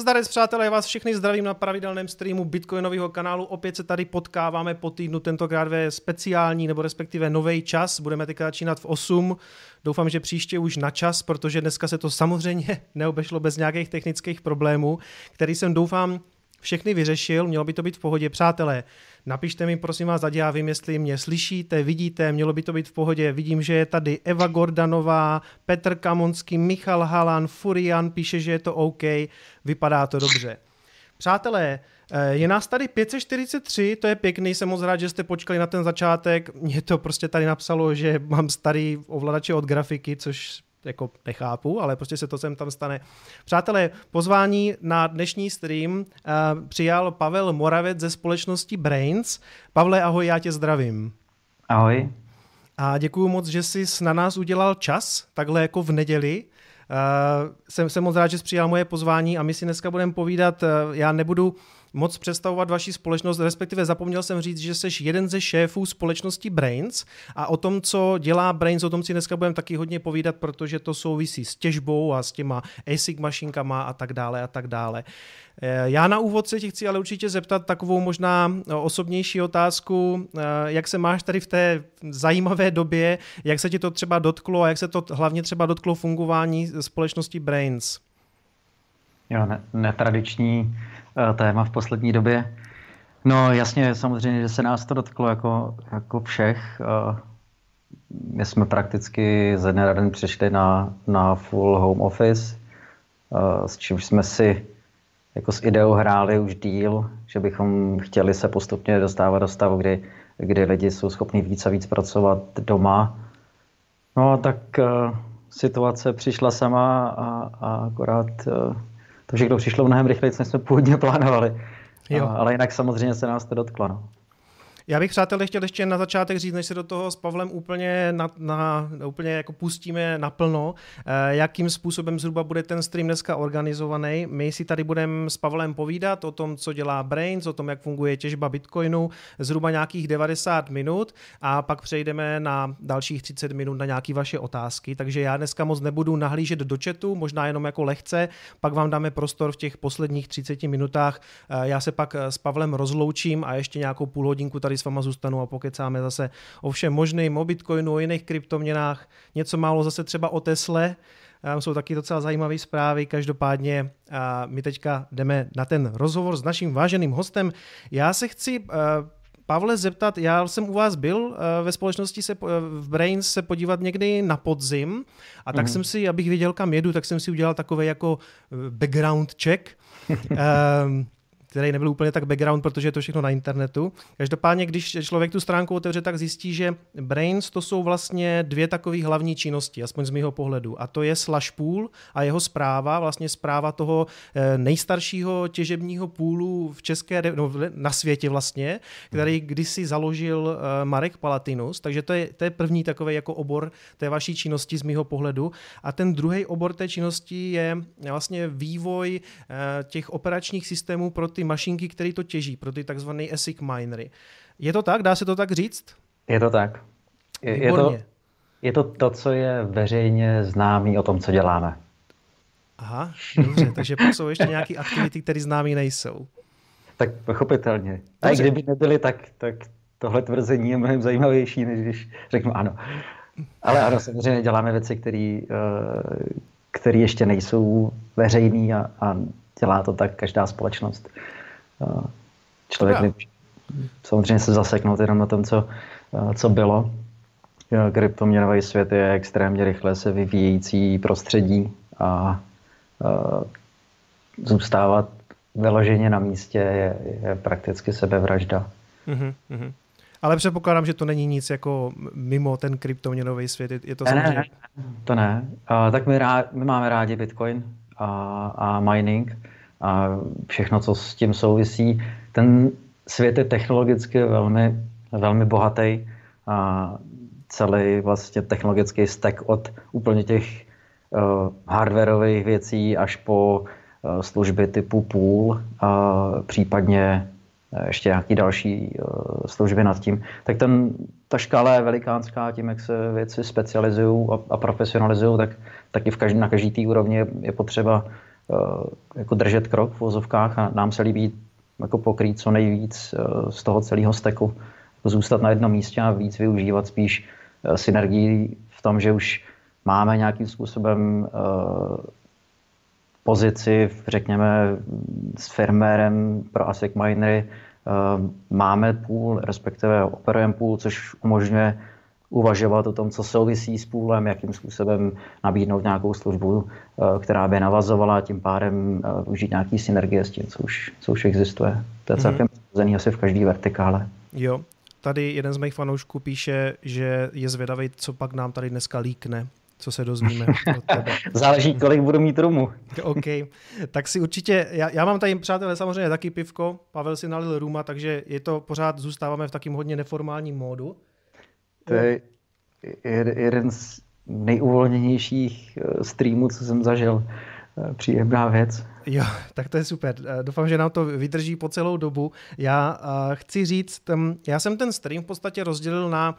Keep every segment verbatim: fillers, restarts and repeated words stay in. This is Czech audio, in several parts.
Zdarec přátelé, vás všichni zdravím na pravidelném streamu Bitcoinového kanálu. Opět se tady potkáváme po týdnu, tentokrát ve speciální nebo respektive nový čas. Budeme teď začínat v osm. Doufám, že příště už na čas, protože dneska se to samozřejmě neobešlo bez nějakých technických problémů, který jsem doufám všechny vyřešil. Mělo by to být v pohodě. Přátelé, napište mi prosím vás, ať já vím, jestli mě slyšíte, vidíte, mělo by to být v pohodě. Vidím, že je tady Eva Gordanová, Petr Kamonský, Michal Halan, Furian, píše, že je to OK, vypadá to dobře. Přátelé, je nás tady pět set čtyřicet tři, to je pěkný, jsem moc rád, že jste počkali na ten začátek. Mě to prostě tady napsalo, že mám starý ovladače od grafiky, což jako nechápu, ale prostě se to sem tam stane. Přátelé, pozvání na dnešní stream uh, přijal Pavel Moravec ze společnosti Braiins. Pavle, ahoj, já tě zdravím. Ahoj. A děkuju moc, že jsi na nás udělal čas, takhle jako v neděli. Uh, jsem, jsem moc rád, že jsi přijal moje pozvání a my si dneska budeme povídat, uh, já nebudu moc představovat vaši společnost, respektive zapomněl jsem říct, že jsi jeden ze šéfů společnosti Braiins a o tom, co dělá Braiins, o tom si dneska budeme taky hodně povídat, protože to souvisí s těžbou a s těma A S I C mašinkama a tak dále a tak dále. Já na úvod se tě chci ale určitě zeptat takovou možná osobnější otázku, jak se máš tady v té zajímavé době, jak se ti to třeba dotklo a jak se to hlavně třeba dotklo fungování společnosti Braiins? Jo, netradiční téma v poslední době. No jasně, samozřejmě, že se nás to dotklo jako, jako všech. My jsme prakticky ze dne na den přešli na, na full home office, s čímž jsme si jako s ideou hráli už díl, že bychom chtěli se postupně dostávat do stavu, kdy, kdy lidi jsou schopni víc a víc pracovat doma. No tak situace přišla sama a, a akorát to všechno přišlo mnohem rychleji, než jsme původně plánovali. Jo. Ale jinak samozřejmě se nás to dotklo. No. Já bych, přátelé, chtěl ještě na začátek říct, než se do toho s Pavlem úplně, na, na, úplně jako pustíme naplno, jakým způsobem zhruba bude ten stream dneska organizovaný. My si tady budeme s Pavlem povídat o tom, co dělá Braiins, o tom, jak funguje těžba Bitcoinu, zhruba nějakých devadesát minut a pak přejdeme na dalších třicet minut na nějaké vaše otázky. Takže já dneska moc nebudu nahlížet do chatu, možná jenom jako lehce, pak vám dáme prostor v těch posledních třiceti minutách. Já se pak s Pavlem rozloučím a ještě nějakou půl hodinku tady s váma zůstanu a pokecáme zase o všem možným, o Bitcoinu, o jiných kryptoměnách, něco málo zase třeba o Tesle, tam jsou taky docela zajímavé zprávy, každopádně my teďka jdeme na ten rozhovor s naším váženým hostem. Já se chci, Pavle, zeptat, já jsem u vás byl ve společnosti se, v Braiins se podívat někdy na podzim a tak mm. jsem si, abych věděl, kam jedu, tak jsem si udělal takový jako background check. který nebyl úplně tak background, protože je to všechno na internetu. Každopádně, když člověk tu stránku otevře, tak zjistí, že Braiins to jsou vlastně dvě takové hlavní činnosti, aspoň z mého pohledu. A to je slash pool a jeho zpráva, vlastně zpráva toho nejstaršího těžebního půlu v České, no, na světě vlastně, který kdysi založil Marek Palatinus. Takže to je, to je první takový jako obor té vaší činnosti z mého pohledu. A ten druhý obor té činnosti je vlastně vývoj těch operačních systémů pro ty mašinky, které to těží, pro ty takzvané A S I C minery. Je to tak? Dá se to tak říct? Je to tak. Je, je, to, je to to, co je veřejně známý o tom, co děláme. Aha, dobře, takže pak jsou ještě nějaké aktivity, které známý nejsou. Tak pochopitelně. A i kdyby nebyly, tak, tak tohle tvrzení je mnohem zajímavější, než když řeknu ano. Ale ano, samozřejmě děláme věci, které ještě nejsou veřejný a, a dělá to tak každá společnost. Člověk nemůže samozřejmě se zaseknout jenom na tom, co, co bylo. Kryptoměnový svět je extrémně rychle se vyvíjející prostředí a, a zůstávat vyloženě na místě je, je prakticky sebevražda. Mm-hmm, mm-hmm. Ale předpokládám, že to není nic jako mimo ten kryptoměnový svět. Je, je to ne, samozřejmě... ne, to ne. A, tak my, rá, my máme rádi Bitcoin a, a mining a všechno, co s tím souvisí. Ten svět je technologicky velmi, velmi bohatý. A celý vlastně technologický stack od úplně těch uh, hardwareových věcí až po uh, služby typu pool a případně ještě nějaký další uh, služby nad tím. Tak ten, ta škála je velikánská, tím, jak se věci specializují a, a profesionalizují, tak, tak i v každý, na každý té úrovni je, je potřeba uh, jako držet krok v vozovkách a nám se líbí jako pokrýt co nejvíc uh, z toho celého stacku. Zůstat na jednom místě a víc využívat spíš synergii v tom, že už máme nějakým způsobem pozici, řekněme, s firmwarem pro A S I C minery. Máme pool, respektive operujeme pool, což umožňuje uvažovat o tom, co souvisí s poolem, jakým způsobem nabídnout nějakou službu, která by navazovala, tím pádem užít nějaký synergie s tím, co už, co už existuje. To je celkem mm-hmm. asi v každý vertikále. Jo. Tady jeden z mých fanoušků píše, že je zvědavý, co pak nám tady dneska líkne, co se dozvíme od tebe. Záleží, kolik budu mít rumu. OK, tak si určitě, já, já mám tady, přátelé, samozřejmě taky pivko, Pavel si nalil ruma, takže je to pořád, zůstáváme v takým hodně neformálním módu. To je jeden z nejuvolněnějších streamů, co jsem zažil. Příjemná věc. Jo, tak to je super. Doufám, že nám to vydrží po celou dobu. Já chci říct, já jsem ten stream v podstatě rozdělil na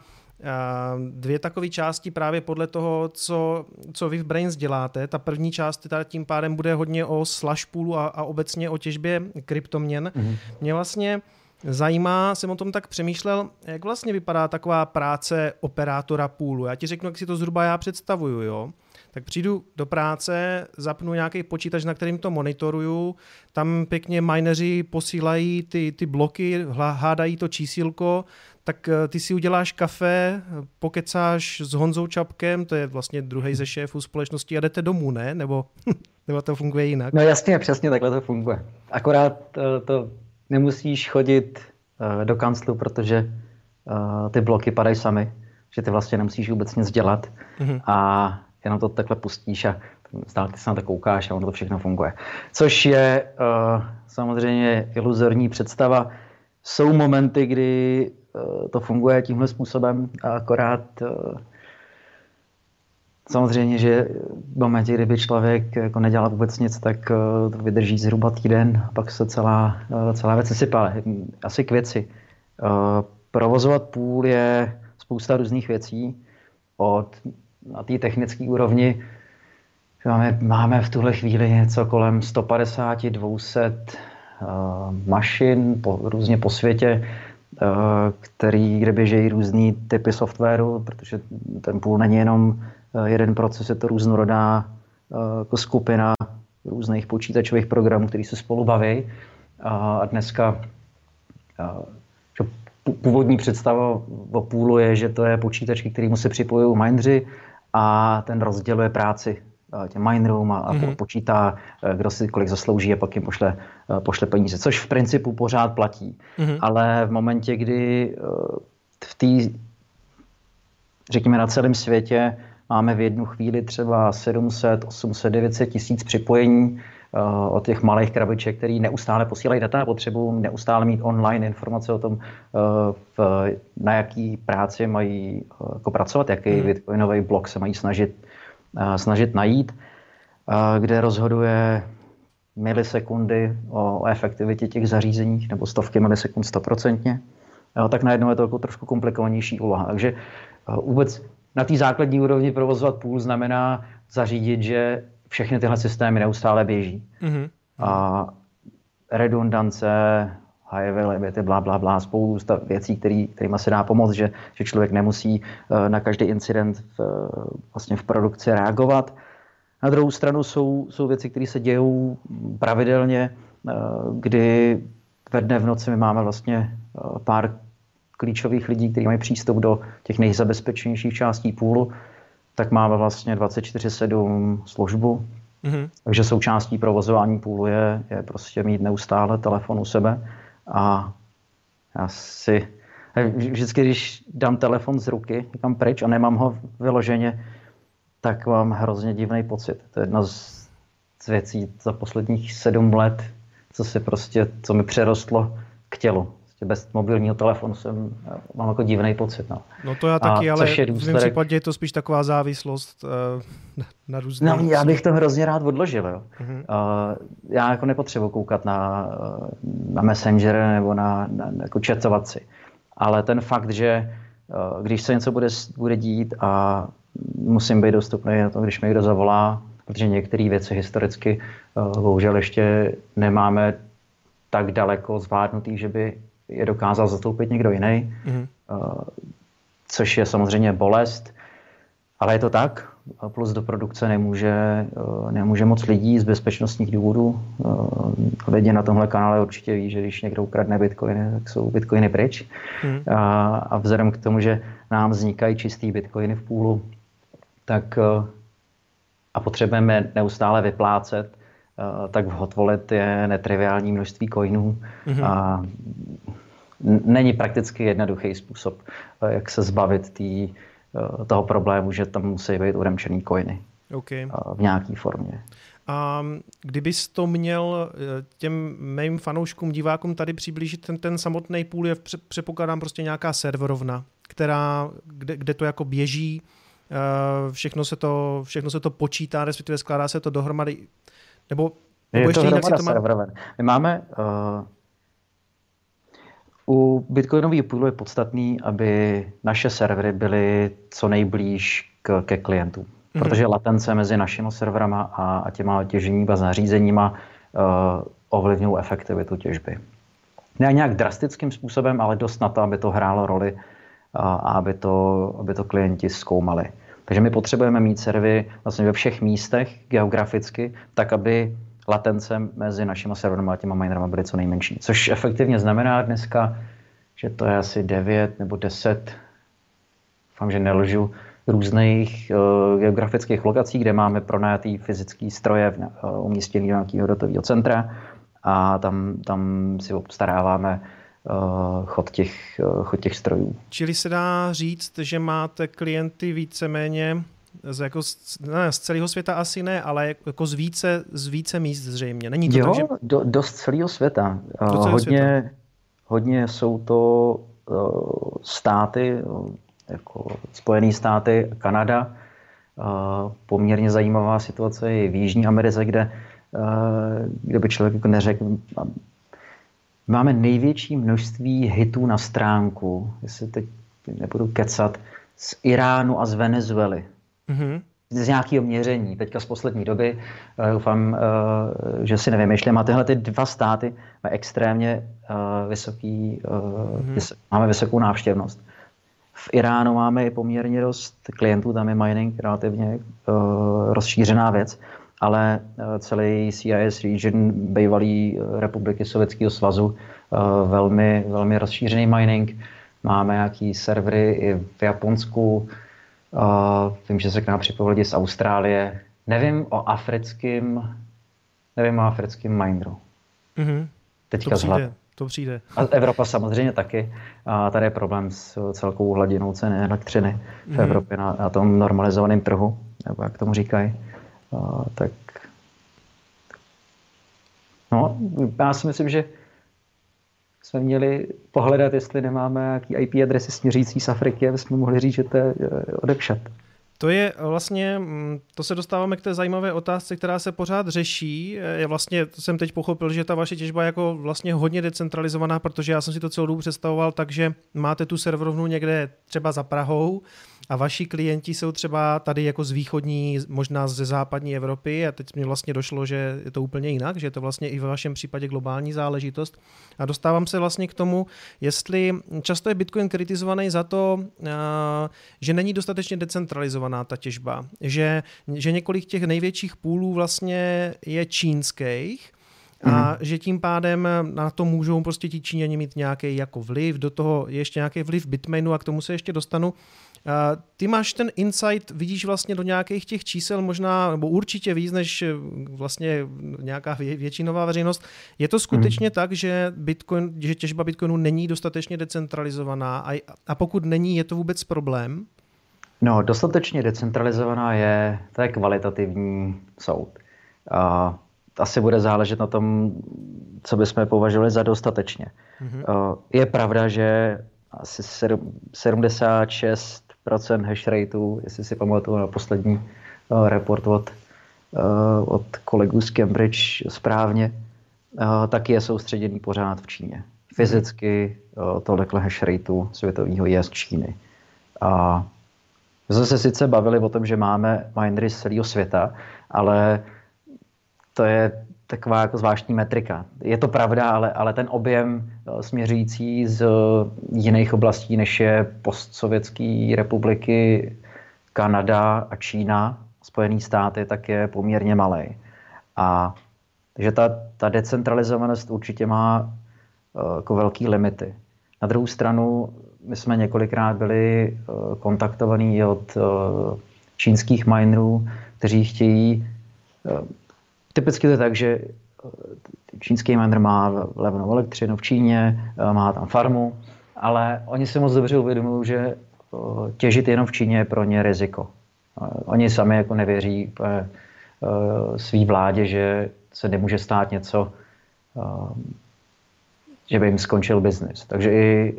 dvě takové části právě podle toho, co, co vy v Braiins děláte. Ta první část teda tím pádem bude hodně o slash poolu a, a obecně o těžbě kryptoměn. Mm-hmm. Mě vlastně zajímá, jsem o tom tak přemýšlel, jak vlastně vypadá taková práce operátora poolu. Já ti řeknu, jak si to zhruba já představuju, jo. Tak přijdu do práce, zapnu nějaký počítač, na kterým to monitoruju, tam pěkně mineři posílají ty, ty bloky, hádají to čísílko, tak ty si uděláš kafe, pokecáš s Honzou Čapkem, to je vlastně druhý ze šéfů společnosti, a jdete domů, ne? Nebo, nebo to funguje jinak? No jasně, přesně takhle to funguje. Akorát to, to nemusíš chodit do kanclu, protože ty bloky padají sami, že ty vlastně nemusíš vůbec nic dělat. Mhm. A jenom to takhle pustíš a zdálky se na to koukáš a ono to všechno funguje. Což je uh, samozřejmě iluzorní představa. Jsou momenty, kdy uh, to funguje tímhle způsobem a akorát uh, samozřejmě, že v momentě, kdyby člověk jako nedělal vůbec nic, tak uh, to vydrží zhruba týden a pak se celá, uh, celá věc sesypá. Asi k věci. Uh, provozovat pool je spousta různých věcí od na té technické úrovni máme, máme v tuhle chvíli něco kolem sto padesát až dvě stě uh, mašin po, různě po světě, uh, který, kde běžejí různý typy softwaru, protože ten pool není jenom jeden proces, je to různorodá uh, skupina různých počítačových programů, který se spolu baví. Uh, a dneska uh, původní představa o poolu je, že to je počítač, k kterému se připojují mineři, a ten rozděluje práci těm minerům a mm-hmm. počítá, kdo si kolik zaslouží a pak jim pošle, pošle peníze, což v principu pořád platí. Mm-hmm. Ale v momentě, kdy v té, řekněme, na celém světě máme v jednu chvíli třeba sedm set, osm set, devět set tisíc připojení od těch malých krabiček, který neustále posílají data a potřebují neustále mít online informace o tom, na jaký práci mají jako pracovat, jaký bitcoinový blok se mají snažit, snažit najít, kde rozhoduje milisekundy o efektivitě těch zařízení, nebo stovky milisekund stoprocentně, tak najednou je to jako trošku komplikovanější úloha. Takže vůbec na té základní úrovni provozovat půl znamená zařídit, že všechny tyhle systémy neustále běží. Mm-hmm. A redundance, high availability, blá, blá, blá, spousta věcí, který, kterýma se dá pomoct, že, že člověk nemusí na každý incident v, vlastně v produkci reagovat. Na druhou stranu jsou, jsou věci, které se dějou pravidelně, kdy ve dne v noci my máme vlastně pár klíčových lidí, kteří mají přístup do těch nejzabezpečnějších částí půlu, tak máme vlastně dvacet čtyři sedm službu. Mm-hmm. Takže součástí provozování půlu je, je prostě mít neustále telefon u sebe. A já si vždycky, když dám telefon z ruky někam pryč a nemám ho vyloženě, tak mám hrozně divný pocit. To je jedna z, z věcí za posledních sedm let, co se prostě, co mi přerostlo k tělu. Bez mobilního telefonu jsem, mám jako divný pocit. No, no to já taky, a, ale důsledek... v mém případě je to spíš taková závislost uh, na, na různých... No, já bych to hrozně rád odložil. Jo. Mm-hmm. Uh, já jako nepotřebuji koukat na, na Messenger nebo na, na, na jako chatovat si. Ale ten fakt, že uh, když se něco bude, bude dít a musím být dostupný na to, když mi někdo zavolá, protože některé věci historicky uh, bohužel ještě nemáme tak daleko zvládnutý, že by je dokázal zastoupit někdo jiný, mm. což je samozřejmě bolest, ale je to tak. Plus do produkce nemůže, nemůže moc lidí z bezpečnostních důvodů. Lidi na tomhle kanále určitě ví, že když někdo ukradne bitcoiny, tak jsou bitcoiny pryč. Mm. A vzhledem k tomu, že nám vznikají čistý bitcoiny v půlu, tak a potřebujeme neustále vyplácet, tak v hotvolet je netriviální množství coinů mm-hmm. a není prakticky jednoduchý způsob, jak se zbavit tý, toho problému, že tam musí být uremčený coiny okay. v nějaký formě. A kdybys to měl těm mým fanouškům, divákům tady přiblížit, ten, ten samotný půl je, předpokládám, prostě nějaká serverovna, která, kde, kde to jako běží, všechno se to, všechno se to počítá, respektive skládá se to dohromady. Nebo, nebo je to hromada serveroven. My máme... Uh, u bitcoinového půlu je podstatný, aby naše servery byly co nejblíž k, ke klientům. Mm-hmm. Protože latence mezi našimi serverama a, a těma těžníma zařízeníma uh, ovlivňují efektivitu těžby. Ne nějak drastickým způsobem, ale dost na to, aby to hrálo roli uh, a aby to, aby to klienti zkoumali. Takže my potřebujeme mít servery vlastně ve všech místech geograficky, tak aby latence mezi našimi serverami a těma minerama byly co nejmenší. Což efektivně znamená dneska, že to je asi devět nebo deset, doufám, že nelžu, různých uh, geografických lokací, kde máme pronajatý fyzický stroje uh, umístěný do nějakého datového centra a tam, tam si obstaráváme Chod těch, chod těch strojů. Čili se dá říct, že máte klienty víceméně z, jako z, ne, z celého světa asi ne, ale jako z více, z více míst zřejmě. Není to jo, tak, že... do, do celého světa. Do celého hodně, světa. Hodně jsou to státy, jako Spojené státy, Kanada. Poměrně zajímavá situace je v Jižní Americe, kde, kde by člověk neřekl, máme největší množství hitů na stránku, jestli teď nebudu kecat, z Iránu a z Venezuely. Mm-hmm. Z nějakého měření, teďka z poslední doby. Doufám, že si nevymýšlím. A tyhle ty dva státy mají extrémně vysoký, mm-hmm. máme vysokou návštěvnost. V Iránu máme i poměrně dost klientů, tam je mining relativně rozšířená věc, ale celý C I S region, bývalý republiky Sovětského svazu, velmi, velmi rozšířený mining. Máme nějaký servery i v Japonsku, vím, že se k nám připojili z Austrálie, Nevím o africkém, nevím o africkém mineru. Mm-hmm. Teďka to přijde, zhlad... to přijde. A Evropa samozřejmě taky. A tady je problém s celkovou hladinou ceny elektřiny v mm-hmm. Evropě na, na tom normalizovaném trhu, nebo jak tomu říkají. A, tak... No, já si myslím, že jsme měli pohledat, jestli nemáme nějaký í pé adresy směřící z Afriky, aby jsme mohli říct, že to je odepšat. To je vlastně, to se dostáváme k té zajímavé otázce, která se pořád řeší. Já vlastně jsem teď pochopil, že ta vaše těžba je jako vlastně hodně decentralizovaná, protože já jsem si to celou dobu představoval, takže máte tu serverovnu někde třeba za Prahou a vaši klienti jsou třeba tady jako z východní, možná ze západní Evropy a teď mi vlastně došlo, že je to úplně jinak, že je to vlastně i v vašem případě globální záležitost. A dostávám se vlastně k tomu, jestli často je Bitcoin kritizovaný za to, že není dostatečně decentralizovaná ta těžba, že, že několik těch největších půlů vlastně je čínských, a mm-hmm. že tím pádem na to můžou prostě ti Číňani mít nějaký jako vliv, do toho ještě nějaký vliv Bitmainu a k tomu se ještě dostanu. Ty máš ten insight, vidíš vlastně do nějakých těch čísel možná, nebo určitě víc než vlastně nějaká většinová veřejnost. Je to skutečně mm-hmm. tak, že, Bitcoin, že těžba Bitcoinu není dostatečně decentralizovaná a, a pokud není, je to vůbec problém? No, dostatečně decentralizovaná je, to je kvalitativní soud. A... asi bude záležet na tom, co bychom považovali za dostatečně. Mm-hmm. Je pravda, že asi sedmdesát šest procent hashrateu, jestli si pamatuju na poslední report od, od kolegů z Cambridge správně, tak je soustředěný pořád v Číně. Fyzicky tohle hashrateu světového je z Číny. A my jsme se sice bavili o tom, že máme minery z celého světa, ale to je taková jako zvláštní metrika. Je to pravda, ale, ale ten objem směřící z jiných oblastí, než je postsovětské republiky, Kanada a Čína, Spojené státy, tak je poměrně malý. A takže ta, ta decentralizovanost určitě má jako velký limity. Na druhou stranu, my jsme několikrát byli kontaktovaní od čínských minerů, kteří chtějí. Typicky to je tak, že čínský miner má levnou elektřinu v Číně, má tam farmu, ale oni si moc dobře uvědomují, že těžit jenom v Číně je pro ně riziko. Oni sami jako nevěří svý vládě, že se nemůže stát něco, že by jim skončil biznis. Takže i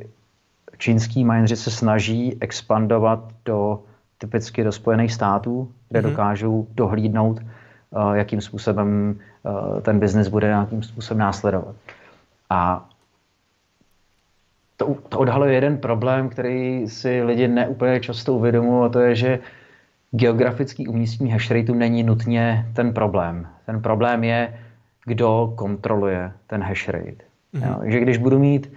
čínský mineři se snaží expandovat do, typicky do Spojených států, kde hmm. dokážou dohlídnout, jakým způsobem ten biznis bude nějakým způsobem následovat. A to, to odhaluje jeden problém, který si lidi neúplně často uvědomují, a to je, že geografický umístění hashrateu není nutně ten problém. Ten problém je, kdo kontroluje ten hashrate. Mm-hmm. Takže když budu mít,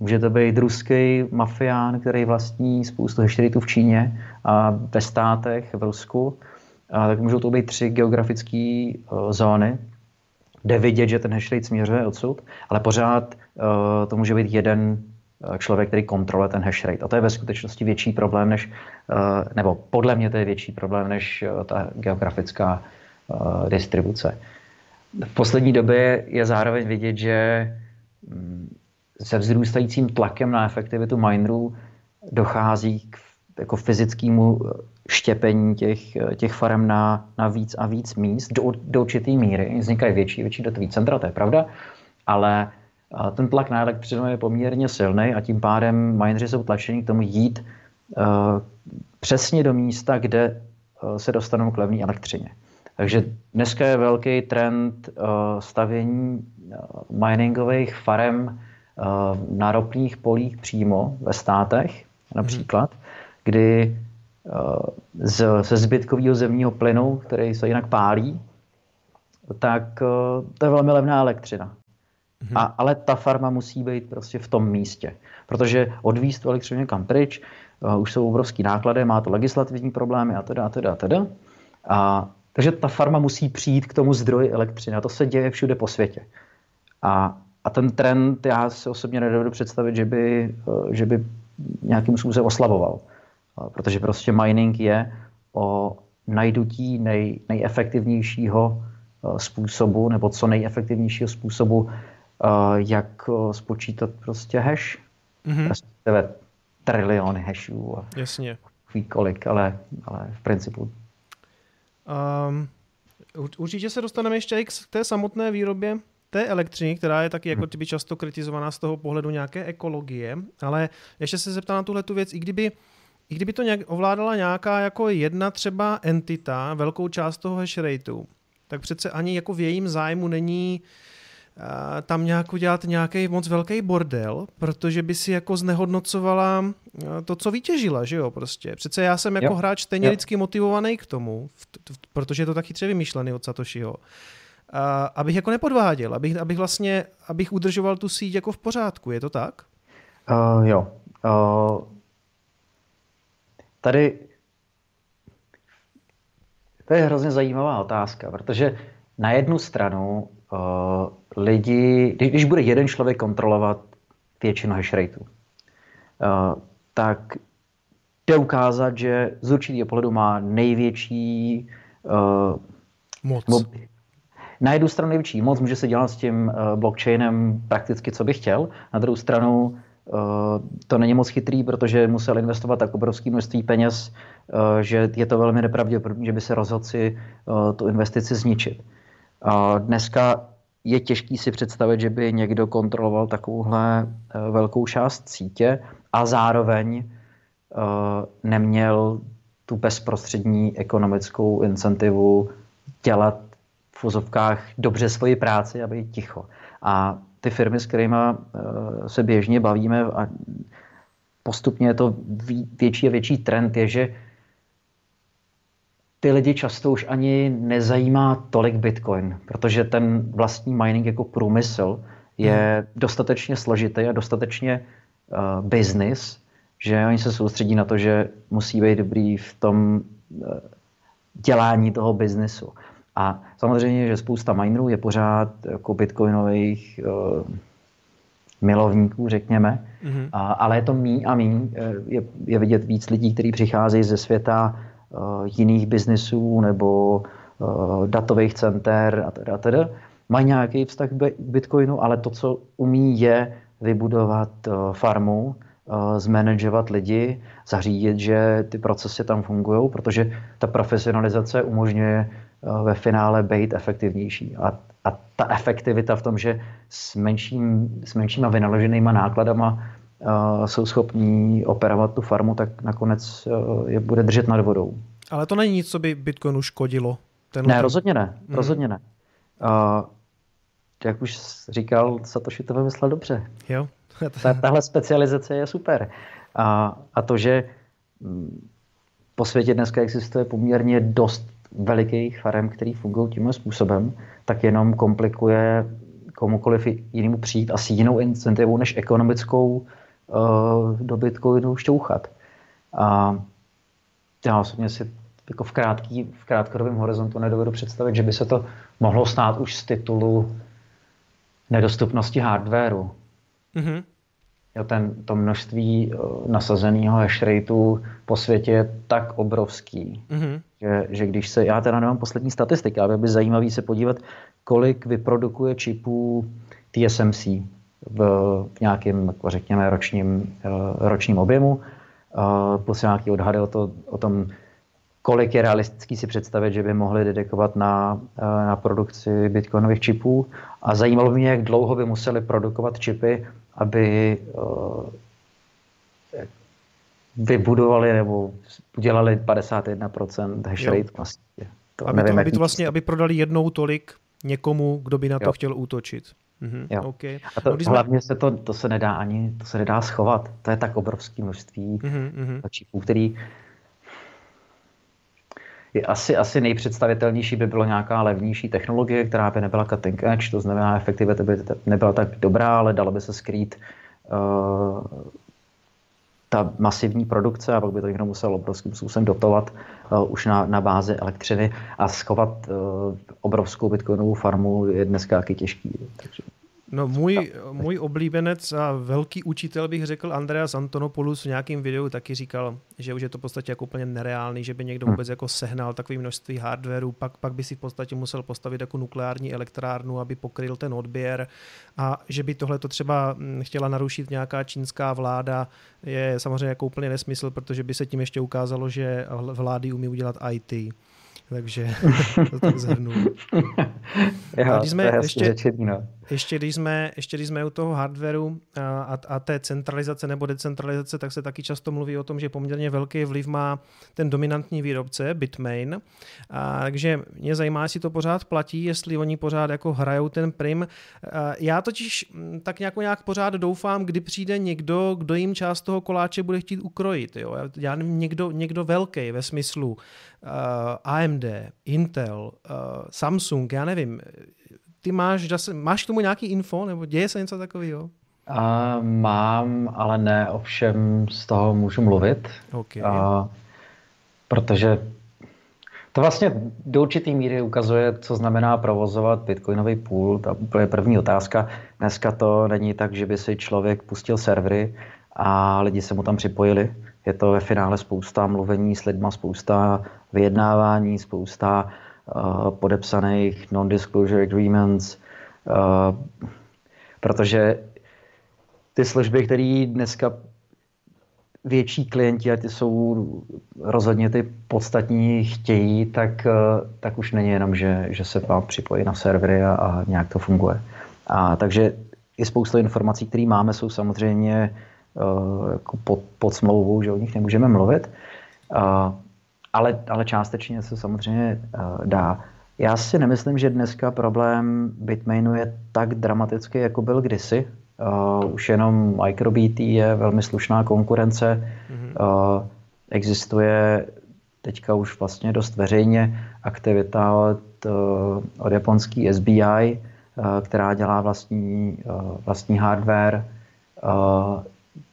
může to být ruský mafián, který vlastní spoustu hashrateů v Číně a ve státech, v Rusku, a tak můžou to být tři geografické uh, zóny, kde vidět, že ten hashrate směřuje odsud, ale pořád uh, to může být jeden uh, člověk, který kontroluje ten hashrate. A to je ve skutečnosti větší problém, než, uh, nebo podle mě to je větší problém, než uh, ta geografická uh, distribuce. V poslední době je zároveň vidět, že um, se vzrůstajícím tlakem na efektivitu minerů dochází k jako fyzickému štěpení těch, těch farem na, na víc a víc míst do, do určitý míry. Vznikají větší, větší datový centra, to je pravda, ale ten tlak na elektřinu je poměrně silný a tím pádem mineři jsou tlačeni k tomu jít uh, přesně do místa, kde uh, se dostanou k levné elektřině. Takže dneska je velký trend uh, stavění uh, miningových farem uh, na ropných polích přímo ve státech, například, hmm. kdy z, ze zbytkového zemního plynu, který se jinak pálí, tak to je velmi levná elektřina. Mhm. A, ale ta farma musí být prostě v tom místě, protože odvízt tu elektřinu někam pryč, uh, už jsou obrovský náklady, má to legislativní problémy a teda, a teda, a teda. A, takže ta farma musí přijít k tomu zdroji elektřiny. A to se děje všude po světě. A, a ten trend, já si osobně nedovedu představit, že by, že by nějakým způsobem oslaboval. Protože prostě mining je o najdutí nej, nejefektivnějšího způsobu, nebo co nejefektivnějšího způsobu, jak spočítat prostě hash, mm-hmm. respektive triliony hashů. Jasně. Kolik, ale, ale v principu. Um, určitě se dostaneme ještě i k té samotné výrobě té elektřiny, která je taky jako typy často kritizovaná z toho pohledu nějaké ekologie, ale ještě se zeptám na tuhle tu věc, i kdyby, i kdyby to nějak ovládala nějaká jako jedna třeba entita, velkou část toho hash rateu, tak přece ani jako v jejím zájmu není uh, tam nějak udělat nějaký moc velký bordel, protože by si jako znehodnocovala to, co vytěžila, že jo, prostě. Přece já jsem jako jo. hráč stejně lidsky motivovaný k tomu, v, v, protože je to tak chytře vymyšlený od Satoshiho. A abych jako nepodváděl, abych, abych vlastně, abych udržoval tu síť jako v pořádku, je to tak? Uh, jo. Uh, tady to je hrozně zajímavá otázka, protože na jednu stranu uh, lidi, když, když bude jeden člověk kontrolovat většinu hashrateu, uh, tak jde ukázat, že z určitého pohledu má největší uh, moc. Mob- Na jednu stranu největší moc, může se dělat s tím uh, blockchainem prakticky, co by chtěl. Na druhou stranu uh, to není moc chytrý, protože musel investovat tak obrovské množství peněz, uh, že je to velmi nepravděpodobné, že by se rozhodl si uh, tu investici zničit. Uh, dneska je těžký si představit, že by někdo kontroloval takovouhle uh, velkou část sítě a zároveň uh, neměl tu bezprostřední ekonomickou incentivu dělat v uvozovkách dobře svoji práci a být ticho. A ty firmy, s kterými se běžně bavíme, a postupně je to větší a větší trend, je, že ty lidi často už ani nezajímá tolik Bitcoin, protože ten vlastní mining jako průmysl je dostatečně složitý a dostatečně uh, business, že oni se soustředí na to, že musí být dobrý v tom uh, dělání toho biznesu. A samozřejmě, že spousta minerů je pořád jako bitcoinových uh, milovníků, řekněme, mm-hmm. a, ale je to míň a míň. Je, je vidět víc lidí, kteří přicházejí ze světa uh, jiných biznisů nebo uh, datových center a teda, teda. Mají nějaký vztah k bitcoinu, ale to, co umí, je vybudovat uh, farmu, uh, zmanageovat lidi, zařídit, že ty procesy tam fungují, protože ta profesionalizace umožňuje ve finále být efektivnější. A, a ta efektivita v tom, že s, menším, s menšíma vynaloženýma nákladama uh, jsou schopní operovat tu farmu, tak nakonec uh, je bude držet nad vodou. Ale to není nic, co by Bitcoinu škodilo? Tenhle... Ne, rozhodně ne. Hmm. Rozhodně ne. Uh, jak už říkal, Satoshi to vymyslel dobře. Jo. Ta, tahle specializace je super. Uh, a to, že po světě dneska existuje poměrně dost velikých farem, který fungují tímhle způsobem, tak jenom komplikuje komukoliv jinému přijít asi jinou incentivou než ekonomickou uh, do Bitcoinu šťouchat. A já osobně si jako v, krátký, v krátkodobém horizontu nedovedu představit, že by se to mohlo stát už z titulu nedostupnosti hardwaru. Mm-hmm. Jo, ten, to množství uh, nasazeného hashrateu po světě je tak obrovský, mm-hmm. že, že když se, já teda nemám poslední statistiky, ale by bylo zajímavé se podívat, kolik vyprodukuje čipů T S M C v, v nějakém, řekněme, ročním, uh, ročním objemu, uh, plus nějaký odhady o, to, o tom, kolik je realistický si představit, že by mohli dedikovat na, uh, na produkci bitcoinových čipů. A zajímalo mě, jak dlouho by museli produkovat čipy, aby uh, vybudovali nebo udělali padesát jedna procent hash rate vlastně. To aby, nevím, to, aby, to vlastně aby prodali jednou tolik někomu, kdo by na to jo. chtěl útočit. Mhm. Okay. A to, no, hlavně jsme... se to, to se nedá ani, to se nedá schovat. To je tak obrovské množství mm-hmm. čipů, který je asi, asi nejpředstavitelnější by bylo nějaká levnější technologie, která by nebyla cutting edge, to znamená efektivita by nebyla tak dobrá, ale dalo by se skrýt uh, ta masivní produkce a pak by to někdo musel obrovským způsobem dotovat uh, už na, na bázi elektřiny a schovat uh, obrovskou bitcoinovou farmu je dneska taky těžký. Takže... No můj, můj oblíbenec a velký učitel, bych řekl, Andreas Antonopoulos v nějakém videu taky říkal, že už je to v podstatě jako úplně nereálný, že by někdo vůbec jako sehnal takové množství hardwareu, pak, pak by si v podstatě musel postavit jako nukleární elektrárnu, aby pokryl ten odběr, a že by tohle to třeba chtěla narušit nějaká čínská vláda, je samozřejmě jako úplně nesmysl, protože by se tím ještě ukázalo, že vlády umí udělat í té. Takže to tak zhrnu. Jo, když jsme je ještě, řečený, no. ještě, když jsme, ještě když jsme u toho hardwareu a, a té centralizace nebo decentralizace, tak se taky často mluví o tom, že poměrně velký vliv má ten dominantní výrobce Bitmain. A, takže mě zajímá, jestli to pořád platí, jestli oni pořád jako hrajou ten prim. A já totiž tak nějak, nějak pořád doufám, kdy přijde někdo, kdo jim část toho koláče bude chtít ukrojit. Jo? Já nevím, někdo, někdo velký ve smyslu uh, A M D, Intel, uh, Samsung, já nevím, ty máš, máš k tomu nějaký info, nebo děje se něco takového? Uh, mám, ale ne, ovšem z toho můžu mluvit, okay. uh, protože to vlastně do určitý míry ukazuje, co znamená provozovat bitcoinový pool, to je první otázka. Dneska to není tak, že by si člověk pustil servery a lidi se mu tam připojili. Je to ve finále spousta mluvení s lidma, spousta vyjednávání, spousta uh, podepsaných non-disclosure agreements, uh, protože ty služby, které dneska větší klienti, a ty jsou rozhodně ty podstatní, chtějí, tak, uh, tak už není jenom, že, že se vám připojí na servery a, a nějak to funguje. A takže i spousta informací, které máme, jsou samozřejmě Uh, jako pod, pod smlouvou, že o nich nemůžeme mluvit, uh, ale, ale částečně se samozřejmě uh, dá. Já si nemyslím, že dneska problém Bitmainu je tak dramatický, jako byl kdysi. Uh, už jenom MicroBT je velmi slušná konkurence. Mm-hmm. Uh, existuje teďka už vlastně dost veřejně aktivita od, uh, od japonský S B I, uh, která dělá vlastní, uh, vlastní hardware. Uh,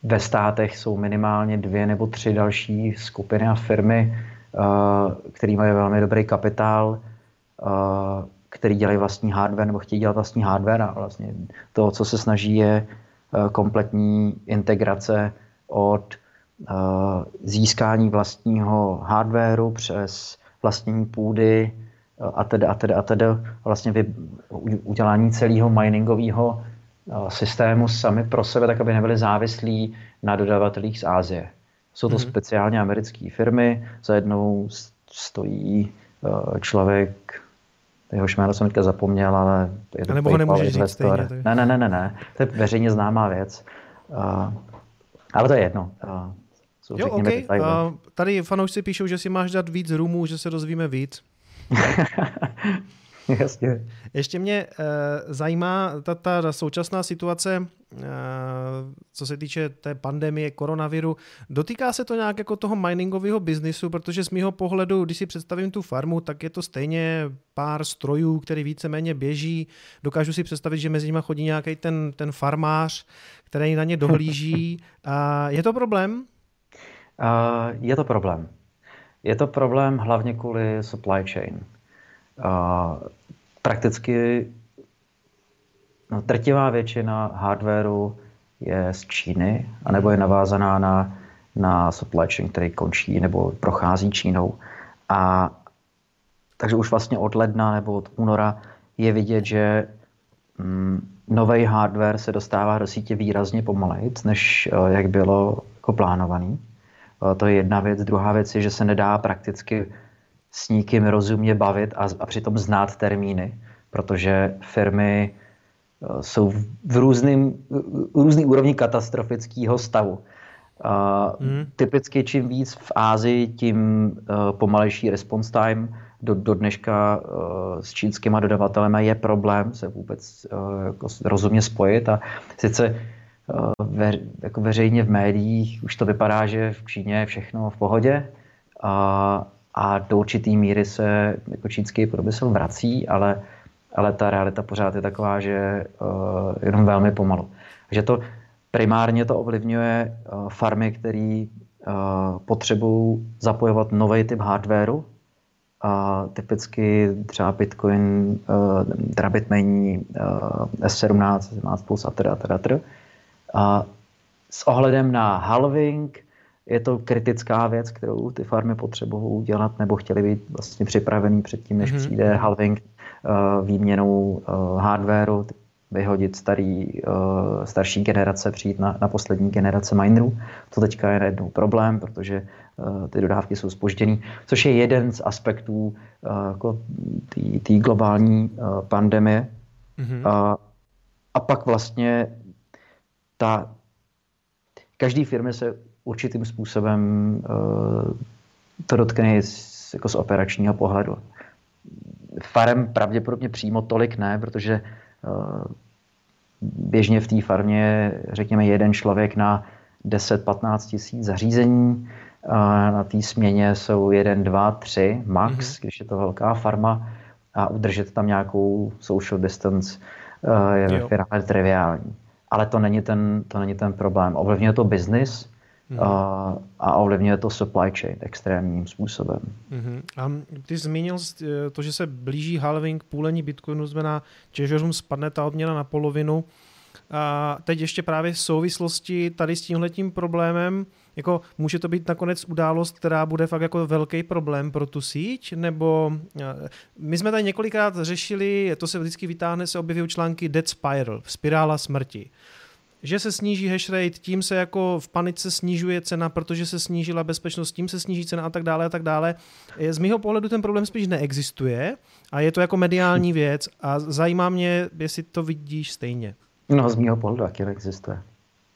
Ve státech jsou minimálně dvě nebo tři další skupiny a firmy, které mají velmi dobrý kapitál, který dělají vlastní hardware nebo chtějí dělat vlastní hardware, a vlastně to, co se snaží, je kompletní integrace od získání vlastního hardwareu přes vlastní půdy a teda, a teda, a teda vlastně udělání celého miningového systému sami pro sebe, tak aby nebyli závislí na dodavatelích z Asie. Jsou to mm-hmm. speciálně americké firmy, za jednou stojí člověk, jehož jméno jsem teďka zapomněl, ale je to PayPal investor. Stejně, ne, ne, ne, ne, to je veřejně známá věc. Uh, ale to je jedno. Uh, jsou, jo, řekněme, okay. uh, tady fanoušci píšou, že si máš dát víc rumů, že se dozvíme víc. Jasně. Ještě mě uh, zajímá ta, ta současná situace, uh, co se týče té pandemie, koronaviru. Dotýká se to nějak jako toho miningového biznisu, protože z mýho pohledu, když si představím tu farmu, tak je to stejně pár strojů, který víceméně běží. Dokážu si představit, že mezi nimi chodí nějaký ten, ten farmář, který na ně dohlíží. Uh, je to problém? Uh, je to problém. Je to problém hlavně kvůli supply chain. Uh, prakticky no, drtivá většina hardwareu je z Číny, anebo je navázaná na, na supply chain, který končí nebo prochází Čínou. A takže už vlastně od ledna nebo od února je vidět, že mm, nový hardware se dostává do sítě výrazně pomalejc, než uh, jak bylo jako plánovaný. Uh, to je jedna věc. Druhá věc je, že se nedá prakticky s nikým rozumně bavit a, a přitom znát termíny, protože firmy uh, jsou v různým, různý úrovni katastrofického stavu. Uh, mm. Typicky čím víc v Ázii, tím uh, pomalejší response time. Do, do dneška uh, s čínskýma dodavatelema je problém se vůbec uh, jako rozumně spojit. A sice uh, ve, jako veřejně v médiích už to vypadá, že v Číně je všechno v pohodě, uh, a do určitý míry se jako čínský průmysl vrací, ale, ale ta realita pořád je taková, že uh, jenom velmi pomalu. Takže to primárně to ovlivňuje uh, farmy, které uh, potřebují zapojovat nový typ hardwareu, uh, a typicky třeba Bitcoin, teda Bitmain, S sedmnáct, sedmnáct plus a teda, teda, teda. A s ohledem na halving je to kritická věc, kterou ty farmy potřebují udělat, nebo chtěli být vlastně připravený předtím, než mm-hmm. přijde halving výměnou hardwareu, vyhodit starý, starší generace, přijít na, na poslední generace minerů. To teďka je najednou problém, protože ty dodávky jsou zpožděný, což je jeden z aspektů jako té globální pandemie. Mm-hmm. A, a pak vlastně ta každý firmy se určitým způsobem to dotkne jako z operačního pohledu. Farem pravděpodobně přímo tolik ne, protože běžně v té farmě řekněme jeden člověk na deset patnáct tisíc zařízení. Na té směně jsou jedna, dva, tři max, mm-hmm. když je to velká farma, a udržet tam nějakou social distance je ve finále triviální. Ale to není ten, to není ten problém. Ovlivňuje to business mm-hmm. a ovlivňuje to supply chain extrémním způsobem. Mm-hmm. A ty zmínil to, že se blíží halving, půlení Bitcoinu, znamená, že spadne ta odměna na polovinu. A teď ještě právě v souvislosti tady s tímhletím problémem, jako může to být nakonec událost, která bude fakt jako velký problém pro tu síť, nebo my jsme tady několikrát řešili, to se vždycky vytáhne, se objeví články Death Spiral, spirála smrti. Že se sníží hash rate, tím se jako v panice snižuje cena, protože se snížila bezpečnost, tím se sníží cena a tak dále a tak dále. Z mýho pohledu ten problém spíš neexistuje a je to jako mediální věc a zajímá mě, jestli to vidíš stejně. No, z mýho pohledu taky neexistuje.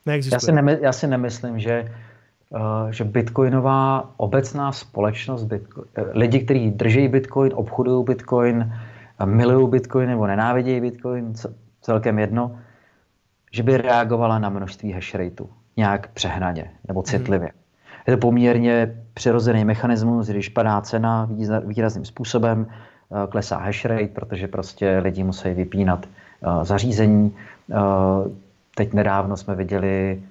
neexistuje. Já, si nemysl, já si nemyslím, že, uh, že bitcoinová obecná společnost, bitcoin, lidi, kteří drží bitcoin, obchodují bitcoin, milují bitcoin nebo nenávidějí bitcoin, celkem jedno, že by reagovala na množství hashratu nějak přehnaně nebo citlivě. Hmm. Je to poměrně přirozený mechanismus, když padá cena výrazným způsobem, uh, klesá hashrate, protože prostě lidi musí vypínat zařízení. Teď nedávno jsme viděli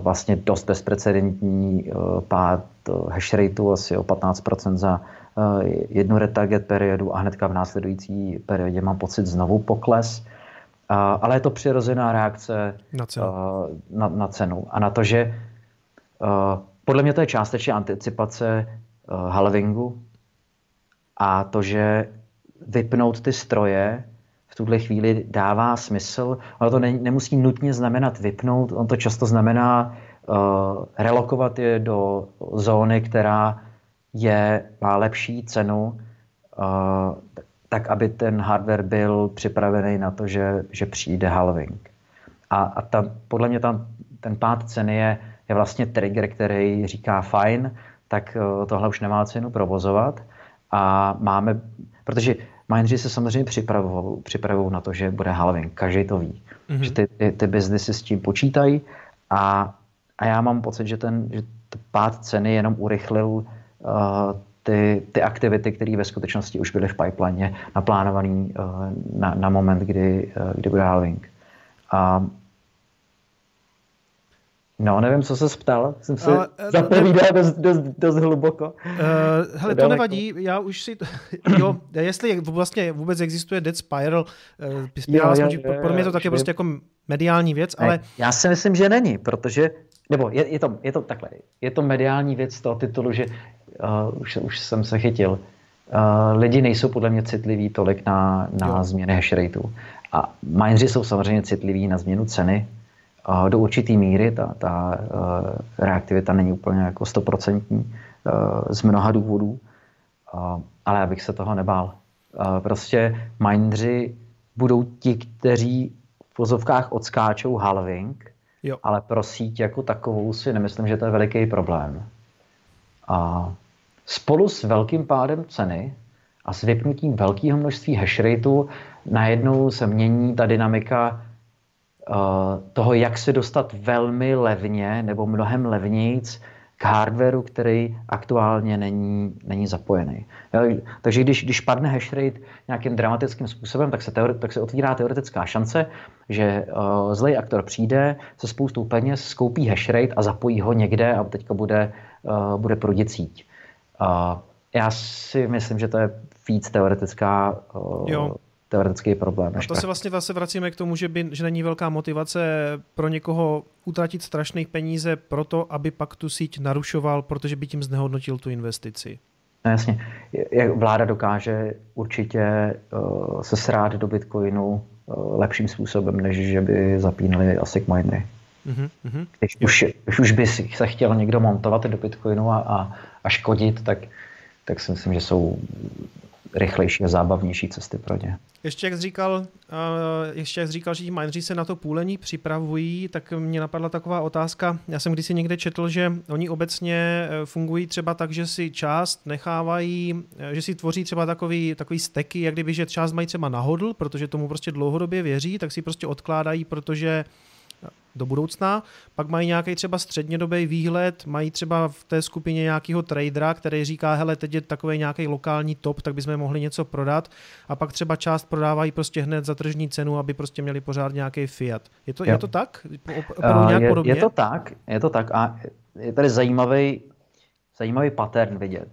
vlastně dost bezprecedentní pád hash rateu asi o patnáct procent za jednu retarget periodu a hnedka v následující periodě mám pocit znovu pokles. Ale je to přirozená reakce na cenu, na, na cenu. A na to, že podle mě to je částečně anticipace halvingu a to, že vypnout ty stroje v tuhle chvíli dává smysl, ale to ne, nemusí nutně znamenat vypnout, on to často znamená uh, relokovat je do zóny, která je, má lepší cenu, uh, tak, aby ten hardware byl připravený na to, že, že přijde halving. A, a ta, podle mě tam, ten pád ceny je, je vlastně trigger, který říká fajn, tak uh, tohle už nemá cenu provozovat a máme, protože mineři se samozřejmě připravují na to, že bude halving. Každý to ví. Mm-hmm. Že ty, ty, ty biznesy s tím počítají a, a já mám pocit, že ten že pád ceny jenom urychlil uh, ty, ty aktivity, které ve skutečnosti už byly v pipeline naplánovaný uh, na, na moment, kdy, uh, kdy bude halving. A no, nevím, co se ptal, jsem se zapovídal dost, dost, dost hluboko. Uh, hele, to nevadí, já už si, jo, jestli vlastně vůbec existuje Death Spiral, spirála smrti, pro mě to taky prostě jako mediální věc, ne, ale... Já si myslím, že není, protože, nebo je, je, to, je to takhle, je to mediální věc z toho titulu, že uh, už, už jsem se chytil, uh, lidi nejsou podle mě citliví tolik na, na změny hash rateu. A mineři jsou samozřejmě citliví na změnu ceny, do určitý míry, ta, ta reaktivita není úplně jako stoprocentní z mnoha důvodů, ale já bych se toho nebál. Prostě mineři budou ti, kteří v pozovkách odskáčou halving, jo. Ale pro síť jako takovou si nemyslím, že to je veliký problém. A spolu s velkým pádem ceny a s vypnutím velkého množství hashrateu najednou se mění ta dynamika toho, jak se dostat velmi levně nebo mnohem levnějc k hardwareu, který aktuálně není, není zapojený. Takže když, když padne hashrate nějakým dramatickým způsobem, tak se, teori, tak se otvírá teoretická šance, že uh, zlej aktor přijde se spoustou peněz, skoupí hashrate a zapojí ho někde a teďka bude, uh, bude prudit síť. Uh, Já si myslím, že to je víc teoretická, jo. teoretický problém. A to se vlastně zase vracíme k tomu, že, by, že není velká motivace pro někoho utratit strašné peníze proto, aby pak tu síť narušoval, protože by tím znehodnotil tu investici. No jasně. Vláda dokáže určitě se srát do Bitcoinu lepším způsobem, než že by zapínali ASIC minery. Mm-hmm. Když už, už by se chtěl někdo montovat do Bitcoinu a, a, a škodit, tak, tak si myslím, že jsou rychlejší a zábavnější cesty pro ně. Ještě jak jsi říkal, ještě jak jsi říkal, že ti mineři se na to půlení připravují, tak mě napadla taková otázka. Já jsem kdysi někde četl, že oni obecně fungují třeba tak, že si část nechávají, že si tvoří třeba takový, takový steky, jak kdyby, že část mají třeba nahodl, protože tomu prostě dlouhodobě věří, tak si prostě odkládají, protože do budoucna, pak mají nějaký třeba střednědobý výhled, mají třeba v té skupině nějakého tradera, který říká, hele, teď je takový nějaký lokální top, tak bychom mohli něco prodat a pak třeba část prodávají prostě hned za tržní cenu, aby prostě měli pořád nějaký fiat. Je to, je to tak? Uh, nějak je, podobně? je to tak, je to tak a je tady zajímavý, zajímavý pattern vidět.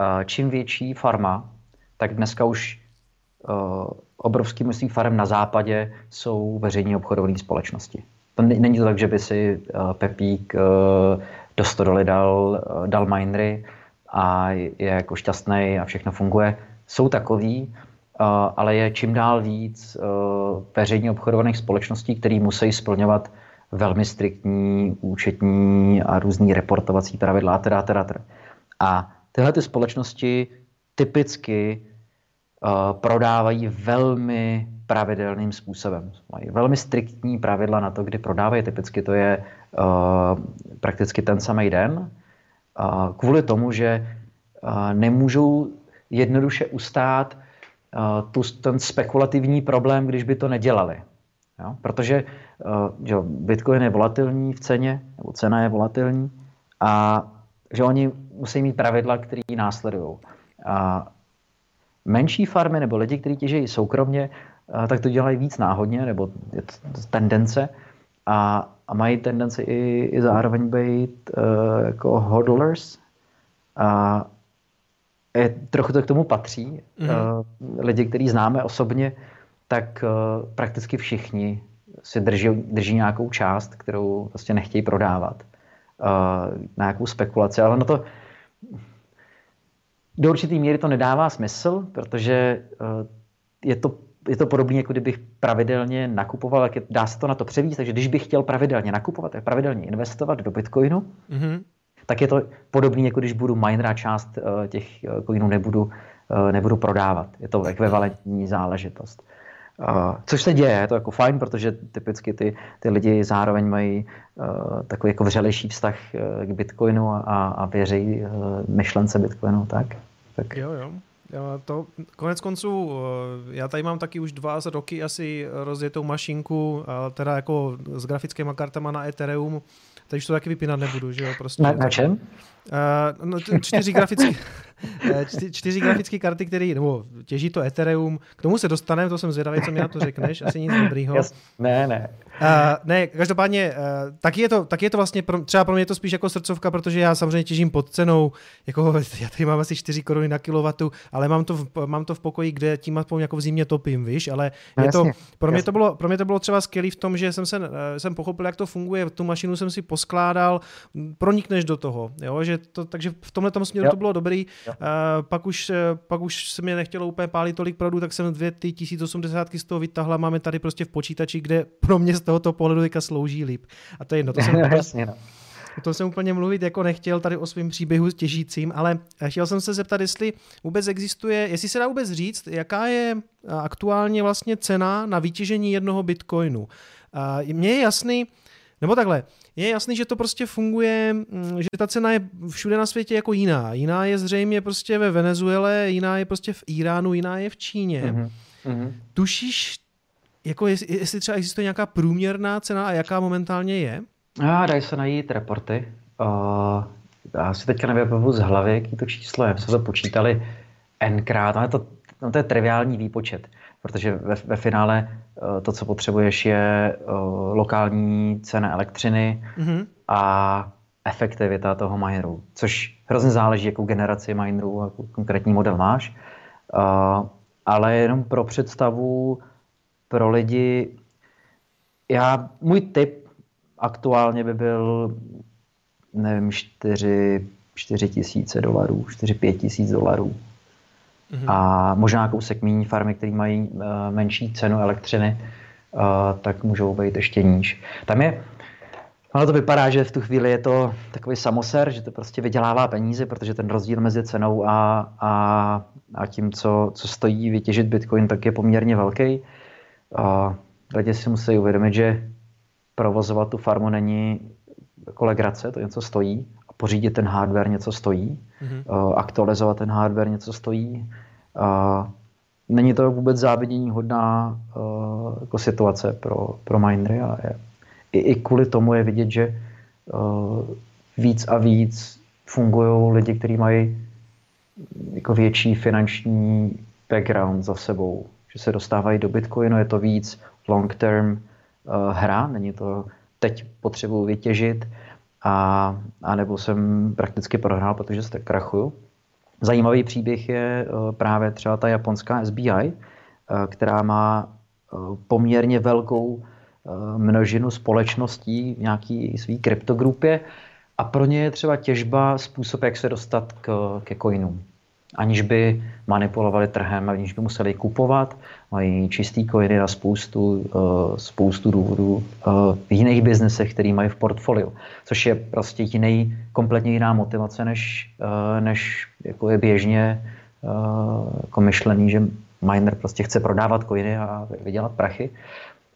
Uh, čím větší farma, tak dneska už uh, obrovský množství farm na západě jsou veřejně obchodované společnosti. To není to tak, že by si Pepík do sto dolarů dal, dal minery a je jako šťastný a všechno funguje. Jsou takový, ale je čím dál víc veřejně obchodovaných společností, které musí splňovat velmi striktní účetní a různý reportovací pravidla. Teda, teda, teda. A tyhle ty společnosti typicky prodávají velmi pravidelným způsobem. Mají velmi striktní pravidla na to, kdy prodávají. Typicky to je uh, prakticky ten samý den. Uh, kvůli tomu, že uh, nemůžou jednoduše ustát uh, tu, ten spekulativní problém, když by to nedělali. Jo? Protože uh, že Bitcoin je volatilní v ceně, nebo cena je volatilní a že oni musí mít pravidla, které následují. A menší farmy nebo lidi, kteří těžejí soukromně, tak to dělají víc náhodně, nebo je to tendence a, a mají tendenci i, i zároveň být uh, jako hodlers a je, trochu to k tomu patří. Mm-hmm. Uh, lidi, který známe osobně, tak uh, prakticky všichni si drží, drží nějakou část, kterou vlastně nechtějí prodávat. Uh, nějakou spekulaci, ale na to do určitý míry to nedává smysl, protože uh, je to Je to podobné, jako kdybych pravidelně nakupoval, tak je, dá se to na to převíst, takže když bych chtěl pravidelně nakupovat a pravidelně investovat do Bitcoinu, mm-hmm. tak je to podobné, jako když budu minera, část uh, těch coinů nebudu, uh, nebudu prodávat. Je to ekvivalentní záležitost. Uh, což se děje, je to jako fajn, protože typicky ty, ty lidi zároveň mají uh, takový jako vřelejší vztah uh, k Bitcoinu a, a věří uh, myšlence Bitcoinu. Tak, tak. Jo, jo. To, konec konců, já tady mám taky už dva roky asi rozjetou mašinku, teda jako s grafickýma kartama na Ethereum, teď už to taky vypínat nebudu, že jo? Prostě. Na, na čem? Uh, no, čtyři grafické čtyři grafické karty, které nebo těží to Ethereum. K tomu se dostaneme, to jsem zvědavý, co mi na to řekneš, asi nic dobrýho. Yes. Ne, ne. Uh, ne, každopádně, uh, taky, je to, taky je to vlastně, pro, třeba pro mě je to spíš jako srdcovka, protože já samozřejmě těžím pod cenou, jako já tady mám asi čtyři koruny na kilowatu, ale mám to v, mám to v pokoji, kde tím aspoň jako v zimě topím, víš, ale je no, to, pro, mě to bylo, pro mě to bylo třeba skvělý v tom, že jsem, se, jsem pochopil, jak to funguje, tu mašinu jsem si poskládal, pronikneš do toho, jo, že to, takže v tomhletom směru jo. to bylo dobrý. Uh, pak, už, pak už se mě nechtělo úplně pálit tolik proudu, tak jsem dvě ty tisíc osmdesátky z toho vytahla, máme tady prostě v počítači, kde pro mě z tohoto pohledu teďka slouží líp. A to je jedno, to jsem, úplně, to jsem úplně mluvit jako nechtěl tady o svém příběhu těžícím, ale chtěl jsem se zeptat, jestli vůbec existuje, jestli se dá vůbec říct, jaká je aktuálně vlastně cena na vytěžení jednoho bitcoinu. Uh, mně je jasný, nebo takhle, je jasný, že to prostě funguje, že ta cena je všude na světě jako jiná. Jiná je zřejmě prostě ve Venezuele, jiná je prostě v Iránu, jiná je v Číně. Mm-hmm. Mm-hmm. Tušíš, jako jestli, jestli třeba existuje nějaká průměrná cena a jaká momentálně je? A dají se najít reporty. Uh, já si teďka nevybavuji z hlavy, jaký to číslo je. My jsme to počítali nkrát, ale to, to je triviální výpočet. Protože ve, ve finále to, co potřebuješ, je lokální cena elektřiny mm-hmm. a efektivita toho mineru, což hrozně záleží, jakou generaci minerů a konkrétní model máš. Uh, ale jenom pro představu, pro lidi, já, můj tip aktuálně by byl, nevím, čtyři tisíce dolarů, čtyři pět tisíc dolarů. Mm-hmm. A možná kousek míň, farmy, které mají uh, menší cenu elektřiny, uh, tak můžou být ještě níž. Tam je, ono to vypadá, že v tu chvíli je to takový samoser, že to prostě vydělává peníze, protože ten rozdíl mezi cenou a, a, a tím, co, co stojí vytěžit Bitcoin, tak je poměrně velký. Uh, Lidé si musí uvědomit, že provozovat tu farmu není jako legrace, to něco stojí. A pořídit ten hardware něco stojí. Mm-hmm. Uh, aktualizovat ten hardware něco stojí. Uh, není to vůbec závidění hodná uh, jako situace pro, pro minery. A je, i, I kvůli tomu je vidět, že uh, víc a víc fungují lidi, kteří mají jako větší finanční background za sebou. Že se dostávají do Bitcoinu, je to víc long term uh, hra, není to teď potřebuji vytěžit a, a nebo jsem prakticky prohrál, protože se tak krachuju. Zajímavý příběh je uh, právě třeba ta japonská S B I, uh, která má uh, poměrně velkou uh, množinu společností v nějaký svý kryptogrupě a pro ně je třeba těžba způsob, jak se dostat k, ke coinům. Aniž by manipulovali trhem, aniž by museli kupovat. Mají čistý coiny na spoustu, spoustu důvodů v jiných biznesech, který mají v portfoliu. Což je prostě jiný, kompletně jiná motivace, než, než jako je běžně jako myšlený, že miner prostě chce prodávat coiny a vydělat prachy.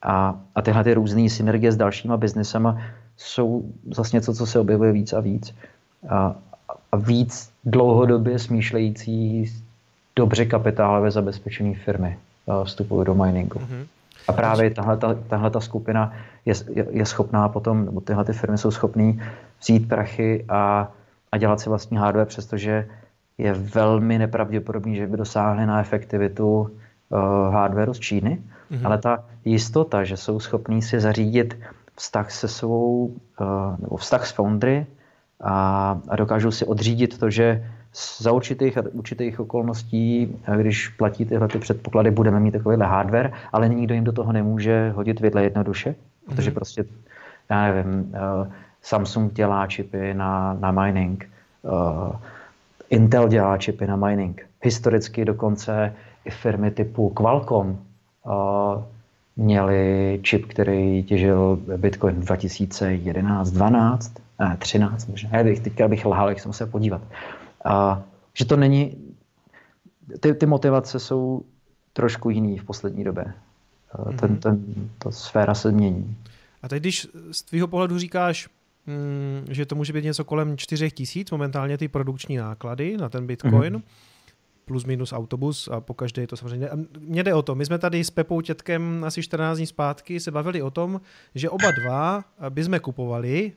A, a tyhle ty různé synergie s dalšíma biznesama jsou zase něco, co se objevuje víc a víc. A, a víc dlouhodobě smýšlející dobře kapitálově zabezpečené firmy vstupují do miningu. Mm-hmm. A právě tahle ta skupina je, je, je schopná potom, nebo tyhle ty firmy jsou schopné vzít prachy a, a dělat si vlastní hardware, přestože je velmi nepravděpodobný, že by dosáhly na efektivitu uh, hardwareu z Číny, mm-hmm. ale ta jistota, že jsou schopní si zařídit vztah se svou, uh, nebo vztah s foundry, a, a dokážou si odřídit to, že za určitých, určitých okolností, když platí tyhle ty předpoklady, budeme mít takovýhle hardware, ale nikdo jim do toho nemůže hodit vidle jednoduše, mm-hmm. protože prostě, já nevím, uh, Samsung dělá čipy na, na mining, uh, Intel dělá čipy na mining. Historicky dokonce i firmy typu Qualcomm uh, měly čip, který těžil Bitcoin dva tisíce jedenáct dvanáct, ne, třináct možná, já bych, teďka bych lhal, jak jsem se podívat. A, že to není, ty, ty motivace jsou trošku jiný v poslední době. Mm-hmm. Ten, ten, ta sféra se mění. A teď, když z tvýho pohledu říkáš, mm, že to může být něco kolem čtyři tisíce, momentálně ty produkční náklady na ten Bitcoin, mm-hmm. plus minus autobus a pokaždé je to samozřejmě. Mně jde o to, my jsme tady s Pepou Tětkem asi čtrnáct dní zpátky se bavili o tom, že oba dva bychom kupovali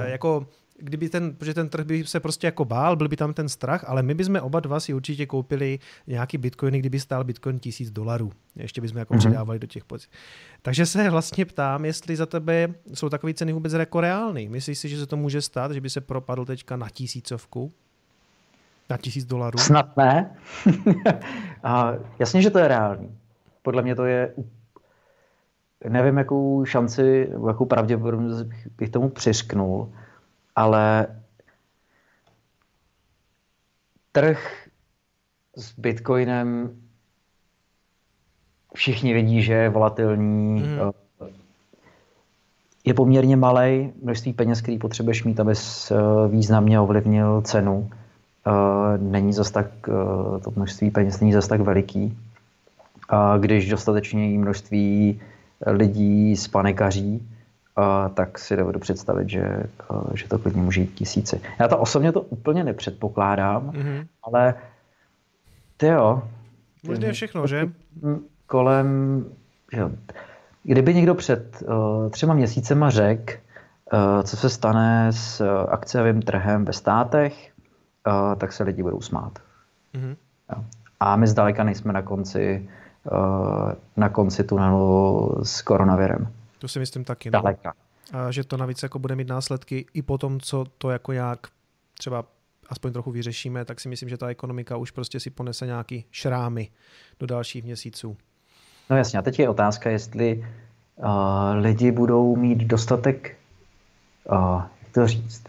Uh, jako, kdyby ten, protože ten trh by se prostě jako bál, byl by tam ten strach, ale my bychom oba dva si určitě koupili nějaký bitcoiny, kdyby stál bitcoin tisíc dolarů. Ještě bychom jako mm-hmm. přidávali do těch pozic. Takže se vlastně ptám, jestli za tebe jsou takové ceny vůbec jako reální. Myslíš si, že se to může stát, že by se propadl teďka na tisícovku? Na tisíc dolarů? Snad ne. A jasně, že to je reální. Podle mě to je... Nevím, jakou šanci, jakou pravděpodobnost bych tomu přiřknul, ale trh s Bitcoinem všichni vidí, že je volatilní, mm. je poměrně malej, množství peněz, který potřebuješ mít, abys významně ovlivnil cenu. Není zas tak, to množství peněz není zas tak veliký. Když dostatečně jí množství lidí z panikaří, tak si dovedu představit, že, že to klidně může jít tisíci. Já to osobně to úplně nepředpokládám, mm-hmm. ale ty jo. Možná je všechno, že? Kolem, jo, kdyby někdo před uh, třema měsícema řekl, uh, co se stane s uh, akciovým trhem ve státech, uh, tak se lidi budou smát. Mm-hmm. A my zdaleka nejsme na konci na konci tunelu s koronavirem. To si myslím taky. Daleka. a že to navíc jako bude mít následky i po tom, co to jako jak třeba aspoň trochu vyřešíme, tak si myslím, že ta ekonomika už prostě si ponese nějaký šrámy do dalších měsíců. No jasně, a teď je otázka, jestli uh, lidi budou mít dostatek, uh, jak to říct,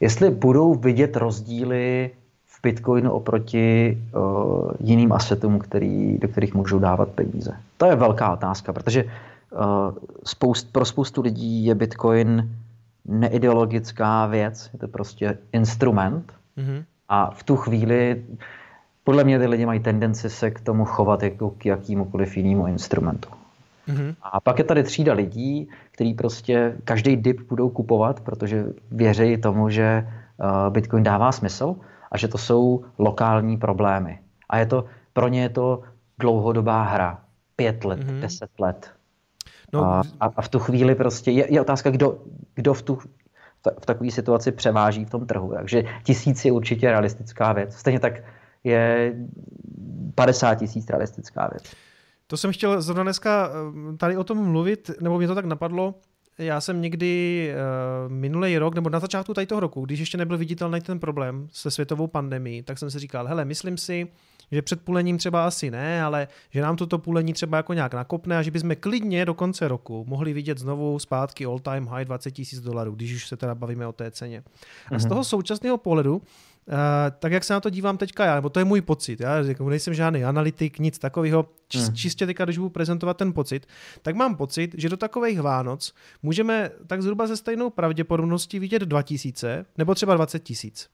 jestli budou vidět rozdíly v Bitcoinu oproti uh, jiným asetům, který, do kterých můžou dávat peníze. To je velká otázka, protože uh, spoust, pro spoustu lidí je Bitcoin neideologická věc, je to prostě instrument, mm-hmm. a v tu chvíli podle mě ty lidi mají tendenci se k tomu chovat jako k jakýmukoliv jinému instrumentu. Mm-hmm. A pak je tady třída lidí, kteří prostě každý dip budou kupovat, protože věří tomu, že Bitcoin dává smysl a že to jsou lokální problémy. A je to, pro ně je to dlouhodobá hra. Pět let, mm-hmm. deset let. No. A, a v tu chvíli prostě je, je otázka, kdo, kdo v tu v takové situaci převáží v tom trhu. Takže tisíc je určitě realistická věc. Stejně tak je padesát tisíc realistická věc. To jsem chtěl zrovna dneska tady o tom mluvit, nebo mě to tak napadlo. Já jsem někdy uh, minulý rok, nebo na začátku tady toho roku, když ještě nebyl viditelný ten problém se světovou pandemií, tak jsem si říkal, hele, myslím si, že před půlením třeba asi ne, ale že nám toto půlení třeba jako nějak nakopne a že bychom klidně do konce roku mohli vidět znovu zpátky all time high dvacet tisíc dolarů, když už se teda bavíme o té ceně. A mm-hmm. z toho současného pohledu, Uh, tak jak se na to dívám teďka já, nebo to je můj pocit, já nejsem žádný analytik, nic takového, čist, hmm. čistě teďka, když budu prezentovat ten pocit, tak mám pocit, že do takových Vánoc můžeme tak zhruba se stejnou pravděpodobností vidět dva tisíce nebo třeba dvacet tisíc.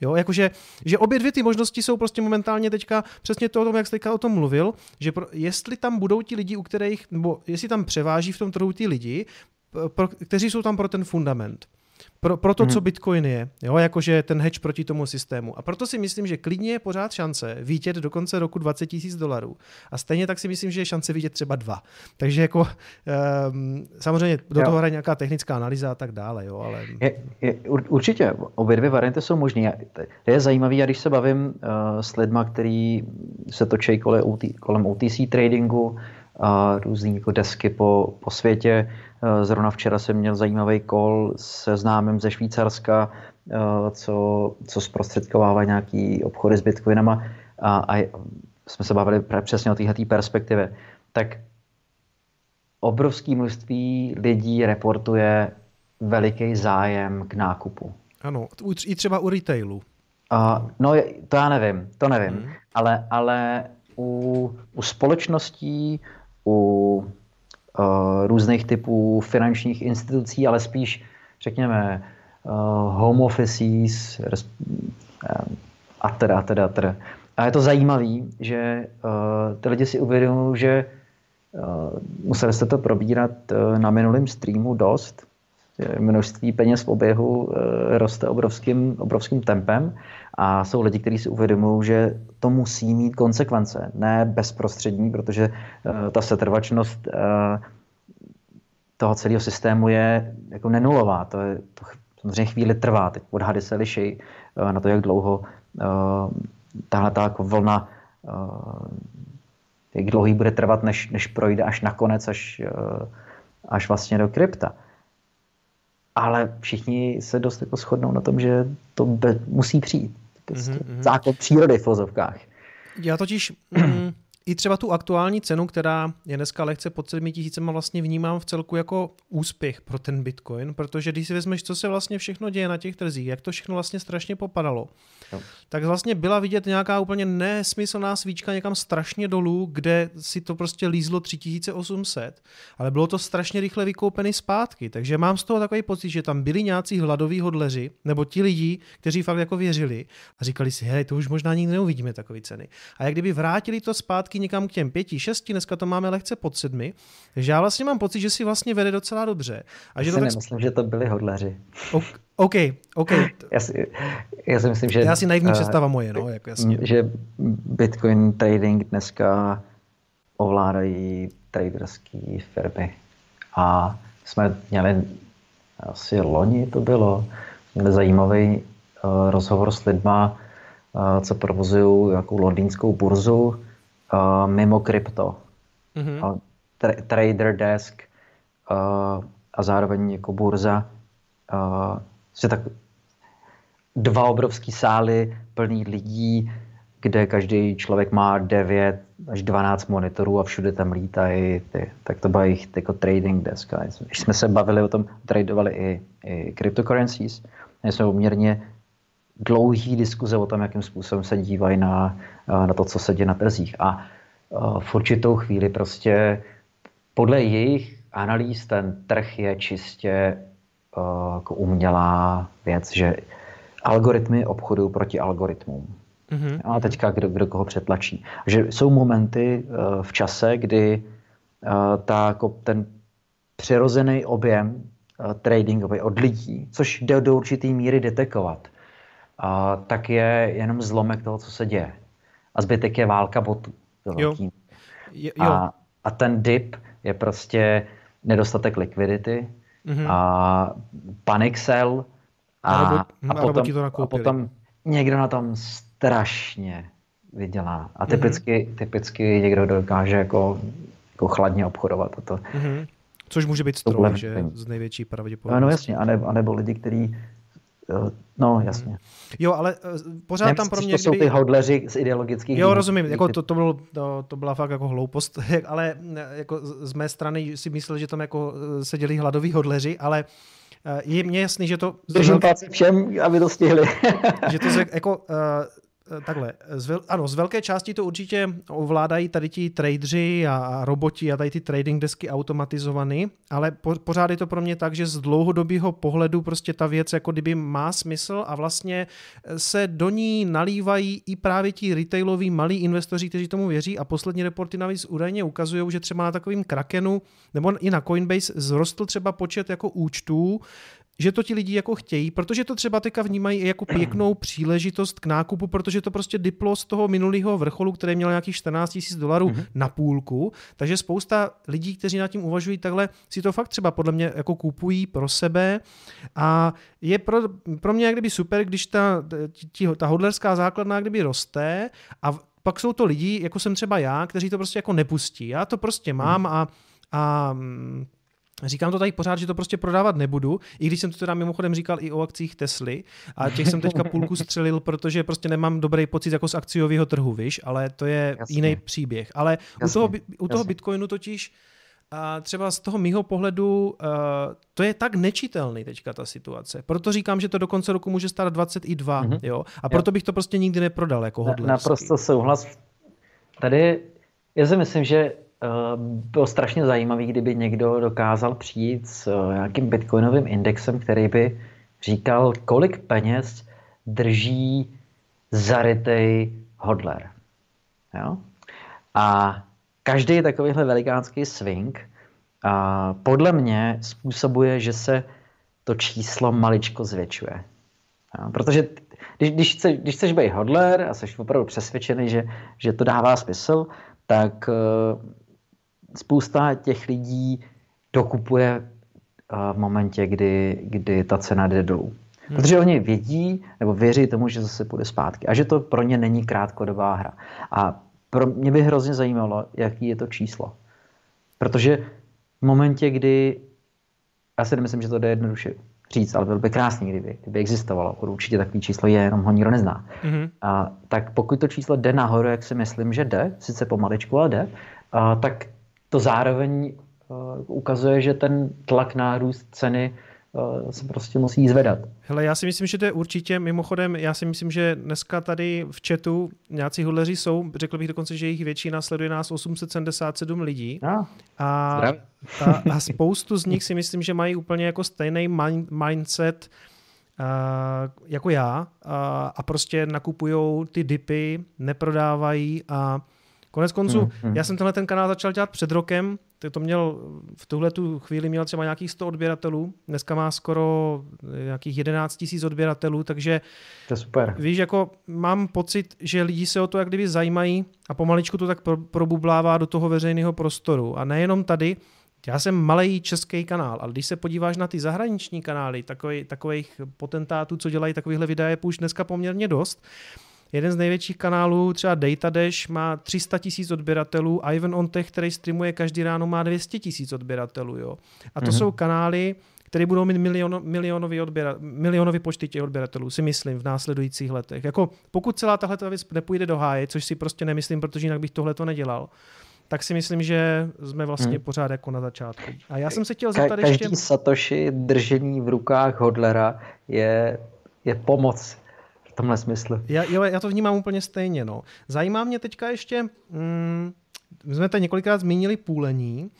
Jo, jakože že obě dvě ty možnosti jsou prostě momentálně teďka přesně to o tom, jak jste o tom mluvil, že pro, jestli tam budou ti lidi, u kterých, nebo jestli tam převáží v tom trhu ty lidi, pro, kteří jsou tam pro ten fundament. Pro, pro to, co Bitcoin je, jo, jakože ten hedge proti tomu systému. A proto si myslím, že klidně je pořád šance vidět do konce roku dvacet tisíc dolarů. A stejně tak si myslím, že je šance vidět třeba dva. Takže jako um, samozřejmě do jo. toho hraje nějaká technická analýza a tak dále. Jo, ale... je, je, určitě, obě dvě varianty jsou možný. Je zajímavý, a když se bavím uh, s lidma, který se točí kolem, kolem O T C tradingu, a různý jako desky po, po světě. Zrovna včera jsem měl zajímavý call se známým ze Švýcarska, co, co zprostředkovává nějaký obchody s bitcoinama a, a jsme se bavili přesně o této perspektivě. Tak obrovské množství lidí reportuje veliký zájem k nákupu. Ano, i třeba u retailu. A, no, to já nevím, to nevím, hmm. ale, ale u, u společností, u uh, různých typů finančních institucí, ale spíš, řekněme, uh, home offices res, uh, a teda, a teda, a teda. A je to zajímavé, že uh, ty lidi si uvědomují, že uh, museli jste to probírat uh, na minulém streamu dost, množství peněz v oběhu uh, roste obrovským, obrovským tempem a jsou lidi, kteří si uvědomují, že to musí mít konsekvence, ne bezprostřední, protože uh, ta setrvačnost uh, toho celého systému je jako nenulová. To, je, to samozřejmě chvíli trvá. Teď odhady se liší uh, na to, jak dlouho uh, tahle ta jako vlna uh, jak dlouhý bude trvat, než, než projde až nakonec, až, uh, až vlastně do krypta. Ale všichni se dost jako shodnou na tom, že to be- musí přijít. Mm-hmm. Základ přírody v vozovkách. Já totiž mm, i třeba tu aktuální cenu, která je dneska lehce pod sedmi tisícema, vlastně vnímám v celku jako úspěch pro ten Bitcoin, protože když si vezmeš, co se vlastně všechno děje na těch trzích, jak to všechno vlastně strašně popadalo, no. tak vlastně byla vidět nějaká úplně nesmyslná svíčka někam strašně dolů, kde si to prostě lízlo tři tisíce osm set, ale bylo to strašně rychle vykoupený zpátky, takže mám z toho takový pocit, že tam byli nějací hladoví hodleři, nebo ti lidi, kteří fakt jako věřili a říkali si, hej, to už možná nikdy neuvidíme takové ceny. A jak kdyby vrátili to zpátky někam k těm pěti, šesti, dneska to máme lehce pod sedmi, takže já vlastně mám pocit, že si vlastně vede docela dobře. A že to tak... nemyslím, že to byli hodleři. Okay. OK, OK. Já si, já si myslím, že... Já si naivní uh, představa moje, no, jako jasně. Že Bitcoin trading dneska ovládají traderský firmy. A jsme měli, asi loni to bylo, měli zajímavý uh, rozhovor s lidma, uh, co provozují nějakou londýnskou burzu uh, mimo krypto. Mm-hmm. Uh, tra- trader desk, uh, a zároveň jako burza. Uh, se tak dva obrovský sály plný lidí, kde každý člověk má devět až dvanáct monitorů a všude tam lítají ty. Tak to byla jich jako trading desk. Když jsme se bavili o tom, tradovali i, i cryptocurrencies, jsme uměrně dlouhý diskuze o tom, jakým způsobem se dívají na, na to, co se děje na trzích. A v určitou chvíli prostě podle jejich analýz ten trh je čistě jako umělá věc, že algoritmy obchodují proti algoritmům. Mm-hmm. A teďka kdo, kdo koho přetlačí. Že jsou momenty uh, v čase, kdy uh, ta, jako ten přirozený objem uh, tradingový od lidí, což jde do určité míry detekovat, uh, tak je jenom zlomek toho, co se děje. A zbytek je válka botů. Jo. Jo, jo. A, a ten dip je prostě nedostatek likvidity, mm-hmm. a panic sell a, a, robot, a, potom, to a potom někdo na tom strašně vydělá. A typicky, mm-hmm. typicky někdo dokáže jako, jako chladně obchodovat. A to, mm-hmm. což může být stroj, že z největší pravděpodobnosti. No, no jasně, anebo, anebo lidi, kteří... No, jasně. Jo, ale pořád Nemyslíš, tam pro mě... to jsou ty hodleři z ideologických... Jo, rozumím, jako to, to, bylo, to, to byla fakt jako hloupost, ale jako z mé strany si myslel, že tam jako seděli hladoví hodleři, ale je mně jasný, že to... Držím palce všem, aby to stihli. Že to se jako... Takhle, z vel, ano, z velké části to určitě ovládají tady ti tradeři a, a roboti a tady ty trading desky automatizovaný, ale po, pořád je to pro mě tak, že z dlouhodobého pohledu prostě ta věc jako kdyby má smysl a vlastně se do ní nalívají i právě ti retailoví malí investoři, kteří tomu věří, a poslední reporty navíc údajně ukazují, že třeba na takovým Krakenu nebo i na Coinbase zrostl třeba počet jako účtů, že to ti lidi jako chtějí, protože to třeba teďka vnímají jako pěknou příležitost k nákupu, protože to prostě diplo z toho minulého vrcholu, který měl nějakých čtrnáct tisíc dolarů mm-hmm. na půlku, takže spousta lidí, kteří nad tím uvažují takhle, si to fakt třeba podle mě jako kupují pro sebe a je pro, pro mě jak kdyby super, když ta, ta hodlerská základna jak kdyby roste a pak jsou to lidi, jako jsem třeba já, kteří to prostě jako nepustí. Já to prostě mám a, a říkám to tady pořád, že to prostě prodávat nebudu, i když jsem to teda mimochodem říkal i o akcích Tesly a těch jsem teďka půlku střelil, protože prostě nemám dobrý pocit jako z akciového trhu, víš, ale to je jiný příběh. Ale jasně, u toho, u toho Bitcoinu totiž a třeba z toho mýho pohledu to je tak nečitelný teďka ta situace. Proto říkám, že to do konce roku může stát dvacet dva, mm-hmm. jo, a proto jo. bych to prostě nikdy neprodal jako hodlersky. Naprosto souhlas. Tady já si myslím, že bylo strašně zajímavý, kdyby někdo dokázal přijít s nějakým bitcoinovým indexem, který by říkal, kolik peněz drží zarytej hodler. Jo? A každý takovýhle velikánský swing a podle mě způsobuje, že se to číslo maličko zvětšuje. Jo? Protože když, když, chce, když chceš být hodler a jsi opravdu přesvědčený, že, že to dává smysl, tak spousta těch lidí dokupuje v momentě, kdy, kdy ta cena jde dolů. Hmm. Protože oni vědí nebo věří tomu, že zase půjde zpátky a že to pro ně není krátkodobá hra. A pro mě by hrozně zajímalo, jaký je to číslo. Protože v momentě, kdy, já si nemyslím, že to jde jednoduše říct, ale bylo by krásný, kdyby, kdyby existovalo. Určitě takové číslo je, jenom ho nikdo nezná. Mm-hmm. A, tak pokud to číslo jde nahoru, jak si myslím, že jde, sice pomaličku, ale jde, a, tak to zároveň uh, ukazuje, že ten tlak na růst ceny uh, se prostě musí zvedat. Hele, já si myslím, že to je určitě, mimochodem, já si myslím, že dneska tady v chatu nějací hodleři jsou, řekl bych dokonce, že jejich většina sleduje nás osm set sedmdesát sedm lidí. No, a, a, a spoustu z nich si myslím, že mají úplně jako stejný mind, mindset uh, jako já uh, a prostě nakupujou ty dipy, neprodávají a konec konců, hmm, hmm. já jsem tenhle ten kanál začal dělat před rokem, to měl, v tuhle tu chvíli měl třeba nějakých sto odběratelů, dneska má skoro nějakých jedenáct tisíc odběratelů, takže to je super. Víš, jako mám pocit, že lidi se o to jak kdyby zajímají a pomaličku to tak pro, probublává do toho veřejného prostoru a nejenom tady. Já jsem malej český kanál, ale když se podíváš na ty zahraniční kanály, takovej, takových potentátů, co dělají takovýhle videa, je už dneska poměrně dost. Jeden z největších kanálů, třeba DataDash, má tři sta tisíc odběratelů, Ivan Ontech, který streamuje každý ráno, má dvě stě tisíc odběratelů. Jo? A to mm-hmm. jsou kanály, které budou mít milion, milionový, odběra, milionový počty těch odběratelů, si myslím, v následujících letech. Jako, pokud celá tahleta věc nepůjde do háje, což si prostě nemyslím, protože jinak bych tohleto nedělal, tak si myslím, že jsme vlastně hmm. pořád jako na začátku. A já jsem se chtěl zeptat Ka- každý ještě... Každý satoshi držení v rukách hodlera je, je pomoc v tomhle smyslu. Já, jo, já to vnímám úplně stejně. No. Zajímá mě teďka ještě... Mm, jsme tady několikrát zmínili půlení.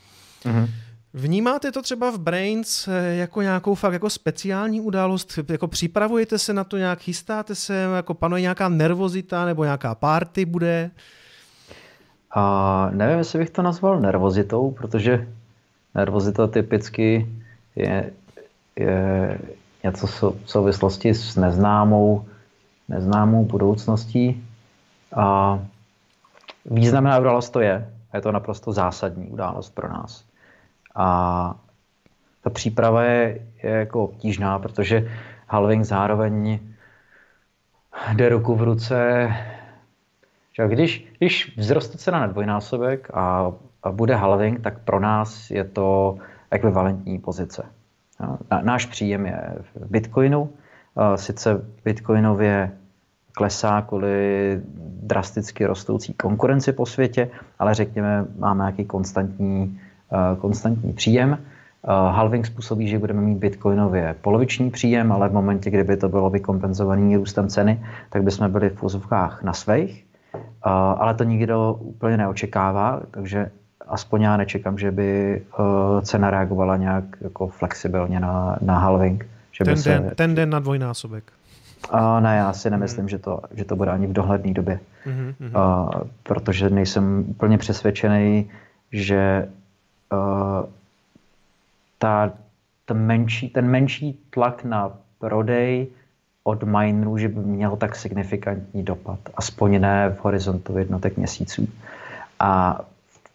Mhm. Vnímáte to třeba v Braiins jako nějakou fakt jako speciální událost? Jako připravujete se na to nějak, chystáte se, jako panuje nějaká nervozita nebo nějaká party bude? A nevím, jestli bych to nazval nervozitou, protože nervozita typicky je, je něco v souvislosti s neznámou, neznámou budoucností. A významná událost to je. Je to naprosto zásadní událost pro nás. A ta příprava je, je jako obtížná, protože halving zároveň jde ruku v ruce. Když, když vzroste cena na dvojnásobek a, a bude halving, tak pro nás je to ekvivalentní pozice. Náš příjem je v bitcoinu. Sice bitcoinově klesá kvůli drasticky rostoucí konkurenci po světě, ale řekněme, máme nějaký konstantní konstantní příjem. Halving způsobí, že budeme mít bitcoinově poloviční příjem, ale v momentě, kdyby to bylo vykompenzovaný růstem ceny, tak bychom byli v úzovkách na svejch. Ale to nikdo úplně neočekává, takže aspoň já nečekám, že by cena reagovala nějak jako flexibilně na, na halving. Že ten, by se... den, ten den na dvojnásobek. Uh, ne, já si nemyslím, mm. že, to, že to bude ani v dohledné době. Mm-hmm. Uh, protože nejsem úplně přesvědčený, že Uh, ta, ta menší, ten menší tlak na prodej od minerů, že by měl tak signifikantní dopad, aspoň ne v horizontu jednotek měsíců. A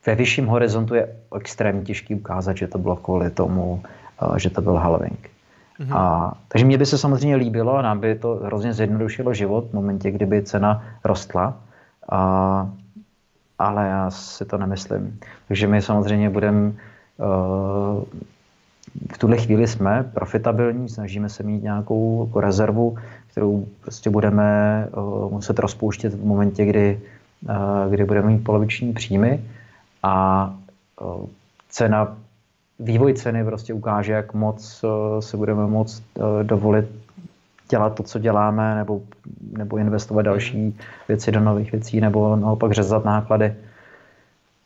ve vyšším horizontu je extrémně těžký ukázat, že to bylo kvůli tomu, uh, že to byl halving. Mhm. A, takže mně by se samozřejmě líbilo a nám by to hrozně zjednodušilo život v momentě, kdyby cena rostla. Uh, Ale já si to nemyslím. Takže my samozřejmě budeme, v tuhle chvíli jsme profitabilní, snažíme se mít nějakou rezervu, kterou prostě budeme muset rozpouštět v momentě, kdy, kdy budeme mít poloviční příjmy. A cena, vývoj ceny prostě ukáže, jak moc se budeme moct dovolit dělat to, co děláme, nebo, nebo investovat další věci do nových věcí, nebo naopak řezat náklady.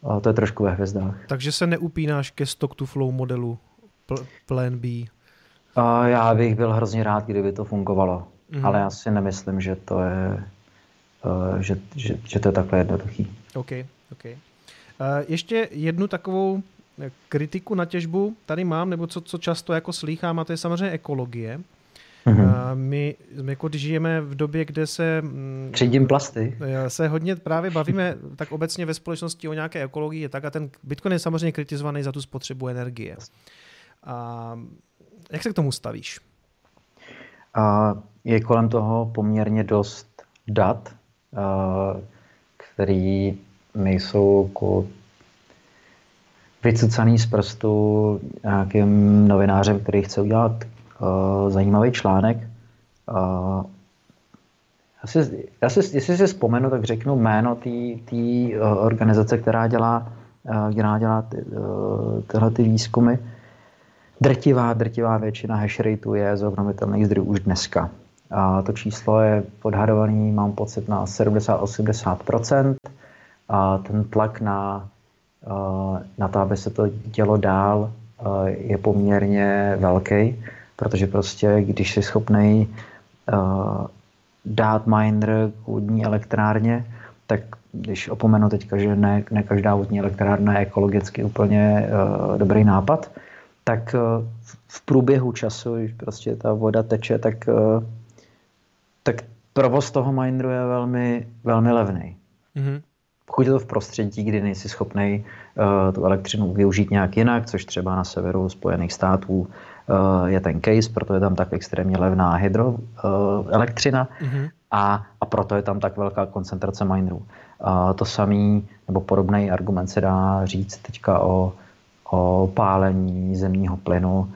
A to je trošku ve hvězdách. Takže se neupínáš ke stock-to-flow modelu pl- Plan B? A já bych byl hrozně rád, kdyby to fungovalo. Mm. Ale já si nemyslím, že to je, že, že, že to je takhle jednoduchý. OK, OK. Ještě jednu takovou kritiku na těžbu tady mám, nebo co, co často jako slýchám, a to je samozřejmě ekologie. Mm-hmm. My, my když žijeme v době, kde se třídím plasty, se hodně právě bavíme tak obecně ve společnosti o nějaké ekologii, tak a ten Bitcoin je samozřejmě kritizovaný za tu spotřebu energie. A jak se k tomu stavíš? A je kolem toho poměrně dost dat, které nejsou jako vycucaný z prstu nějakým novinářem, který chce udělat Uh, zajímavý článek. Uh, já si, já si, jestli si vzpomenu, tak řeknu jméno té uh, organizace, která dělá, uh, která dělá ty, uh, tyhle ty výzkumy. Drtivá, drtivá většina hashrate je z obnovitelných zdrojů už dneska. Uh, to číslo je odhadovaný, mám pocit, na sedmdesát až osmdesát procent. Uh, ten tlak na, uh, na to, aby se to dělo dál, uh, je poměrně velký. Protože prostě, když jsi schopnej uh, dát miner k vodní elektrárně, tak když opomenu teďka, že ne, ne každá vodní elektrárna je ekologicky úplně uh, dobrý nápad, tak uh, v průběhu času, když prostě ta voda teče, tak, uh, tak provoz toho mineru je velmi, velmi levný. Mm-hmm. Pokud je to v prostředí, kdy nejsi schopnej uh, tu elektřinu využít nějak jinak, což třeba na severu Spojených států je ten case, proto je tam tak extrémně levná hydro, elektřina mm-hmm. a, a proto je tam tak velká koncentrace minerů. To samý nebo podobný argument se dá říct teďka o, o pálení zemního plynu,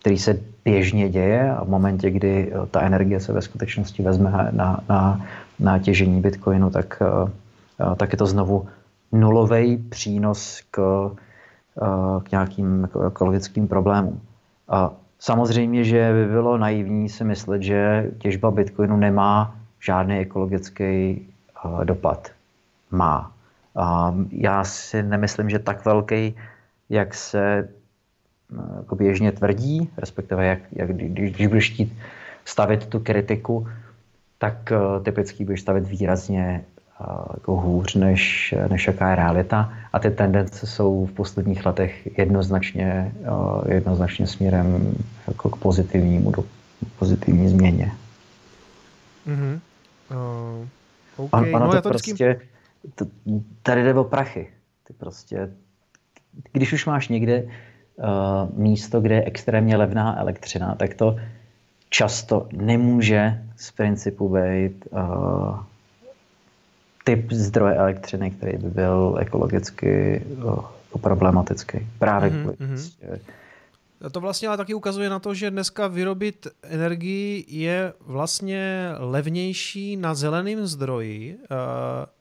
který se běžně děje a v momentě, kdy ta energie se ve skutečnosti vezme na, na, na těžení bitcoinu, tak, tak je to znovu nulový přínos k, k nějakým ekologickým problémům. Samozřejmě, že by bylo naivní si myslet, že těžba bitcoinu nemá žádný ekologický dopad. Má. Já si nemyslím, že tak velký, jak se jako běžně tvrdí, respektive jak, jak, když, když budeš chtít stavit tu kritiku, tak uh, typicky budeš stavit výrazně uh, jako hůř, než, než jaká je realita. A ty tendence jsou v posledních letech jednoznačně, uh, jednoznačně směrem jako k pozitivnímu, do, pozitivní změně. Mm-hmm. Uh, okay. On, ono no, to, já to prostě, to, tady jde o prachy. Ty prostě, když už máš někde místo, kde je extrémně levná elektřina, tak to často nemůže z principu být uh, typ zdroje elektřiny, který by byl ekologicky uh, problematický. Právě mm-hmm, kvůli. Mm-hmm. To vlastně ale taky ukazuje na to, že dneska vyrobit energii je vlastně levnější na zeleném zdroji, uh,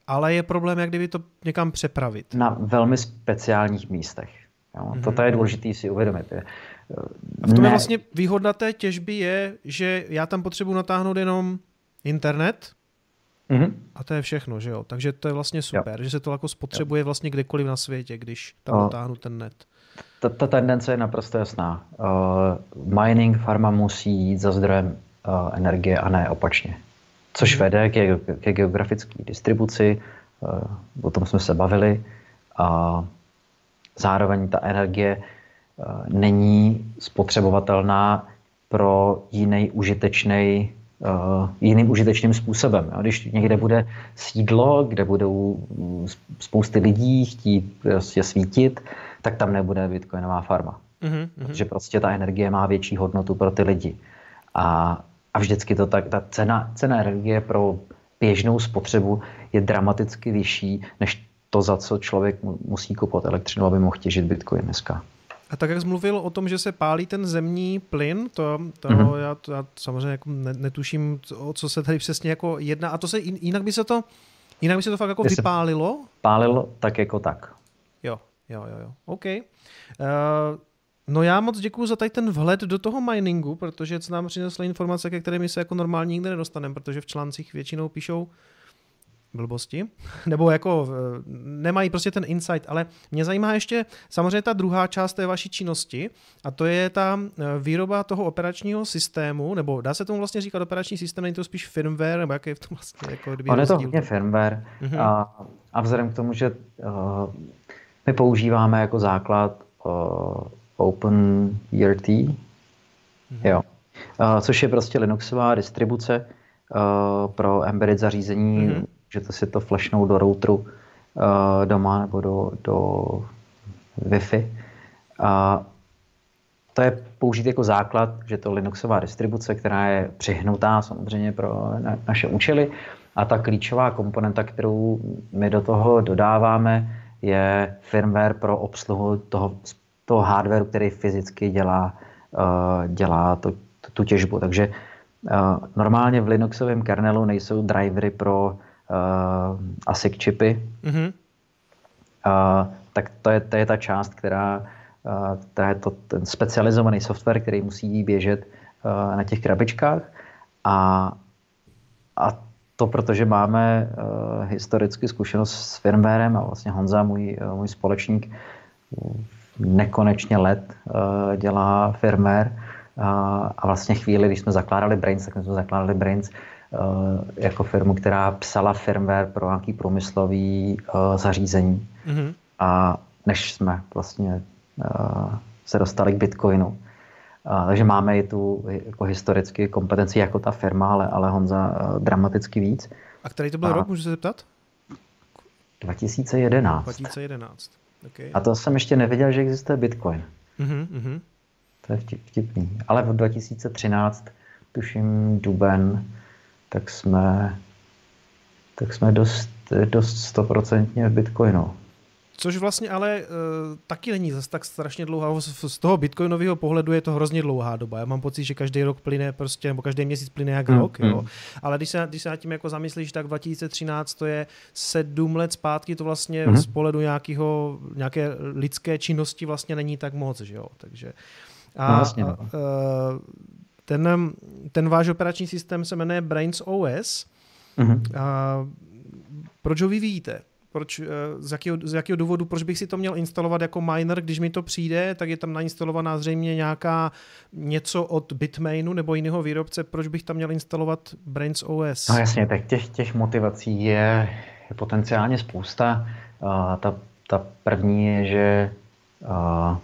ale je problém, jak kdyby to někam přepravit. Na velmi speciálních místech. Jo, to tady je důležité si uvědomit. Je. A v tom vlastně výhoda té těžby je, že já tam potřebuji natáhnout jenom internet mm-hmm. a to je všechno, že jo? Takže to je vlastně super, jo. Že se to jako spotřebuje jo. vlastně kdekoliv na světě, když tam o, natáhnu ten net. Ta, ta tendence je naprosto jasná. Uh, mining farma musí jít za zdrojem uh, energie a ne opačně. Což mm-hmm. vede ke, ke geografické distribuci, uh, o tom jsme se bavili a uh, zároveň ta energie není spotřebovatelná pro jiný užitečný, jiným užitečným způsobem. Když někde bude sídlo, kde budou spousty lidí chtít je svítit, tak tam nebude bitcoinová farma. Mm-hmm. Protože prostě ta energie má větší hodnotu pro ty lidi. A, a vždycky to tak, ta cena, cena energie pro běžnou spotřebu je dramaticky vyšší, než to, za co člověk musí kupovat elektřinu, aby mohl těžit bitcoin dneska. A tak, jak jsi mluvil o tom, že se pálí ten zemní plyn, to, to mm-hmm. já, to, já samozřejmě jako netuším, o co se tady přesně jako jedná. A to se jinak by se to, jinak by se to fakt jako vypálilo? Pálilo tak jako tak. Jo, jo, jo. jo. OK. Uh, no já moc děkuju za tady ten vhled do toho miningu, protože jsi nám přinesla informace, ke kterými se jako normálně nikde nedostaneme, protože v článcích většinou píšou blbosti, nebo jako nemají prostě ten insight, ale mě zajímá ještě samozřejmě ta druhá část té vaší činnosti a to je ta výroba toho operačního systému, nebo dá se tomu vlastně říkat operační systém, není to spíš firmware, nebo jaký je v tom vlastně jako kdyby rozdíl? On je to hodně firmware mhm. a, a vzhledem k tomu, že uh, my používáme jako základ uh, OpenWrt, mhm. jo, uh, což je prostě Linuxová distribuce uh, pro embedded zařízení, mhm. že to si to flashnou do routeru uh, doma nebo do, do Wi-Fi. Uh, to je použít jako základ, že to Linuxová distribuce, která je přihnutá samozřejmě pro na, naše účely. A ta klíčová komponenta, kterou my do toho dodáváme, je firmware pro obsluhu toho, toho hardwareu, který fyzicky dělá, uh, dělá to, tu těžbu. Takže uh, normálně v Linuxovém kernelu nejsou drivery pro Uh, ASIC čipy, mm-hmm. uh, tak to je, to je ta část, která, uh, která je to ten specializovaný software, který musí běžet uh, na těch krabičkách. A, a to, protože máme uh, historicky zkušenost s firmwarem a vlastně Honza, můj, uh, můj společník, nekonečně let uh, dělá firmware uh, a vlastně chvíli, když jsme zakládali Braiins, tak jsme zakládali Braiins jako firmu, která psala firmware pro nějaký průmyslový uh, zařízení. Mm-hmm. A než jsme vlastně uh, se dostali k bitcoinu. Uh, takže máme i tu jako historicky kompetenci jako ta firma, ale, ale Honza uh, dramaticky víc. A který to byl a rok, můžu se zeptat? dva tisíce jedenáct. dva tisíce jedenáct. Okay. A to jsem ještě nevěděl, že existuje bitcoin. Mm-hmm. To je vtipný. Ale v dva tisíce třináct, tuším duben, tak jsme, tak jsme dost, dost stoprocentně v Bitcoinu. Což vlastně ale e, taky není zase tak strašně dlouhá. Z toho bitcoinového pohledu je to hrozně dlouhá doba. Já mám pocit, že každý rok plyne prostě, nebo každý měsíc plyne jak mm, rok. Mm. Jo. Ale když se, když se nad tím jako zamyslíš, tak dva tisíce třináct to je sedm let zpátky, to vlastně mm. z pohledu nějakého, nějaké lidské činnosti vlastně není tak moc. Že jo? Takže, a, no, vlastně. a, a, ten, ten váš operační systém se jmenuje Braiins O S. Mm. A, proč ho vyvíjíte? Proč, z, jakého, z jakého důvodu, proč bych si to měl instalovat jako miner, když mi to přijde, tak je tam nainstalovaná zřejmě nějaká něco od Bitmainu nebo jiného výrobce, proč bych tam měl instalovat Braiins O S? No jasně, tak těch, těch motivací je potenciálně spousta. Uh, ta, ta první je, že uh,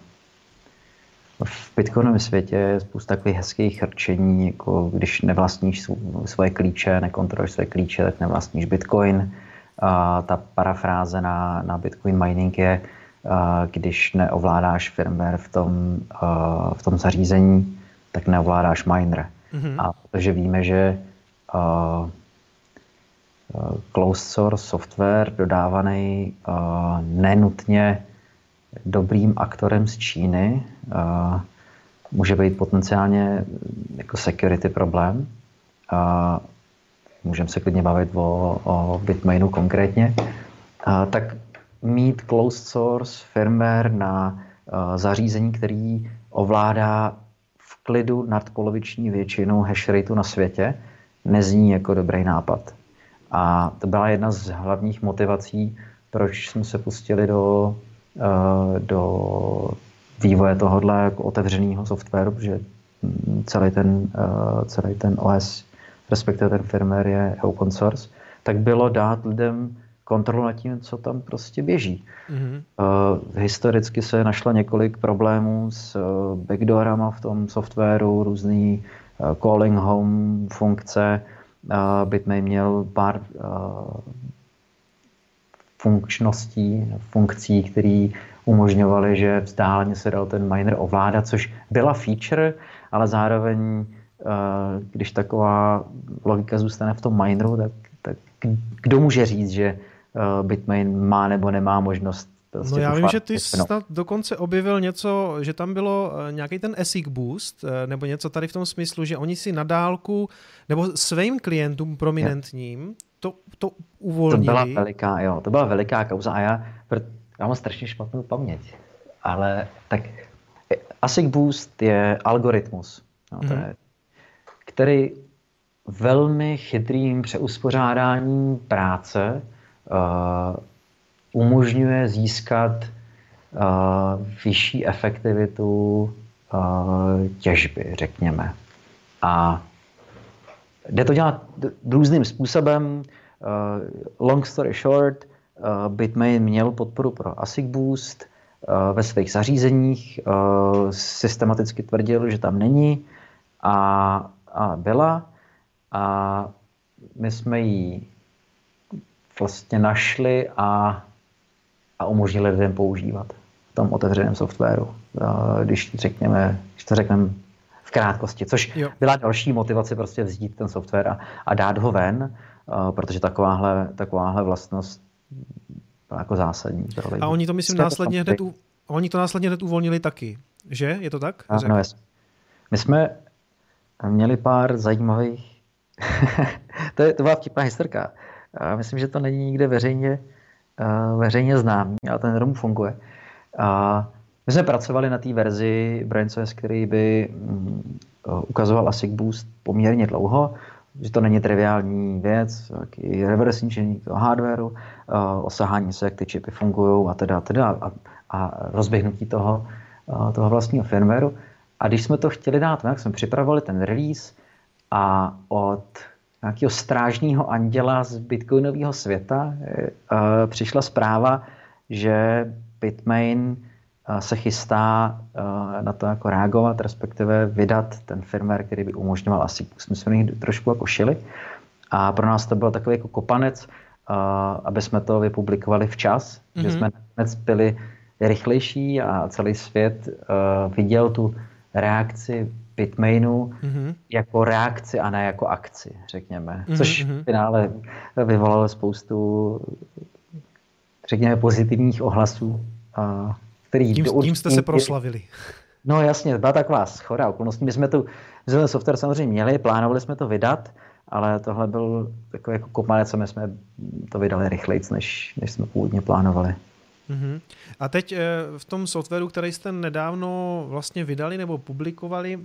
v bitcoinovém světě je spousta takových hezkých rčení, jako když nevlastníš svoje klíče, nekontroluješ své klíče, tak nevlastníš bitcoin. Uh, ta parafráze na, na Bitcoin mining je, uh, když neovládáš firmware v tom, uh, v tom zařízení, tak neovládáš miner. Mm-hmm. A protože víme, že uh, closed source software dodávaný uh, nenutně dobrým aktorem z Číny uh, může být potenciálně jako security problém. Uh, Můžeme se klidně bavit o, o Bitmainu konkrétně. A, tak mít closed source firmware na a, zařízení, který ovládá v klidu nadpoloviční většinu hashrate na světě, nezní jako dobrý nápad. A to byla jedna z hlavních motivací, proč jsme se pustili do, a, do vývoje tohohle jako otevřeného softwaru, protože celý ten, a, celý ten O S, respektive ten firmware je open source, tak bylo dát lidem kontrolu nad tím, co tam prostě běží. Mm-hmm. Uh, historicky se našlo několik problémů s uh, backdoorama v tom softwaru, různý uh, calling home funkce. Uh, Bitmain měl pár uh, funkčností, funkcí, které umožňovaly, že vzdáleně se dal ten miner ovládat, což byla feature, ale zároveň když taková logika zůstane v tom mineru, tak, tak kdo může říct, že Bitmain má nebo nemá možnost. No já vím, že ty snad dokonce objevil něco, že tam bylo nějaký ten A S I C Boost, nebo něco tady v tom smyslu, že oni si na dálku, nebo svým klientům prominentním to, to uvolnili. To byla veliká, jo, to byla veliká kauza a já, já mám strašně špatnou paměť, ale tak A S I C Boost je algoritmus. No, to je, který velmi chytrým přeuspořádáním práce uh, umožňuje získat uh, vyšší efektivitu uh, těžby, řekněme. A jde to dělat různým způsobem. Uh, long story short, uh, Bitmain měl podporu pro A S I C Boost uh, ve svých zařízeních. Uh, systematicky tvrdil, že tam není. A, a byla a my jsme ji vlastně našli a, a umožnili lidem používat v tom otevřeném softwaru, když, řekněme, když to řekneme v krátkosti, což jo. Byla další motivace prostě vzít ten software a, a dát ho ven, protože takováhle, takováhle vlastnost byla jako zásadní. A oni to myslím následně hned, u, oni to následně hned uvolnili taky, že? Je to tak? No, my jsme měli pár zajímavých... to, je, to byla vtipná historka. A myslím, že to není nikde veřejně, uh, veřejně známý, ale ten ROM funguje. A my jsme pracovali na té verzi Braiins, který by um, ukazoval A S I C Boost poměrně dlouho, že to není triviální věc, taky reverse engineering toho hardwareu, uh, osahání se, jak ty čipy fungují a teda, teda a, a rozběhnutí toho, uh, toho vlastního firmwareu. A když jsme to chtěli dát, tak jsme připravovali ten release a od nějakého strážního anděla z bitcoinového světa e, e, přišla zpráva, že Bitmain e, se chystá e, na to jako reagovat, respektive vydat ten firmware, který by umožňoval asi. My jsme jich trošku jako šili a pro nás to byl takový jako kopanec, e, aby jsme to vypublikovali včas, mm-hmm. že jsme nakonec byli rychlejší a celý svět e, viděl tu reakci Bitmainu mm-hmm. jako reakci a ne jako akci, řekněme. Což mm-hmm. v finále vyvolalo spoustu, řekněme, pozitivních ohlasů. Který tím, určitě... tím jste se proslavili. No jasně, byla taková shoda okolností. My jsme tu my jsme software samozřejmě měli, plánovali jsme to vydat, ale tohle byl takový jako kopanec, co my jsme to vydali rychlejc, než, než jsme původně plánovali. Uhum. A teď v tom softwaru, který jste nedávno vlastně vydali nebo publikovali,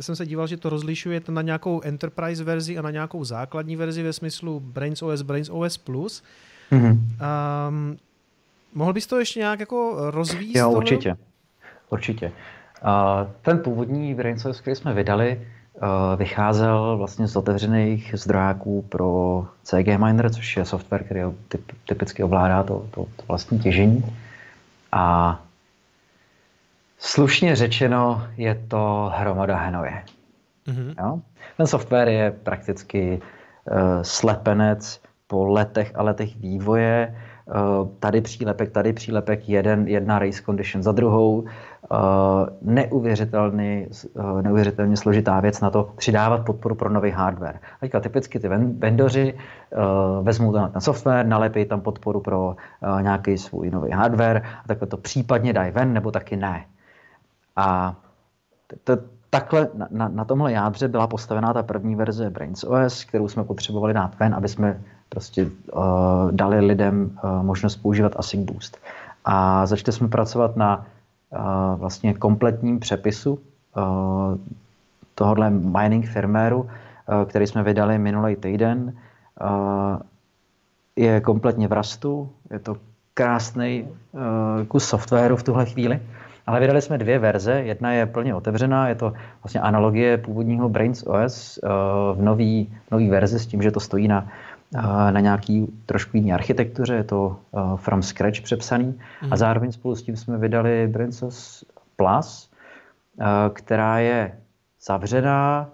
jsem se díval, že to rozlišujete na nějakou enterprise verzi a na nějakou základní verzi ve smyslu Braiins ó es, Braiins ó es Plus. Um, mohl bys to ještě nějak jako rozvíjet? Jo, určitě. určitě. Uh, ten původní Braiins ó es, který jsme vydali, uh, vycházel vlastně z otevřených zdrojáků pro cé gé Miner, což je software, který typ, typicky ovládá to, to, to vlastní těžení. A slušně řečeno je to hromada hnoje. Mm-hmm. Jo? Ten software je prakticky uh, slepenec po letech a letech vývoje. Uh, tady přílepek, tady přílepek, jeden, jedna race condition za druhou. Uh, neuvěřitelný, uh, neuvěřitelně složitá věc na to přidávat podporu pro nový hardware. Teďka typicky ty vendoři uh, vezmou tam ten software, nalepí tam podporu pro uh, nějaký svůj nový hardware a takhle to případně dají ven, nebo taky ne. A to, takhle na, na, na tomhle jádře byla postavená ta první verze Braiins ó es, kterou jsme potřebovali dát ven, aby jsme prostě uh, dali lidem uh, možnost používat ASIC Boost. A začali jsme pracovat na Uh, vlastně kompletním přepisu uh, tohohle mining firméru, uh, který jsme vydali minulý týden. Uh, je kompletně v rastu, je to krásný uh, kus softwaru v tuhle chvíli, ale vydali jsme dvě verze, jedna je plně otevřená, je to vlastně analogie původního Braiins ó es uh, v nový, nový verzi s tím, že to stojí na na nějaký trošku jiný architektuře, je to uh, from scratch přepsaný mm. a zároveň spolu s tím jsme vydali Braiins ó es Plus, uh, která je zavřená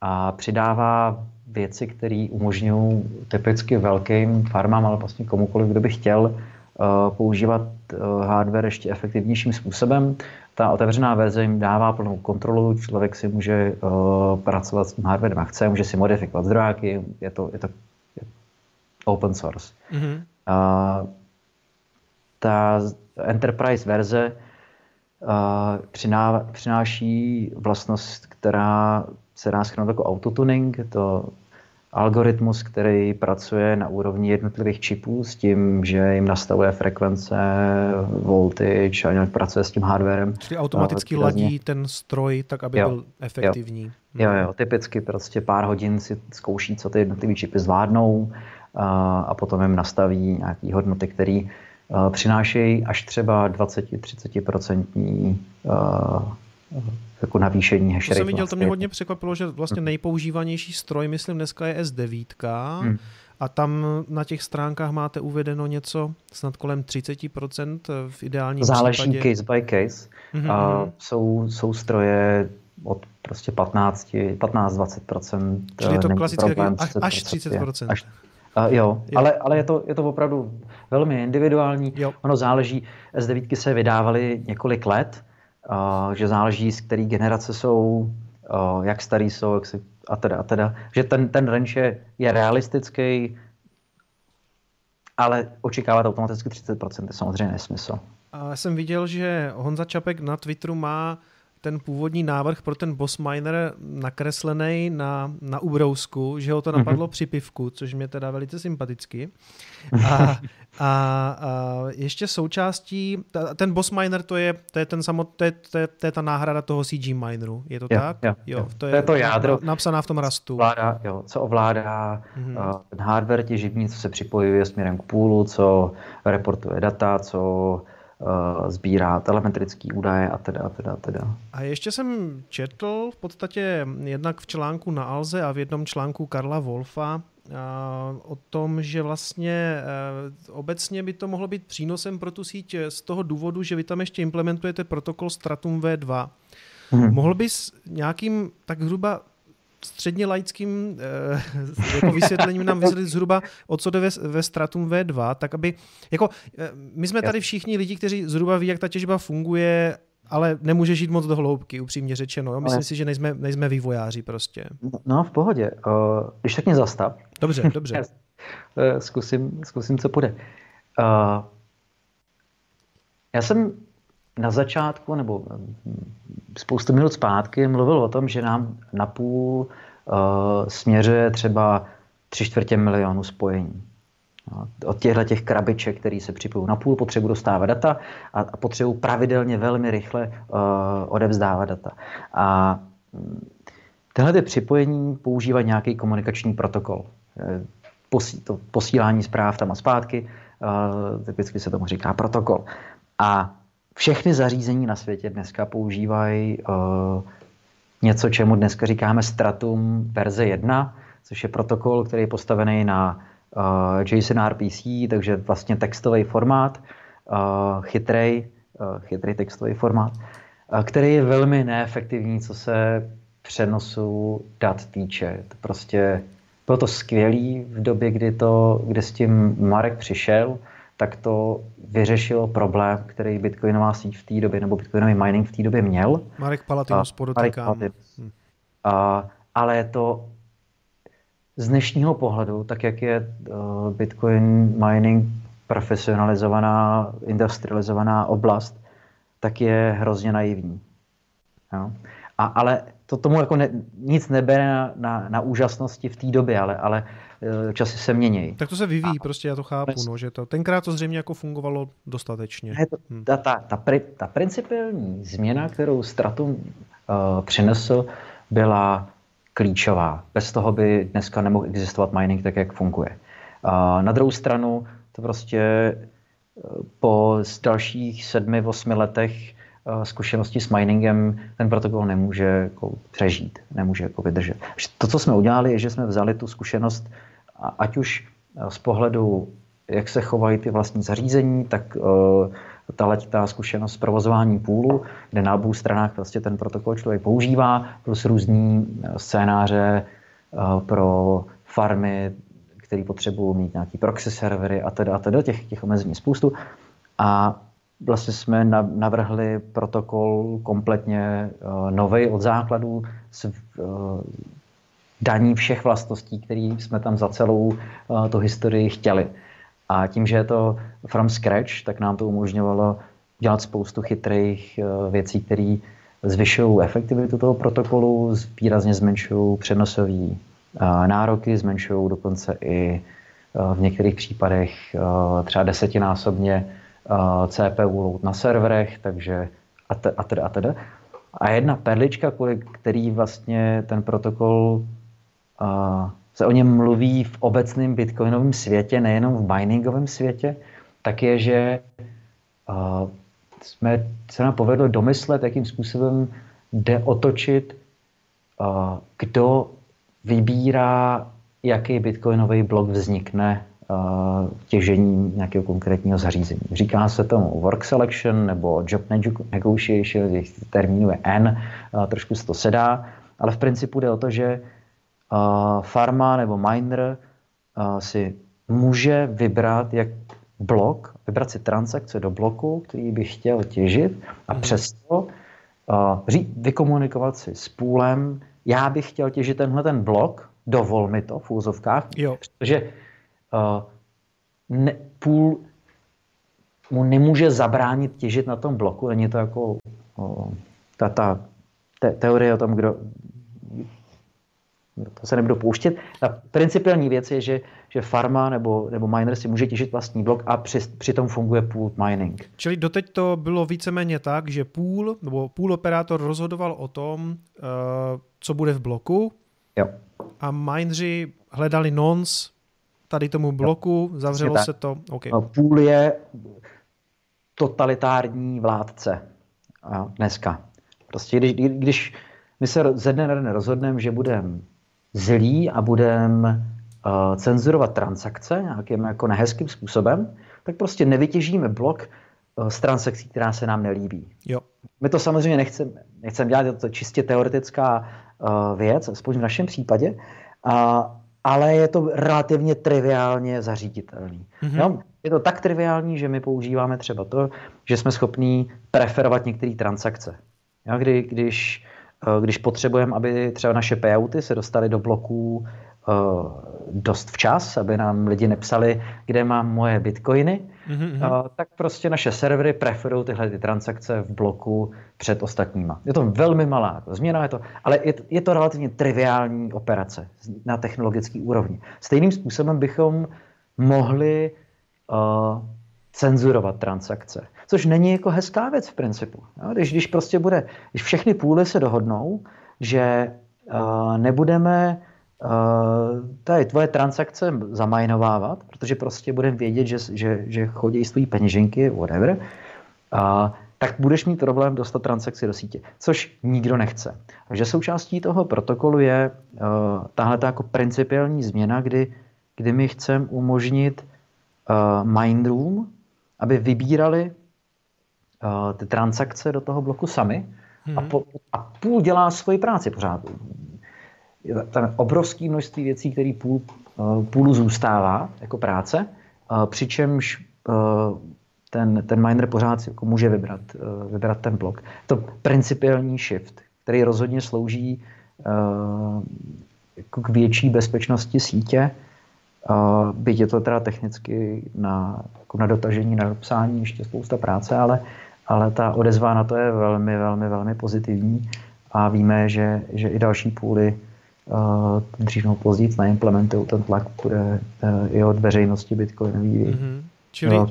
a přidává věci, které umožňují typicky velkým farmám, ale vlastně komukoliv, kdo by chtěl uh, používat uh, hardware ještě efektivnějším způsobem. Ta otevřená verze jim dává plnou kontrolu, člověk si může uh, pracovat s tím hardwarem a chce, může si modifikovat zdrojáky, je to, je to open source. Mm-hmm. Uh, ta enterprise verze uh, přiná, přináší vlastnost, která se dá shrnout jako autotuning, to algoritmus, který pracuje na úrovni jednotlivých čipů s tím, že jim nastavuje frekvence, voltage a nějak pracuje s tím hardwarem. Čili automaticky uh, ladí ten stroj tak, aby jo, byl efektivní. Jo, jo, typicky prostě pár hodin si zkouší, co ty jednotlivé čipy zvládnou, a potom jim nastaví nějaké hodnoty, které uh, přinášejí až třeba dvacet až třicet procent uh, jako navýšení hash rate. To jsem viděl, to mě hodně překvapilo, že vlastně nejpoužívanější stroj, myslím, dneska je es devět hmm. a tam na těch stránkách máte uvedeno něco snad kolem třicet procent v ideálním záleží případě. Záleží case by case. Hmm. Uh, jsou, jsou stroje od prostě patnáct až dvacet procent. Čili je to klasické problém, až, až třicet procent. Až, Uh, jo, jo. Ale, ale je, to, je to opravdu velmi individuální. Jo. Ono záleží, es devět se vydávaly několik let, uh, že záleží, z který generace jsou, uh, jak starý jsou, jak se, a teda, a teda. Že ten, ten range je, je realistický, ale očekávat automaticky třicet procent je samozřejmě nesmysl. Já jsem viděl, že Honza Čapek na Twitteru má ten původní návrh pro ten BOSminer nakreslený na, na ubrousku, že ho to napadlo při pivku, což mě teda velice sympaticky. A, a, a ještě součástí, ta, ten BOSminer to je, to je ten samot, to je, to je, to je ta náhrada toho C G Mineru, je to jo, tak? Jo, jo, to, je, to je to jádro. Napsaná v tom rastu. Ovládá, jo, co ovládá hmm. uh, ten hardware těživní, co se připojuje směrem k půlu, co reportuje data, co sbírá telemetrické údaje a teda, a teda, a teda. A ještě jsem četl v podstatě jednak v článku na Alze a v jednom článku Karla Wolfa o tom, že vlastně obecně by to mohlo být přínosem pro tu síť z toho důvodu, že vy tam ještě implementujete protokol Stratum vé dva. Hmm. Mohl bys nějakým tak hruba středně laickým jako vysvětlením nám vysvětlit zhruba, o co jde ve, ve Stratum vé dva, tak aby, jako my jsme tady všichni lidi, kteří zhruba ví, jak ta těžba funguje ale nemůžeš jít moc do hloubky, upřímně řečeno. Jo? Myslím ale... si, že nejsme, nejsme vývojáři prostě. No, v pohodě. Uh, když tak mě zastav. Dobře, dobře. uh, zkusím, zkusím, co půjde. Uh, já jsem na začátku, nebo spoustu minut zpátky, mluvil o tom, že nám napůl uh, směřuje třeba tři čtvrtě milionu spojení. Od těchto těch krabiček, které se připojují na půl, potřebuji dostávat data a potřebuji pravidelně velmi rychle uh, odevzdávat data. A tyhle připojení používá nějaký komunikační protokol. Posí, to posílání zpráv tam a zpátky, uh, typicky se tomu říká protokol. A všechny zařízení na světě dneska používají uh, něco, čemu dneska říkáme Stratum verze jedna, což je protokol, který je postavený na Uh, JSON R P C, takže vlastně textový formát, uh, chytrej, uh, chytrej textový formát, uh, který je velmi neefektivní, co se přenosu dat týče. To prostě bylo to skvělý v době, kdy, to, kdy s tím Marek přišel, tak to vyřešilo problém, který bitcoinová síť v té době, nebo bitcoinový mining v té době měl. Marek Palatinus, uh, podotýkám. Hmm. Uh, ale to z dnešního pohledu, tak jak je uh, Bitcoin mining profesionalizovaná, industrializovaná oblast, tak je hrozně naivní. Jo? A, ale to tomu jako ne, nic nebere na, na, na úžasnosti v té době, ale, ale uh, časy se mění. Tak to se vyvíjí, a, prostě já to chápu, no, že to, tenkrát to zřejmě jako fungovalo dostatečně. Ne, to, hmm. ta, ta, ta, pri, ta principiální změna, kterou Stratum uh, přinesl, byla klíčová. Bez toho by dneska nemohl existovat mining tak, jak funguje. Na druhou stranu to prostě po dalších sedmi, osmi letech zkušeností s miningem ten protokol nemůže jako přežít, nemůže jako vydržet. To, co jsme udělali, je, že jsme vzali tu zkušenost, ať už z pohledu, jak se chovají ty vlastní zařízení, tak tahle ta zkušenost s provozováním půlu, kde na obou stranách prostě ten protokol člověk používá, plus různý scénáře pro farmy, které potřebují mít nějaký proxy servery a teda a teda, těch, těch omezení spoustu. A vlastně jsme navrhli protokol kompletně novej od základu s daní všech vlastností, které jsme tam za celou tu historii chtěli. A tím, že je to from scratch, tak nám to umožňovalo dělat spoustu chytrých věcí, které zvyšují efektivitu toho protokolu, výrazně zmenšují přenosové nároky, zmenšují dokonce i v některých případech třeba desetinásobně C P U load na serverech, takže a teda a teda. A jedna perlička, kvůli který vlastně ten protokol se o něm mluví v obecném bitcoinovém světě, nejenom v miningovém světě, tak je, že uh, jsme, se nám povedlo domyslet, jakým způsobem jde otočit, uh, kdo vybírá, jaký bitcoinový blok vznikne uh, těžením nějakého konkrétního zařízení. Říká se tomu work selection nebo job negotiation, těch termínů je N, uh, trošku se to sedá, ale v principu jde o to, že Uh, farma nebo miner uh, si může vybrat jak blok, vybrat si transakce do bloku, který by chtěl těžit a mm. přesto uh, ří, vykomunikovat si s půlem, já bych chtěl těžit tenhle ten blok, dovol mi to v úzovkách, jo. Protože uh, ne, půl mu nemůže zabránit těžit na tom bloku, není to jako uh, ta, ta te, teorie o tom, kdo to se nebudu pouštět. Ta principiální věc je, že, že farma nebo, nebo miner si může těžit vlastní blok a při, přitom funguje pool mining. Čili doteď to bylo víceméně tak, že pool, nebo pool operátor rozhodoval o tom, co bude v bloku, jo. A mineři hledali nonce tady tomu bloku, jo. Zavřelo Přesně se tak. to. Okay. Pool je totalitární vládce dneska. Prostě když, když my se ze dne na den rozhodneme, že budeme zlí a budeme uh, cenzurovat transakce nějakým jako nehezkým způsobem, tak prostě nevytěžíme blok uh, z transakcí, která se nám nelíbí. Jo. My to samozřejmě nechceme, nechceme dělat, je to čistě teoretická uh, věc, aspoň v našem případě, uh, ale je to relativně triviálně zaříditelný. Mm-hmm. Jo? Je to tak triviální, že my používáme třeba to, že jsme schopní preferovat některé transakce. Jo, kdy, když, když potřebujeme, aby třeba naše payouty se dostaly do bloků dost včas, aby nám lidi nepsali, kde mám moje bitcoiny, mm-hmm. tak prostě naše servery preferují tyhle ty transakce v bloku před ostatníma. Je to velmi malá změna, je to, ale je, je to relativně triviální operace na technologické úrovni. Stejným způsobem bychom mohli uh, cenzurovat transakce, což není jako hezká věc v principu. No, když, když prostě bude, když všechny půly se dohodnou, že uh, nebudeme Uh, tady tvoje transakce zamajnovávat, protože prostě budeme vědět, že, že, že chodí z tvojí peněženky, whatever, uh, tak budeš mít problém dostat transakci do sítě, což nikdo nechce. Takže součástí toho protokolu je uh, tahle jako principiální změna, kdy, kdy my chceme umožnit uh, minerům, aby vybírali uh, ty transakce do toho bloku sami hmm. a, po, a půl dělá svoji práci pořád. Tam obrovské množství věcí, které půl, půlu zůstává jako práce, přičemž ten, ten miner pořád si jako může vybrat, vybrat ten blok. To principiální shift, který rozhodně slouží jako k větší bezpečnosti sítě, byť je to teda technicky na, jako na dotažení, na dopsání ještě spousta práce, ale, ale ta odezva na to je velmi, velmi, velmi pozitivní a víme, že, že i další půly Uh, dřív nebo později neimplementují, ten tlak bude uh, i od veřejnosti bitcoinový. Mm-hmm. Čili no.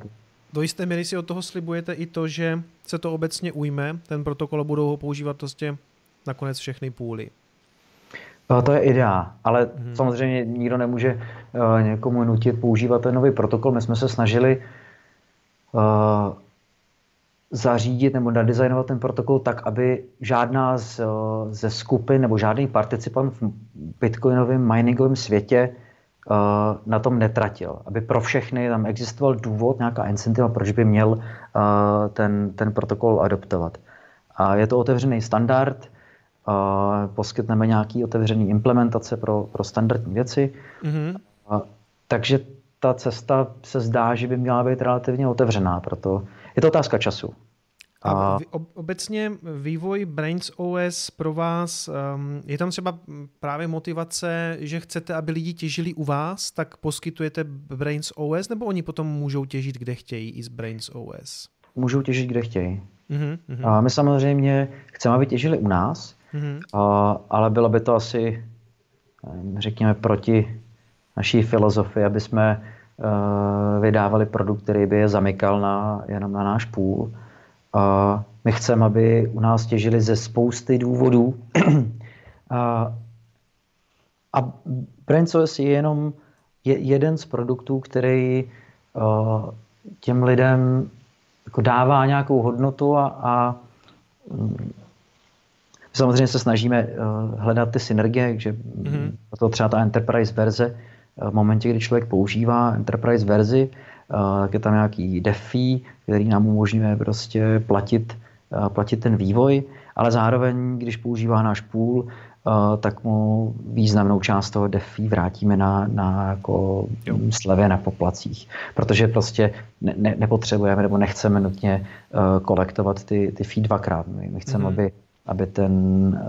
do jisté míry si od toho slibujete i to, že se to obecně ujme, ten protokol budou ho používat prostě nakonec všechny půly. No, to je idea, ale mm-hmm. samozřejmě nikdo nemůže uh, někomu nutit používat ten nový protokol. My jsme se snažili uh, zařídit nebo nadizajnovat ten protokol tak, aby žádná z, ze skupin nebo žádný participant v bitcoinovém miningovém světě uh, na tom netratil. Aby pro všechny tam existoval důvod, nějaká incentiva, proč by měl uh, ten, ten protokol adoptovat. A je to otevřený standard, uh, poskytneme nějaký otevřený implementace pro, pro standardní věci. Mm-hmm. Uh, takže ta cesta se zdá, že by měla být relativně otevřená, proto je to otázka času. A obecně vývoj Braiins O S pro vás, je tam třeba právě motivace, že chcete, aby lidi těžili u vás, tak poskytujete Braiins O S, nebo oni potom můžou těžit, kde chtějí i z Braiins O S? Můžou těžit, kde chtějí. Mm-hmm. A my samozřejmě chceme, aby těžili u nás, mm-hmm. a, ale bylo by to asi, řekněme, proti naší filozofii, aby jsme vydávali produkt, který by je zamykal na, jenom na náš půl. A my chceme, aby u nás těžili ze spousty důvodů. A, a Braiins O S je jenom je jeden z produktů, který uh, těm lidem jako dává nějakou hodnotu a, a um, samozřejmě se snažíme uh, hledat ty synergie, takže mm-hmm. to třeba ta enterprise verze. V momentě, kdy člověk používá enterprise verzi, tak je tam nějaký defi, který nám umožňuje prostě platit, platit ten vývoj, ale zároveň, když používá náš pool, tak mu významnou část toho defi vrátíme na, na jako slevě na poplacích, protože prostě ne, ne, nepotřebujeme nebo nechceme nutně kolektovat ty, ty fee dvakrát. My chceme, mm-hmm. aby, aby ten,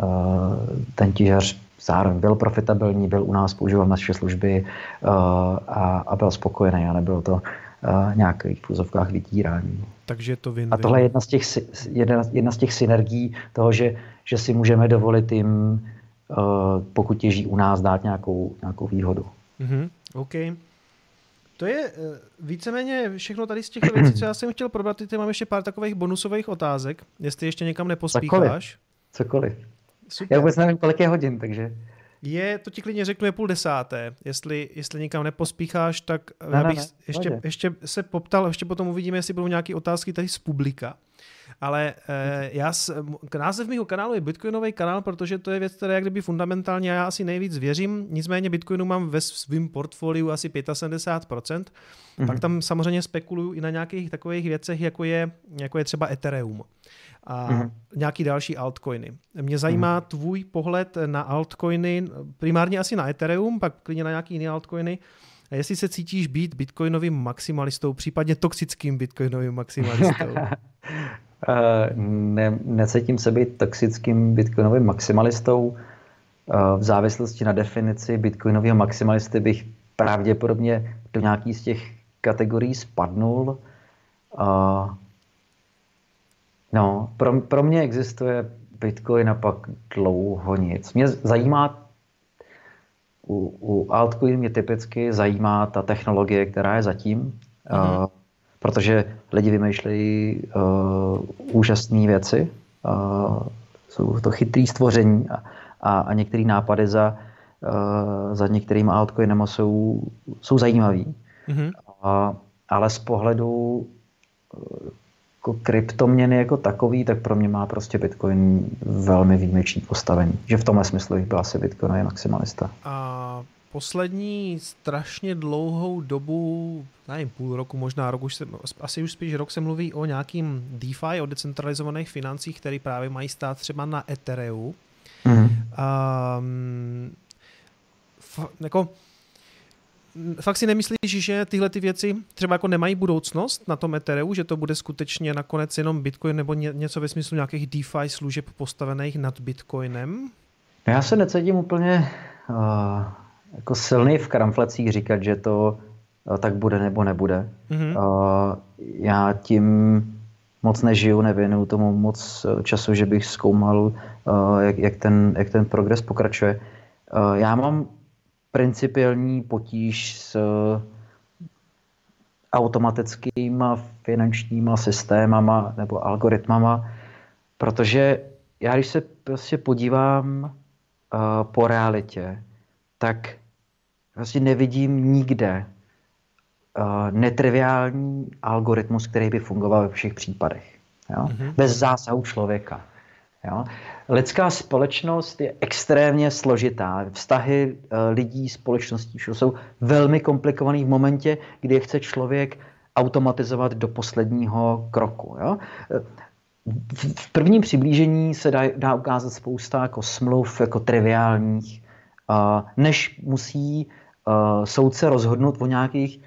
ten těžař zároveň byl profitabilní, byl u nás, používal naše služby uh, a, a byl spokojený a nebylo to uh, nějakých fuzovkách vytírání. Takže to win-win. A tohle je jedna z těch, jedna, jedna z těch synergií toho, že, že si můžeme dovolit jim, uh, pokud těží u nás, dát nějakou, nějakou výhodu. Mm-hmm. OK. To je víceméně všechno tady z těchto věcí, co já jsem chtěl probrat. Teď mám ještě pár takových bonusových otázek, jestli ještě někam nepospícháš. Cokoliv. Cokoliv. Super. Já vůbec nevím, kolik je hodin, takže... Je, to ti klidně řeknu, je půl desáté. Jestli, jestli nikam nepospícháš, tak ne, ne, bych ne, ještě, ještě se poptal, ještě potom uvidíme, jestli budou nějaké otázky tady z publika. Ale eh, já, název mýho kanálu je Bitcoinový kanál, protože to je věc, která jak kdyby fundamentálně já asi nejvíc věřím. Nicméně Bitcoinu mám ve svém portfoliu asi sedmdesát pět procent. Mm-hmm. Tak tam samozřejmě spekuluju i na nějakých takových věcech, jako je, jako je třeba Ethereum a mm-hmm. nějaký další altcoiny. Mě zajímá mm-hmm. tvůj pohled na altcoiny, primárně asi na Ethereum, pak klidně na nějaký jiné altcoiny, A jestli se cítíš být bitcoinovým maximalistou, případně toxickým bitcoinovým maximalistou? ne, necítím se být toxickým bitcoinovým maximalistou. V závislosti na definici bitcoinového maximalisty bych pravděpodobně do nějaký z těch kategorií spadnul. No, pro, pro mě existuje Bitcoin a pak dlouho nic. Mě zajímá, u, u altcoin mě typicky zajímá ta technologie, která je zatím, mm-hmm. uh, protože lidi vymýšlejí uh, úžasné věci, uh, jsou to chytrý stvoření a, a, a některé nápady za, uh, za některými altcoinama jsou, jsou zajímavý. Mm-hmm. Uh, ale z pohledu uh, jako kryptoměny jako takový, tak pro mě má prostě Bitcoin velmi výjimečný postavení. Že v tomhle smyslu byl asi Bitcoin je maximalista. A poslední strašně dlouhou dobu, nevím, půl roku, možná rok, už se, asi už spíš rok se mluví o nějakým DeFi, o decentralizovaných financích, které právě mají stát třeba na Ethereu. Mm-hmm. Um, f- jako fakt si nemyslíš, že tyhle ty věci třeba jako nemají budoucnost na tom Ethereu, že to bude skutečně nakonec jenom Bitcoin nebo něco ve smyslu nějakých DeFi služeb postavených nad Bitcoinem? Já se necítím úplně uh, jako silný v kramflecích říkat, že to uh, tak bude nebo nebude. Mm-hmm. Uh, já tím moc nežiju, nevěnuju tomu moc času, že bych zkoumal, uh, jak, jak, ten, jak ten progres pokračuje. Uh, já mám principiální potíž s automatickýma finančníma systémama nebo algoritmama, protože já když se prostě podívám uh, po realitě, tak vlastně nevidím nikde uh, netriviální algoritmus, který by fungoval ve všech případech. Jo? Mm-hmm. Bez zásahu člověka. Jo? Lidská společnost je extrémně složitá. Vztahy e, lidí, společností jsou velmi komplikovaný v momentě, kdy chce člověk automatizovat do posledního kroku. Jo? V, v prvním přiblížení se dá, dá ukázat spousta jako smluv, jako triviálních, a, než musí a, soudce rozhodnout o nějakých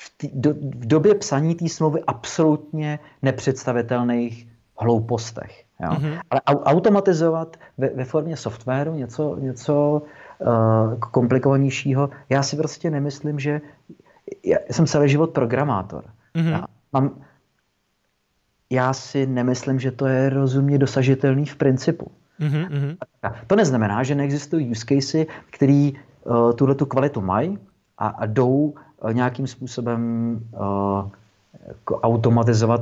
v, tý, do, v době psaní té smlouvy absolutně nepředstavitelných hloupostech. Jo? Mm-hmm. Ale automatizovat ve, ve formě softwaru něco, něco uh, komplikovanějšího, já si prostě nemyslím, že já jsem celý život programátor. Mm-hmm. Já, mám, já si nemyslím, že to je rozumně dosažitelný v principu. Mm-hmm. To neznamená, že neexistují use casey, který uh, tuhletu kvalitu mají a, a jdou uh, nějakým způsobem uh, jako automatizovat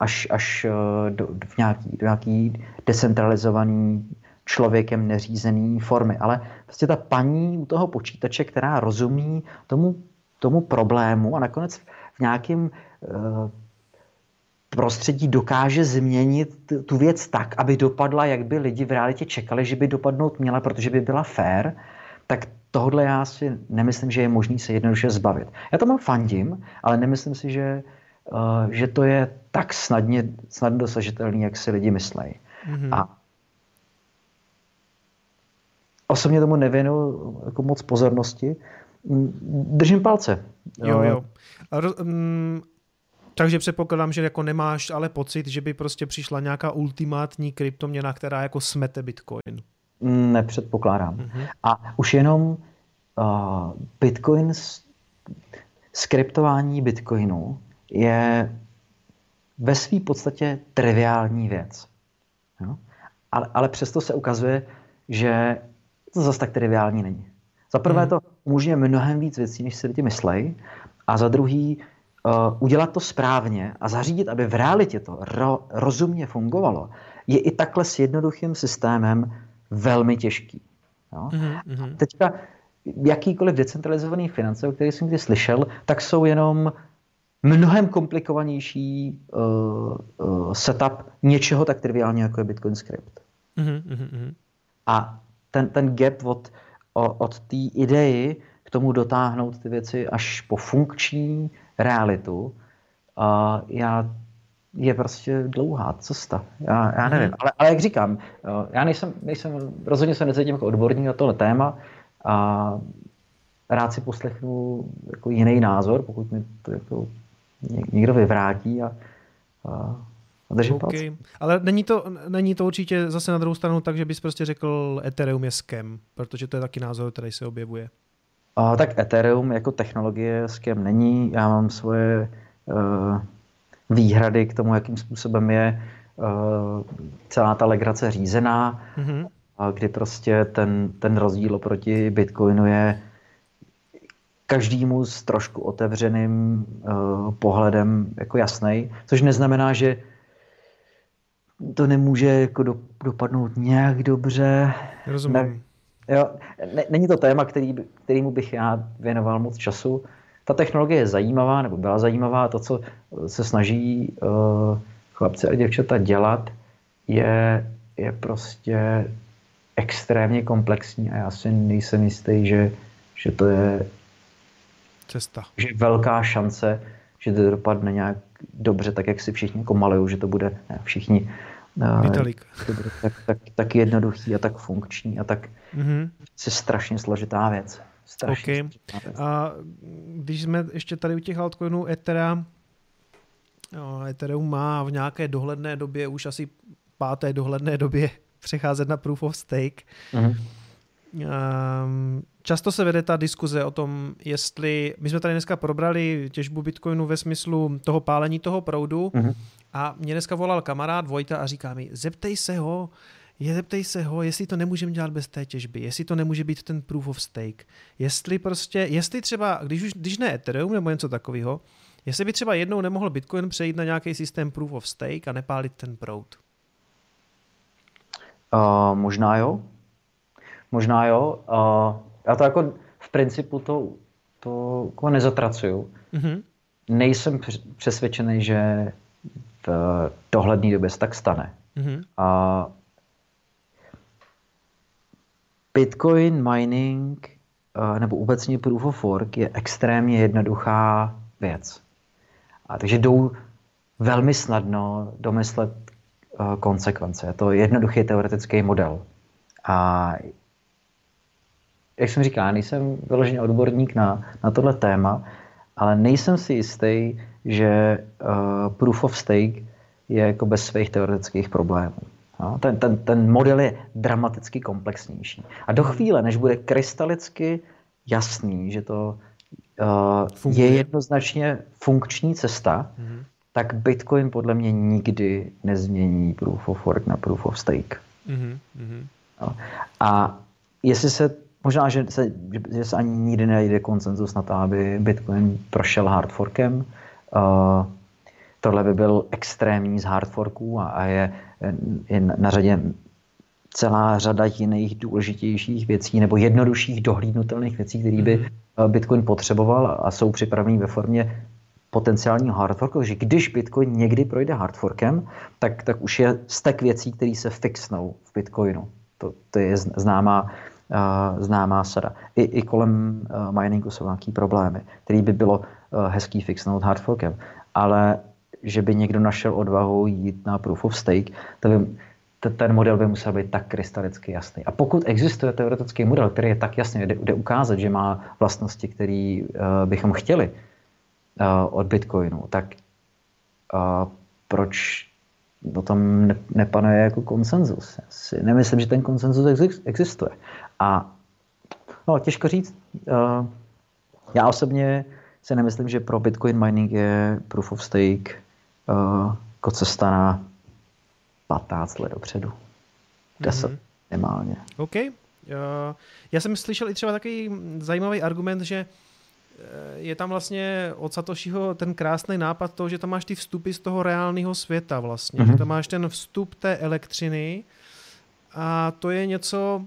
až, až do, do, v nějaký, do nějaký decentralizovaný, člověkem neřízený formy. Ale vlastně ta paní u toho počítače, která rozumí tomu, tomu problému a nakonec v nějakém uh, prostředí dokáže změnit tu věc tak, aby dopadla, jak by lidi v realitě čekali, že by dopadnout měla, protože by byla fair, tak tohle já si nemyslím, že je možný se jednoduše zbavit. Já tomu fandím, ale nemyslím si, že Uh, že to je tak snadně, snadno dosažitelný, jak si lidi myslejí. Mm-hmm. A osobně tomu nevěnuji jako moc pozornosti. Držím palce. Jo, jo. Roz, um, takže předpokládám, že jako nemáš ale pocit, že by prostě přišla nějaká ultimátní kryptoměna, která jako smete Bitcoin. Nepředpokládám. Mm-hmm. A už jenom uh, Bitcoin, skriptování Bitcoinu je ve své podstatě triviální věc. Jo? Ale, ale přesto se ukazuje, že to zase tak triviální není. Za prvé to umožňuje mnohem víc věcí, než si lidi myslejí, a za druhý uh, udělat to správně a zařídit, aby v realitě to ro, rozumně fungovalo, je i takhle s jednoduchým systémem velmi těžký. Jo? Mm-hmm. Teďka jakýkoliv decentralizovaný finance, o který jsem kdy slyšel, tak jsou jenom mnohem komplikovanější uh, uh, setup něčeho tak triviálního, jako je Bitcoin Script. Mm-hmm, mm-hmm. A ten, ten gap od, od té ideji k tomu dotáhnout ty věci až po funkční realitu uh, já, je prostě dlouhá cesta. Já, já nevím, mm-hmm. ale, ale jak říkám, uh, já nejsem, nejsem, rozhodně se necítím jako odborník na tohle téma a rád si poslechnu jako jiný názor, pokud mi to jako někdo vyvrátí a, a držím okay. palce. Ale není to, není to určitě zase na druhou stranu tak, že bys prostě řekl Ethereum je scam, protože to je taky názor, který se objevuje. A, tak Ethereum jako technologie scam není. Já mám svoje uh, výhrady k tomu, jakým způsobem je uh, celá ta legrace řízená, mm-hmm. a kdy prostě ten, ten rozdíl oproti Bitcoinu je každému s trošku otevřeným uh, pohledem jako jasnej, což neznamená, že to nemůže jako do, dopadnout nějak dobře. Rozumím. Ne, jo, ne, není to téma, který, kterýmu bych já věnoval moc času. Ta technologie je zajímavá, nebo byla zajímavá. To, co se snaží uh, chlapci a děvčata dělat, je, je prostě extrémně komplexní a já si nejsem jistý, že, že to je cesta. Že velká šance, že to dopadne nějak dobře, tak jak si všichni jako malujou, že to bude ne, všichni to bude tak, tak, tak jednoduchý a tak funkční a tak mm-hmm. se strašně složitá věc. Strašně okay. složitá věc. A když jsme ještě tady u těch altcoinů Ethera, Ethereum má v nějaké dohledné době, už asi páté dohledné době přecházet na Proof of Stake. Mm-hmm. Um, často se vede ta diskuze o tom, jestli, my jsme tady dneska probrali těžbu Bitcoinu ve smyslu toho pálení toho proudu mm-hmm. a mě dneska volal kamarád Vojta a říká mi, zeptej se ho, je, zeptej se ho, jestli to nemůžeme dělat bez té těžby, jestli to nemůže být ten proof of stake, jestli prostě, jestli třeba, když už, když ne Ethereum nebo něco takového, jestli by třeba jednou nemohl Bitcoin přejít na nějaký systém proof of stake a nepálit ten proud. Uh, možná jo. Možná jo. Já to jako v principu to, to jako nezatracuju. Mm-hmm. Nejsem přesvědčený, že v dohledné době se tak stane. Mm-hmm. A Bitcoin mining nebo obecně proof of work je extrémně jednoduchá věc. A takže jdou velmi snadno domyslet konsekvence. Je to jednoduchý teoretický model. A jak jsem říkal, nejsem vyloženě odborník na, na tohle téma, ale nejsem si jistý, že uh, proof of stake je jako bez svých teoretických problémů. No, ten, ten, ten model je dramaticky komplexnější. A do chvíle, než bude krystalicky jasný, že to uh, je jednoznačně funkční cesta, mm-hmm. tak Bitcoin podle mě nikdy nezmění proof of work na proof of stake. Mm-hmm. No. A jestli se Možná, že se, že se ani nikdy nejde konsenzus na to, aby Bitcoin prošel hardforkem. Uh, tohle by byl extrémní z hardforků a, a je, je na řadě celá řada jiných důležitějších věcí nebo jednodušších dohlídnutelných věcí, které by Bitcoin potřeboval a jsou připravený ve formě potenciálního hardforku. Takže když Bitcoin někdy projde hardforkem, tak, tak už je stek věcí, které se fixnou v Bitcoinu. To, to je známá známá sada. I, i kolem uh, miningu jsou nějaký problémy, který by bylo uh, hezký fixnout hardforkem. Ale že by někdo našel odvahu jít na proof of stake, to by, t- ten model by musel být tak krystalicky jasný. A pokud existuje teoretický model, který je tak jasný, jde, jde ukázat, že má vlastnosti, které uh, bychom chtěli uh, od Bitcoinu, tak uh, proč o tom ne- nepanuje jako konsenzus? Já si nemyslím, že ten konsenzus ex- existuje. A no, těžko říct, uh, já osobně si nemyslím, že pro Bitcoin mining je proof of stake uh, jako cesta na patnáct let dopředu. deset mm-hmm. minimálně. OK. Uh, já jsem slyšel i třeba takový zajímavý argument, že je tam vlastně od Satoshiho ten krásný nápad toho, že tam máš ty vstupy z toho reálného světa vlastně. Mm-hmm. Že tam máš ten vstup té elektřiny a to je něco,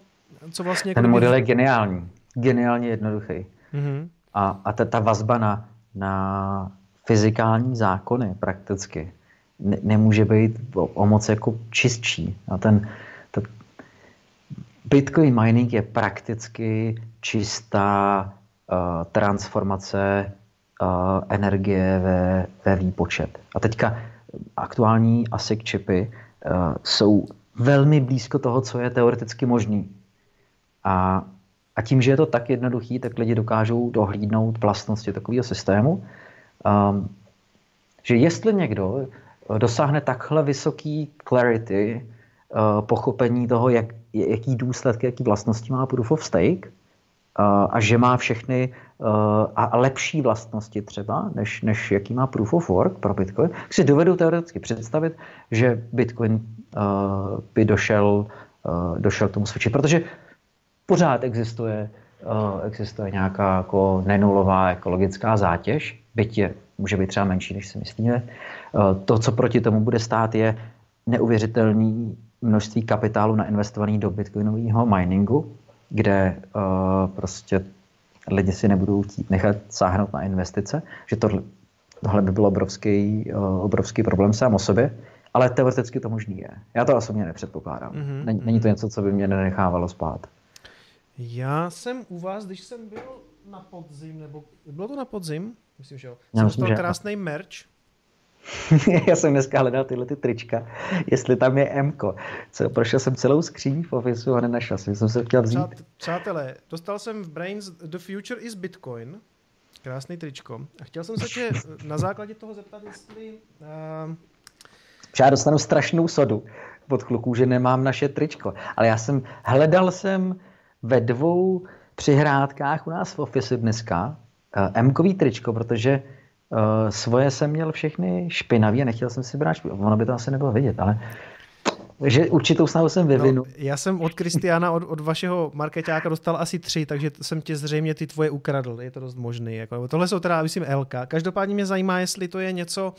co vlastně... Ten model je geniální. Geniálně jednoduchý. Mm-hmm. A, a ta, ta vazba na, na fyzikální zákony prakticky ne, nemůže být o, o moc jako čistší. A ten, ten Bitcoin mining je prakticky čistá uh, transformace uh, energie ve, ve výpočet. A teďka aktuální A S I C čipy uh, jsou velmi blízko toho, co je teoreticky možný. A A tím, že je to tak jednoduchý, tak lidi dokážou dohlídnout vlastnosti takového systému, um, že jestli někdo dosáhne takhle vysoký clarity, uh, pochopení toho, jak, jaký důsledky, jaký vlastnosti má proof of stake, uh, a že má všechny uh, a lepší vlastnosti třeba, než, než jaký má proof of work pro Bitcoin, tak si dovedu teoreticky představit, že Bitcoin uh, by došel, uh, došel k tomu switchi, protože pořád existuje, uh, existuje nějaká jako nenulová ekologická zátěž, byť je, může být třeba menší, než si myslíme. Uh, to, co proti tomu bude stát, je neuvěřitelné množství kapitálu nainvestovaný do bitcoinového miningu, kde uh, prostě lidi si nebudou chtít nechat sáhnout na investice, že tohle, tohle by byl obrovský, uh, obrovský problém sám o sobě. Ale teoreticky to možný je. Já to osobně nepředpokládám. Mm-hmm. Není, není to něco, co by mě nenechávalo spát. Já jsem u vás, když jsem byl na podzim, nebo bylo to na podzim, myslím, že jo, jsem dostal krásný merch. Já jsem dneska hledal tyhle ty trička, jestli tam je M-ko. Co, prošel jsem celou skříň v ofisu a nenašel jsem, jsem se chtěl vzít. Přátelé, dostal jsem v Braiins The Future is Bitcoin, krásný tričko, a chtěl jsem se tě na základě toho zeptat, jestli... Uh... Já dostanu strašnou sodu od kluků, že nemám naše tričko, ale já jsem, hledal jsem ve dvou přihrádkách u nás v ofisu dneska M-kový tričko, protože uh, svoje jsem měl všechny špinavý a nechtěl jsem si brát špinavý. Ono by to asi nebylo vidět, ale že určitou snahu jsem vyvinul. No, já jsem od Kristiána, od, od vašeho marketáka dostal asi tři, takže jsem tě zřejmě ty tvoje ukradl. Je to dost možný. Jako. Tohle jsou teda, myslím, L-ka. Každopádně mě zajímá, jestli to je něco,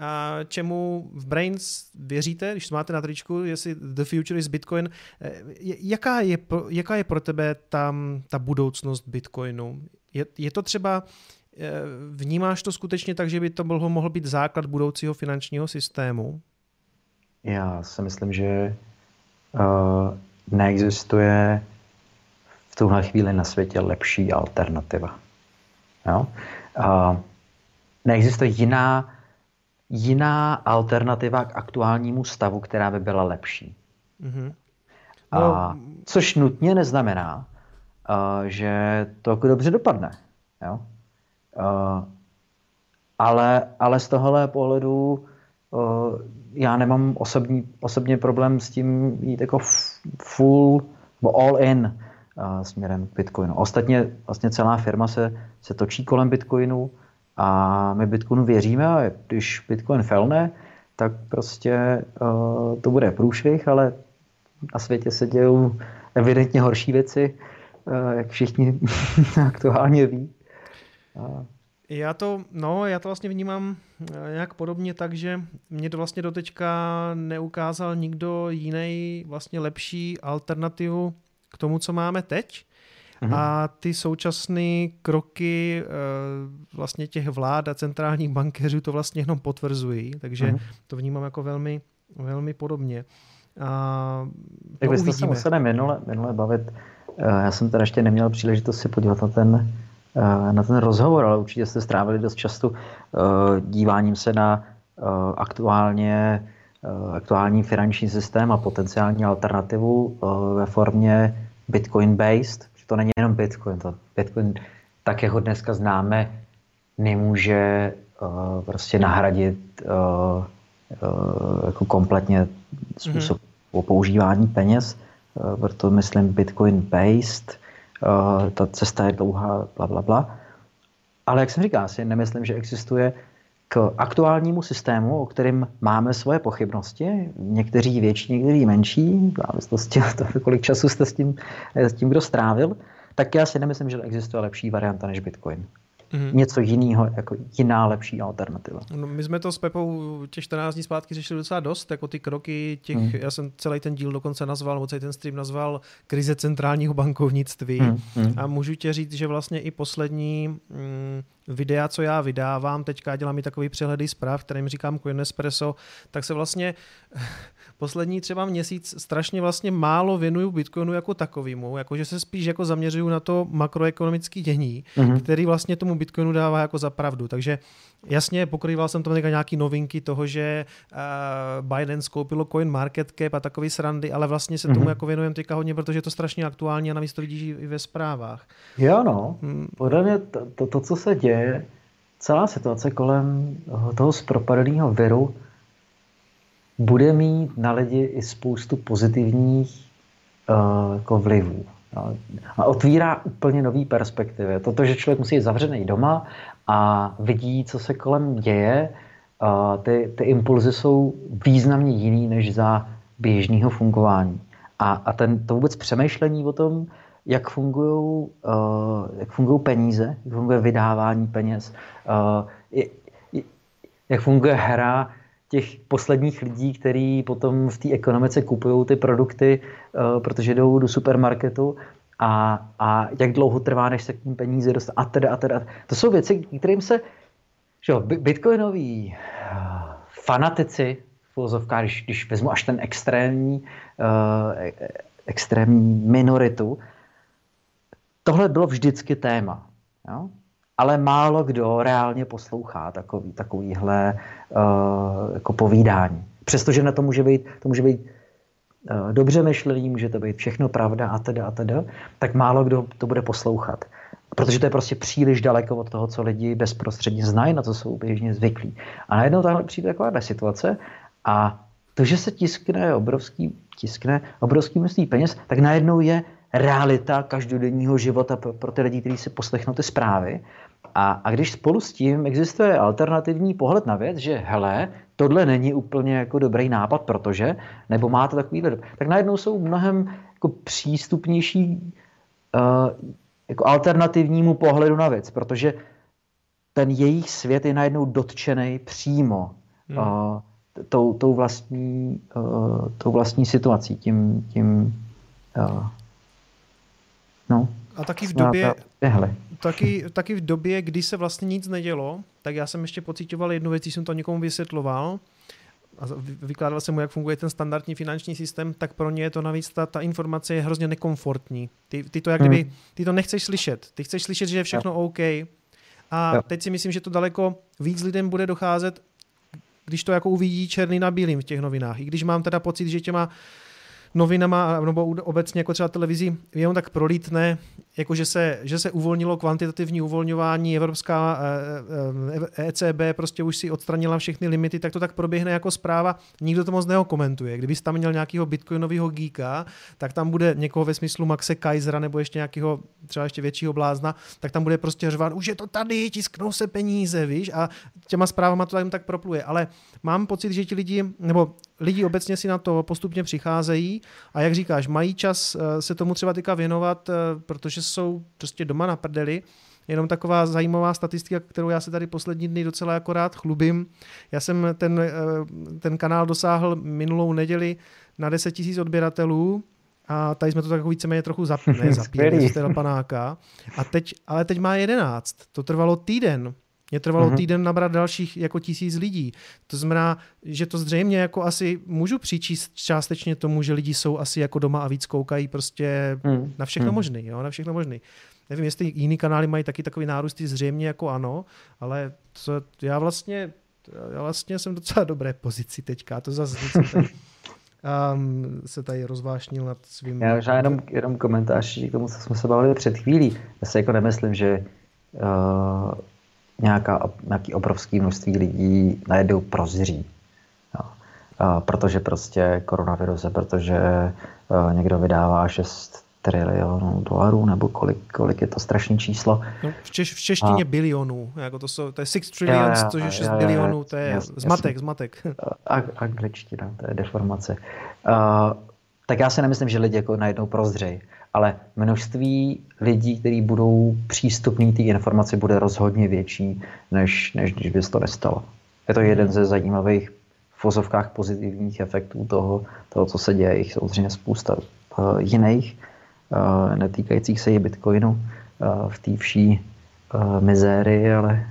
a čemu v Braiins věříte, když to máte na tričku, jestli The Future is Bitcoin. Jaká je, jaká je pro tebe tam ta budoucnost Bitcoinu? Je, je to třeba, vnímáš to skutečně tak, že by to mohl, mohl být základ budoucího finančního systému? Já si myslím, že uh, neexistuje v tuhle chvíli na světě lepší alternativa. Jo? Uh, neexistuje jiná Jiná alternativa k aktuálnímu stavu, která by byla lepší. Mm-hmm. No. A, což nutně neznamená, a, že to jako dobře dopadne. Jo? A, ale, ale z tohohle pohledu a, já nemám osobní, osobně problém s tím jít jako full, bo all in a, směrem k Bitcoinu. Ostatně vlastně celá firma se, se točí kolem Bitcoinu. A my Bitcoinu věříme, a když Bitcoin felne, tak prostě uh, to bude průšvih, ale na světě se dějou evidentně horší věci, uh, jak všichni aktuálně ví. Uh. Já to, no, já to vlastně vnímám nějak podobně tak, že mě to vlastně doteďka neukázal nikdo jiný vlastně lepší alternativu k tomu, co máme teď. Uhum. A ty současné kroky vlastně těch vlád a centrálních bankéřů to vlastně jenom potvrzují, takže uhum. To vnímám jako velmi, velmi podobně. A tak byste se museli minule, minule bavit. Já jsem teda ještě neměl příležitost si podívat na ten, na ten rozhovor, ale určitě jste strávili dost času díváním se na aktuálně, aktuální finanční systém a potenciální alternativu ve formě Bitcoin-based. To není jenom Bitcoin. To Bitcoin, tak jak ho dneska známe, nemůže uh, prostě nahradit uh, uh, jako kompletně způsob mm-hmm. používání peněz. Uh, proto myslím Bitcoin-based. Uh, ta cesta je dlouhá, bla, bla, bla. Ale jak jsem říkal, si nemyslím, že existuje k aktuálnímu systému, o kterém máme svoje pochybnosti, někteří větší, někteří menší, závislosti na to, kolik času jste s tím, s tím, kdo strávil, tak já si nemyslím, že existuje lepší varianta než Bitcoin. Mm-hmm. Něco jiného, jako jiná lepší alternativa. No, my jsme to s Pepou těch čtrnáct dní zpátky řešili docela dost, jako ty kroky těch, mm. já jsem celý ten díl dokonce nazval, nebo celý ten stream nazval krize centrálního bankovnictví mm. a můžu tě říct, že vlastně i poslední mm, videa, co já vydávám, teďka dělám i takový přehledy zpráv, kterým říkám Coinespresso, tak se vlastně poslední třeba měsíc strašně vlastně málo věnuju Bitcoinu jako takovému, jakože se spíš jako zaměřuju na to makroekonomické dění, mm-hmm. který vlastně tomu Bitcoinu dává jako za pravdu. Takže jasně, pokrýval jsem tam nějaké novinky toho, že uh, Biden skoupilo CoinMarketCap a takový srandy, ale vlastně se mm-hmm. tomu jako věnujeme teďka hodně, protože je to strašně aktuální a navíc to vidíš i ve zprávách. Jo, no. Podle mě to, to, to, co se děje, celá situace kolem toho zpropadeného viru bude mít na lidi i spoustu pozitivních uh, jako vlivů. No. A otvírá úplně nový perspektivy. Toto, že člověk musí být zavřený doma a vidí, co se kolem děje, uh, ty, ty impulzy jsou významně jiný než za běžného fungování. A, a ten, to vůbec přemýšlení o tom, jak fungují uh, peníze, jak funguje vydávání peněz, uh, je, je, jak funguje hra těch posledních lidí, kteří potom v té ekonomice kupují ty produkty, uh, protože jdou do supermarketu a, a jak dlouho trvá, než se k ním peníze dostane a teda a teda. To jsou věci, kterým se že jo, bitcoinoví uh, fanatici, filozofka, když, když vezmu až ten extrémní, uh, extrémní minoritu, tohle bylo vždycky téma, jo? Ale málo kdo reálně poslouchá takový, takovýhle uh, jako povídání. Přestože na to může být, to může být uh, dobře myšlený, může to být všechno pravda a teda a teda, tak málo kdo to bude poslouchat. Protože to je prostě příliš daleko od toho, co lidi bezprostředně znají, na co jsou běžně zvyklí. A najednou tahle přijde taková situace a to, že se tiskne obrovský, tiskne obrovský množství peněz, tak najednou je realita každodenního života pro, pro ty lidi, kteří si poslechnou ty zprávy. A, a když spolu s tím existuje alternativní pohled na věc, že hele, tohle není úplně jako dobrý nápad, protože, nebo máte takovýhle, tak najednou jsou mnohem jako přístupnější uh, jako alternativnímu pohledu na věc, protože ten jejich svět je najednou dotčený přímo hmm. uh, tou, tou, vlastní, uh, tou vlastní situací, tím... tím uh, No. A taky v době, taky, taky v době, kdy se vlastně nic nedělo, tak já jsem ještě pociťoval jednu věc, když jsem to někomu vysvětloval a vykládal jsem mu, jak funguje ten standardní finanční systém, tak pro ně je to navíc, ta, ta informace je hrozně nekomfortní. Ty, ty to jak kdyby, hmm. ty to nechceš slyšet. Ty chceš slyšet, že je všechno no. OK. A no. teď si myslím, že to daleko víc lidem bude docházet, když to jako uvidí černý na bílým v těch novinách. I když mám teda pocit, že těma novinama, nebo obecně jako třeba televizí, jenom tak prolítne, jako že se, že se uvolnilo kvantitativní uvolňování, Evropská E C B prostě už si odstranila všechny limity, tak to tak proběhne jako zpráva, nikdo to moc neokomentuje. Kdyby jsi tam měl nějakého bitcoinového geeka, tak tam bude někoho ve smyslu Maxe Kaisera nebo ještě nějakého třeba ještě většího blázna, tak tam bude prostě řvát, už je to tady, tisknou se peníze, víš, a těma zprávama to tam tak propluje. Ale mám pocit, že ti lidi, nebo lidi obecně si na to postupně přicházejí a jak říkáš, mají čas se tomu třeba teďka věnovat, protože jsou prostě doma na prdeli. Jenom taková zajímavá statistika, kterou já se tady poslední dny docela jako rád chlubím. Já jsem ten, ten kanál dosáhl minulou neděli na deset tisíc odběratelů a tady jsme to tak víceméně trochu zapíjeli, zapíjeli z toho panáka. A teď, ale teď má jedenáct. To trvalo týden. Mě trvalo týden nabrat dalších jako tisíc lidí. To znamená, že to zřejmě jako asi můžu přičíst částečně tomu, že lidi jsou asi jako doma a víc koukají prostě mm. na všechno mm. možný, jo, na všechno možný. Nevím, jestli jiný kanály mají taky takový nárůsty, zřejmě jako ano, ale to, já, vlastně, já vlastně jsem docela dobré pozici teďka, to zase um, se tady rozvášnil nad svým... Já možná jenom, jenom komentář k tomu, co jsme se bavili před chvílí. Já si jako nemyslím, že... Uh... Nějaká, nějaký obrovský množství lidí najednou prozří. A protože prostě koronaviruze, protože někdo vydává šest trilionů dolarů, nebo kolik, kolik je to strašný číslo. No, v, češ, v češtině a... bilionů, jako to, jsou, to je six trillions, což je šest bilionů, to je jasný, zmatek, jasný. zmatek. A, angličtina, to je deformace. A, tak já si nemyslím, že lidi jako najednou prozřejí. Ale množství lidí, kteří budou přístupní té informaci, bude rozhodně větší, než, než když by se to nestalo. Je to jeden ze zajímavých v vozovkách pozitivních efektů toho, toho, co se děje. Jich samozřejmě spousta uh, jiných, uh, netýkajících se i bitcoinu uh, v té vší uh, mizéry, ale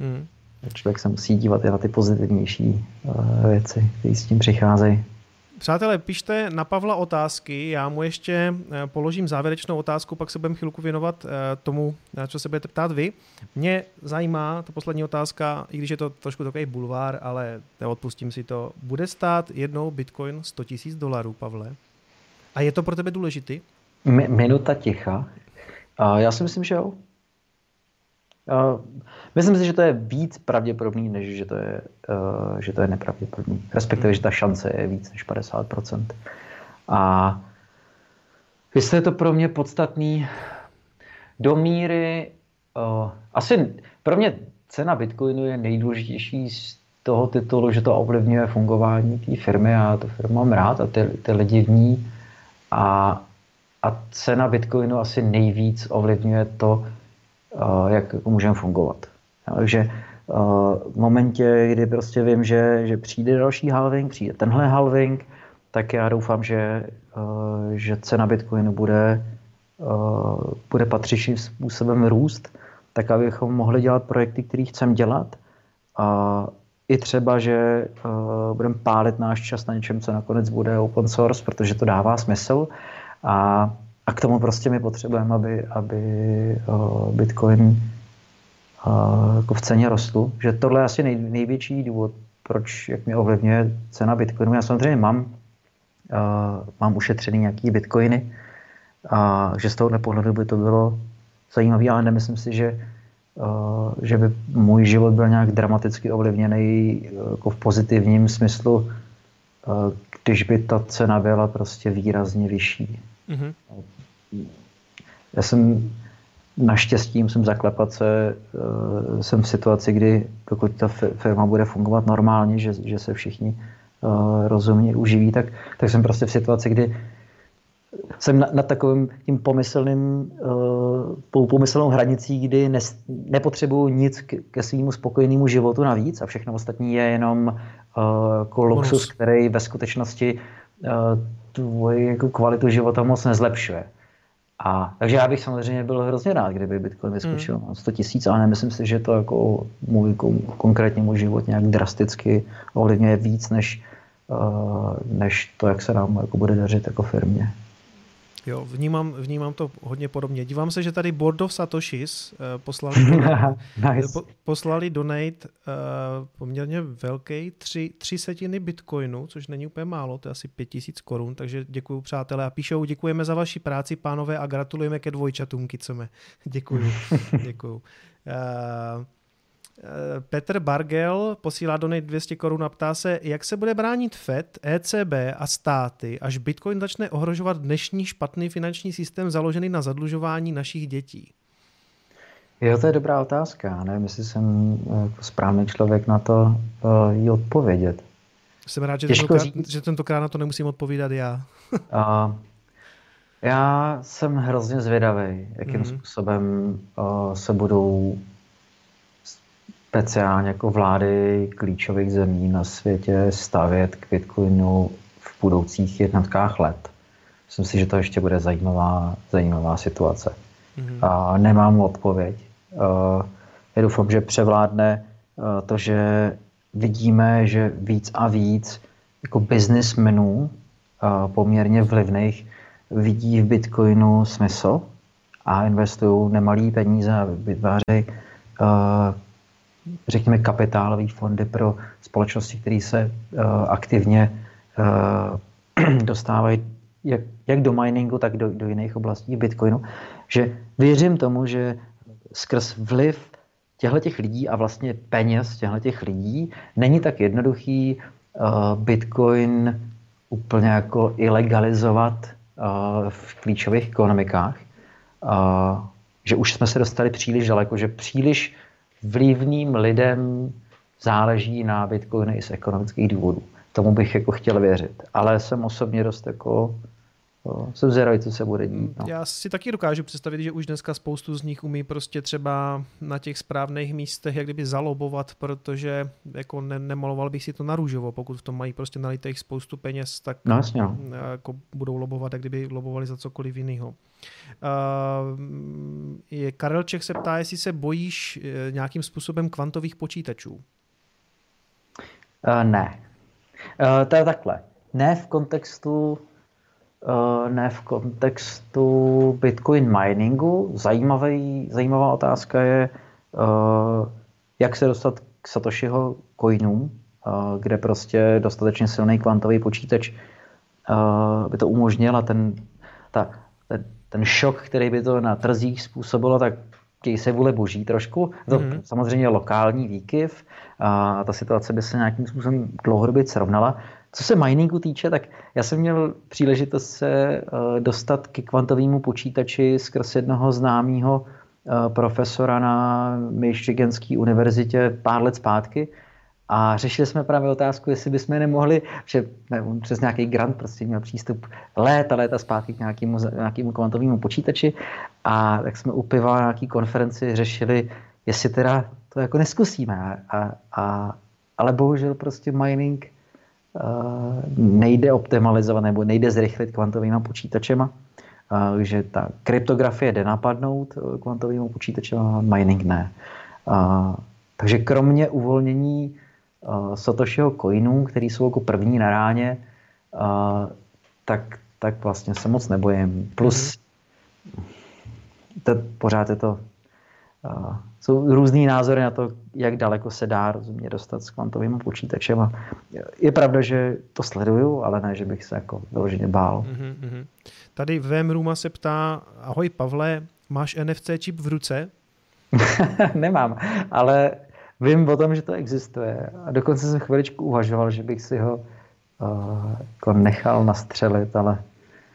hmm. člověk se musí dívat i na ty pozitivnější uh, věci, které s tím přicházejí. Přátelé, pište na Pavla otázky, já mu ještě položím závěrečnou otázku, pak se budeme chvilku věnovat tomu, na co se budete ptát vy. Mě zajímá ta poslední otázka, i když je to trošku takový bulvár, ale neodpustím si to. Bude stát jednou Bitcoin sto tisíc dolarů, Pavle? A je to pro tebe důležitý? Mi, minuta ticha. Uh, já si myslím, že jo. Uh, myslím si, že to je víc pravděpodobný, než že to je, uh, že to je nepravděpodobný. Respektive, mm. že ta šance je víc než padesát procent. A jestli je to pro mě podstatný, do míry, uh, asi pro mě cena Bitcoinu je nejdůležitější z toho titulu, že to ovlivňuje fungování té firmy a tu firmu mám rád a ty, ty lidi v ní. A, a cena Bitcoinu asi nejvíc ovlivňuje to, jak můžeme fungovat. Takže v momentě, kdy prostě vím, že, že přijde další halving, přijde tenhle halving, tak já doufám, že, že cena Bitcoinu bude, bude patřičným způsobem růst, tak abychom mohli dělat projekty, které chceme dělat. A i třeba, že budeme pálit náš čas na něčem, co nakonec bude open source, protože to dává smysl. A A k tomu prostě my potřebujeme, aby, aby uh, Bitcoin uh, jako v ceně rostl. Že tohle je asi nej, největší důvod, proč jak mě ovlivňuje cena Bitcoinu. Já samozřejmě mám, uh, mám ušetřený nějaký Bitcoiny, a že z tohohle pohledu by to bylo zajímavé, ale nemyslím si, že, uh, že by můj život byl nějak dramaticky ovlivněný jako v pozitivním smyslu, uh, když by ta cena byla prostě výrazně vyšší. Mm-hmm. Já jsem naštěstí musím zaklepat se, uh, jsem v situaci, kdy pokud ta firma bude fungovat normálně, že, že se všichni uh, rozumně uživí, tak, tak jsem prostě v situaci, kdy jsem na, na takovým tím pomyslným, uh, pomyslnou hranicí, kdy ne, nepotřebuji nic k, ke svýmu spokojenému životu navíc a všechno ostatní je jenom uh, jako luxus, který ve skutečnosti uh, tvoji jako kvalitu života moc nezlepšuje. A, takže já bych samozřejmě byl hrozně rád, kdyby Bitcoin vyskočil na mm. sto tisíc, ale nemyslím si, že to jako můj konkrétně můj život nějak drasticky ovlivňuje víc, než, uh, než to, jak se nám jako bude dařit jako firmě. Jo, vnímám, vnímám to hodně podobně. Dívám se, že tady Bordo Satoshis uh, poslali, nice. po, poslali donate uh, poměrně velký, tři, tři setiny bitcoinu, což není úplně málo, to je asi pět tisíc korun, takže děkuju, přátelé. A píšou, děkujeme za vaši práci, pánové, a gratulujeme ke dvojčatům, kiceme. Děkuju, děkuju. Uh, Petr Bargel posílá donate dvě stě korun a ptá se, jak se bude bránit Fed, E C B a státy, až Bitcoin začne ohrožovat dnešní špatný finanční systém založený na zadlužování našich dětí? Jo, to je dobrá otázka. Nevím, jestli jsem jako správný člověk na to uh, jí odpovědět. Jsem rád, že tentokrát, že tentokrát na to nemusím odpovídat já. uh, já jsem hrozně zvědavý, jakým mm. způsobem uh, se budou speciálně jako vlády klíčových zemí na světě stavět k Bitcoinu v budoucích jednotkách let. Myslím si, že to ještě bude zajímavá, zajímavá situace. Mm-hmm. A nemám odpověď. Já doufám, že převládne to, že vidíme, že víc a víc jako biznismenů poměrně vlivných vidí v Bitcoinu smysl a investují nemalý peníze a vytvářejí řekněme kapitálové fondy pro společnosti, které se uh, aktivně uh, dostávají jak, jak do miningu, tak do, do jiných oblastí Bitcoinu, že věřím tomu, že skrz vliv těchto lidí a vlastně peněz těchto lidí není tak jednoduchý uh, Bitcoin úplně jako ilegalizovat uh, v klíčových ekonomikách, uh, že už jsme se dostali příliš daleko, že příliš vlivným lidem záleží na Bitcoinu i z ekonomických důvodů. Tomu bych jako chtěl věřit. Ale jsem osobně dost jako To jsem zvědavý, co se bude dít. No. Já si taky dokážu představit, že už dneska spoustu z nich umí prostě třeba na těch správných místech jak kdyby zalobovat, protože jako ne, nemaloval bych si to na růžovo, pokud v tom mají prostě nalitých spoustu peněz, tak no, jako budou lobovat, jak kdyby lobovali za cokoliv jiného. Uh, Karel Čech se ptá, jestli se bojíš nějakým způsobem kvantových počítačů. Uh, ne. Uh, to je takhle. Ne v kontextu Uh, ne v kontextu Bitcoin miningu. Zajímavý, zajímavá otázka je, uh, jak se dostat k Satoshiho coinům, uh, kde prostě dostatečně silný kvantový počítač uh, by to umožnil a ten, ta, ten, ten šok, který by to na trzích způsobilo, tak děj se vůle boží trošku. To mm-hmm. samozřejmě lokální výkyv a uh, ta situace by se nějakým způsobem dlouhodobě srovnala. Co se miningu týče, tak já jsem měl příležitost se uh, dostat k kvantovému počítači skrz jednoho známého uh, profesora na Michiganské univerzitě pár let zpátky a řešili jsme právě otázku, jestli bychom nemohli, že ne, přes nějaký grant prostě měl přístup léta, léta zpátky k nějakému, nějakému kvantovému počítači a tak jsme u piva na nějaký konferenci řešili, jestli teda to jako neskusíme, a, a, ale bohužel prostě mining Uh, nejde optimalizovat nebo nejde zrychlit kvantovýma počítačema, uh, že ta kryptografie jde napadnout kvantovýma počítačema, mining ne. Uh, takže kromě uvolnění uh, Satoshiho coinů, který jsou jako první na ráně, uh, tak, tak vlastně se moc nebojím. Plus to, pořád je to uh, jsou různý názory na to, jak daleko se dá rozumě dostat s kvantovým počítačem. A je pravda, že to sleduju, ale ne, že bych se jako vyloženě bál. Mm-hmm. Tady Vemruma se ptá, ahoj Pavle, máš N F C čip v ruce? Nemám, ale vím o tom, že to existuje. A dokonce jsem chviličku uvažoval, že bych si ho uh, jako nechal nastřelit, ale...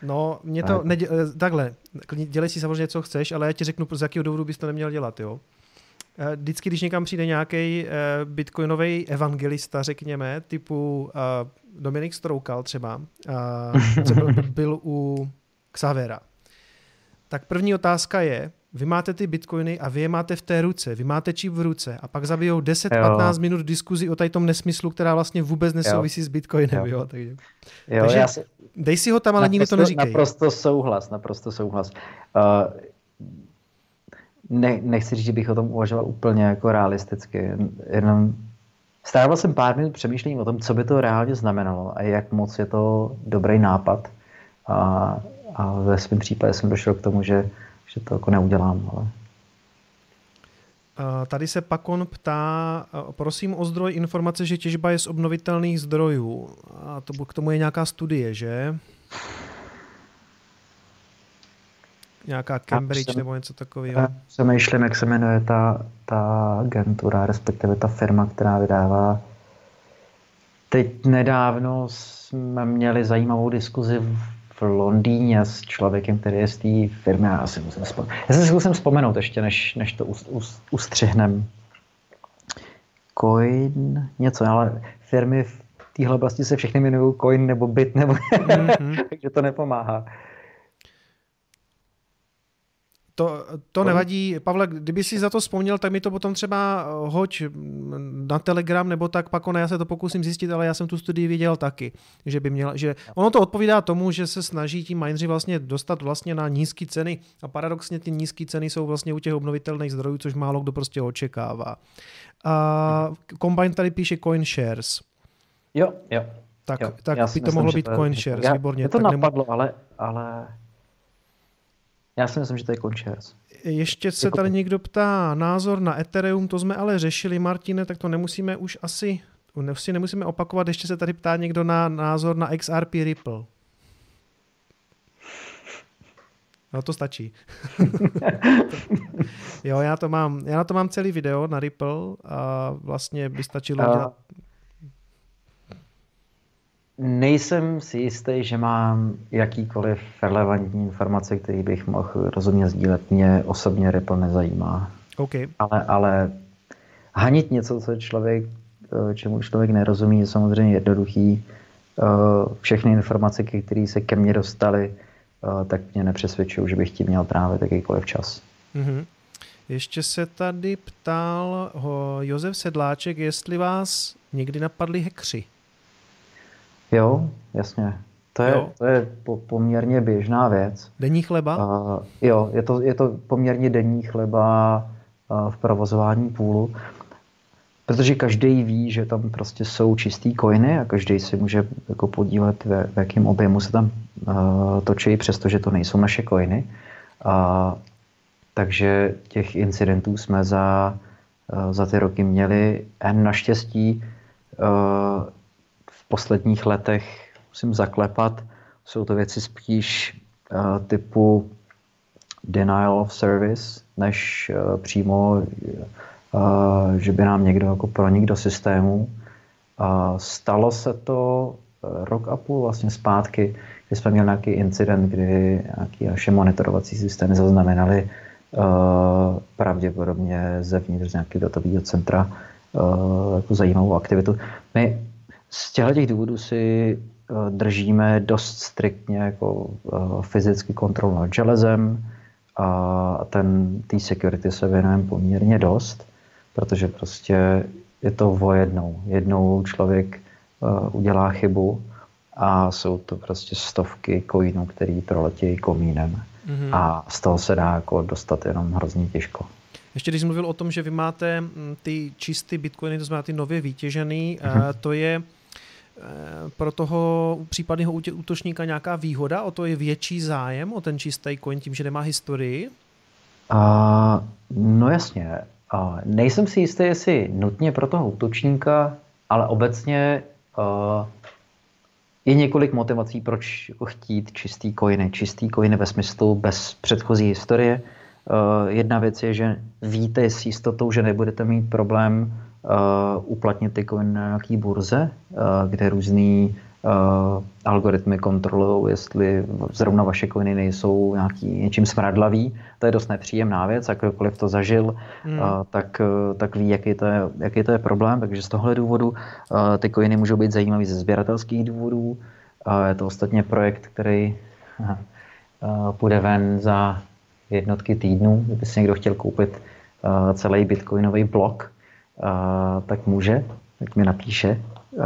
No, mě to... Ne, takhle, dělej si samozřejmě, co chceš, ale já ti řeknu, z jakého důvodu bys to neměl dělat, jo? Vždycky, když někam přijde nějaký bitcoinový evangelista, řekněme, typu Dominik Stroukal třeba, třeba byl u Xavera, tak první otázka je, vy máte ty bitcoiny a vy je máte v té ruce, vy máte čip v ruce a pak zabijou deset až patnáct minut diskuzi o tady tom nesmyslu, která vlastně vůbec nesouvisí jo. s bitcoinem. Jo. Jo, takže jo, takže si... dej si ho tam, ale naprosto, nikdy to neříkej. Naprosto souhlas, naprosto souhlas. Uh... Ne, nechci říct, že bych o tom uvažoval úplně jako realisticky. Jenom strávil jsem pár minut přemýšlením o tom, co by to reálně znamenalo a jak moc je to dobrý nápad. A, a ve svém případě jsem došel k tomu, že, že to jako neudělám. Ale... Tady se Pakon ptá, prosím o zdroj informace, že těžba je z obnovitelných zdrojů. A to, k tomu je nějaká studie, že? Nějaká Cambridge nebo něco takového. Přemýšlím, jak se jmenuje ta, ta agentura, respektive ta firma, která vydává. Teď nedávno jsme měli zajímavou diskuzi v Londýně s člověkem, který je z té firmy. Já si musím vzpomenout. Já si musím vzpomenout ještě, než, než to ustřihnem. Coin, něco, ale firmy v téhle oblasti se všechny jmenují Coin nebo Bit, nebo mm-hmm. takže to nepomáhá. To, to nevadí. Pavle, kdyby si za to vzpomněl, tak mi to potom třeba hoď na Telegram nebo tak, pak ono, já se to pokusím zjistit, ale já jsem tu studii viděl taky, že by měla, že ono to odpovídá tomu, že se snaží ti mineři vlastně dostat vlastně na nízké ceny a paradoxně ty nízké ceny jsou vlastně u těch obnovitelných zdrojů, což málo kdo prostě očekává. A Combine tady píše CoinShares. Jo, jo. Tak, jo, tak by myslím, to mohlo být to... CoinShares, já, výborně. Mě to tak napadlo, nemu... ale... ale... Já si myslím, že to je CoinShares. Ještě se tady někdo ptá, názor na Ethereum, to jsme ale řešili, Martine, tak to nemusíme už asi, asi nemusíme opakovat, ještě se tady ptá někdo na názor na X R P Ripple. No to stačí. Jo, já to mám, já na to mám celý video na Ripple a vlastně by stačilo a... dělat... Nejsem si jistý, že mám jakýkoliv relevantní informace, které bych mohl rozumně sdílet. Mě osobně Ripple nezajímá. Okay. Ale, ale hanit něco, co člověk, čemu člověk nerozumí, je samozřejmě jednoduchý. Všechny informace, které se ke mně dostaly, tak mě nepřesvědčují, že bych tím měl trávit jakýkoliv čas. Mm-hmm. Ještě se tady ptal Josef Sedláček, jestli vás někdy napadli hekři. Jo, jasně. To je, to je po, poměrně běžná věc. Denní chleba? Uh, jo, je to, je to poměrně denní chleba uh, v provozování půlu. Protože každý ví, že tam prostě jsou čistý coiny a každý si může jako podívat, ve, v jakém objemu se tam uh, točí, přestože to nejsou naše coiny. Uh, takže těch incidentů jsme za, uh, za ty roky měli. A naštěstí uh, v posledních letech musím zaklepat, jsou to věci spíš uh, typu denial of service, než uh, přímo, uh, že by nám někdo jako pronikl do systému. Uh, stalo se to uh, rok a půl vlastně zpátky, kdy jsme měli nějaký incident, kdy nějaký naše monitorovací systémy zaznamenaly uh, pravděpodobně zevnitř nějakého datového centra uh, jako zajímavou aktivitu. My z těchto důvodů si držíme dost striktně jako uh, fyzicky kontrolu nad železem a ten, tý security se věnujeme poměrně dost, protože prostě je to o jednou. Jednou člověk uh, udělá chybu a jsou to prostě stovky coinů, který proletí komínem, mm-hmm. a z toho se dá jako dostat jenom hrozně těžko. Ještě když jsi mluvil o tom, že vy máte ty čisté bitcoiny, to znamená ty nově vytěžený, mm-hmm. to je pro toho případného útočníka nějaká výhoda? O to je větší zájem o ten čistý coin tím, že nemá historii? Uh, no jasně. Uh, nejsem si jistý, jestli nutně pro toho útočníka, ale obecně uh, je několik motivací, proč chtít čistý coiny. Čistý coiny ve smyslu bez předchozí historie. Uh, jedna věc je, že víte s jistotou, že nebudete mít problém Uh, uplatnit ty coiny na nějaký burze, uh, kde různý uh, algoritmy kontrolují, jestli zrovna vaše coiny nejsou nějaký, něčím smradlavý. To je dost nepříjemná věc a kdokoliv to zažil, mm. uh, tak, uh, tak ví, jaký to, je, jaký to je problém. Takže z tohohle důvodu uh, ty coiny můžou být zajímavé ze sběratelských důvodů. Uh, je to ostatně projekt, který uh, půjde ven za jednotky týdnů. Kdyby si někdo chtěl koupit uh, celý bitcoinový blok, Uh, tak může, tak mi napíše. Uh,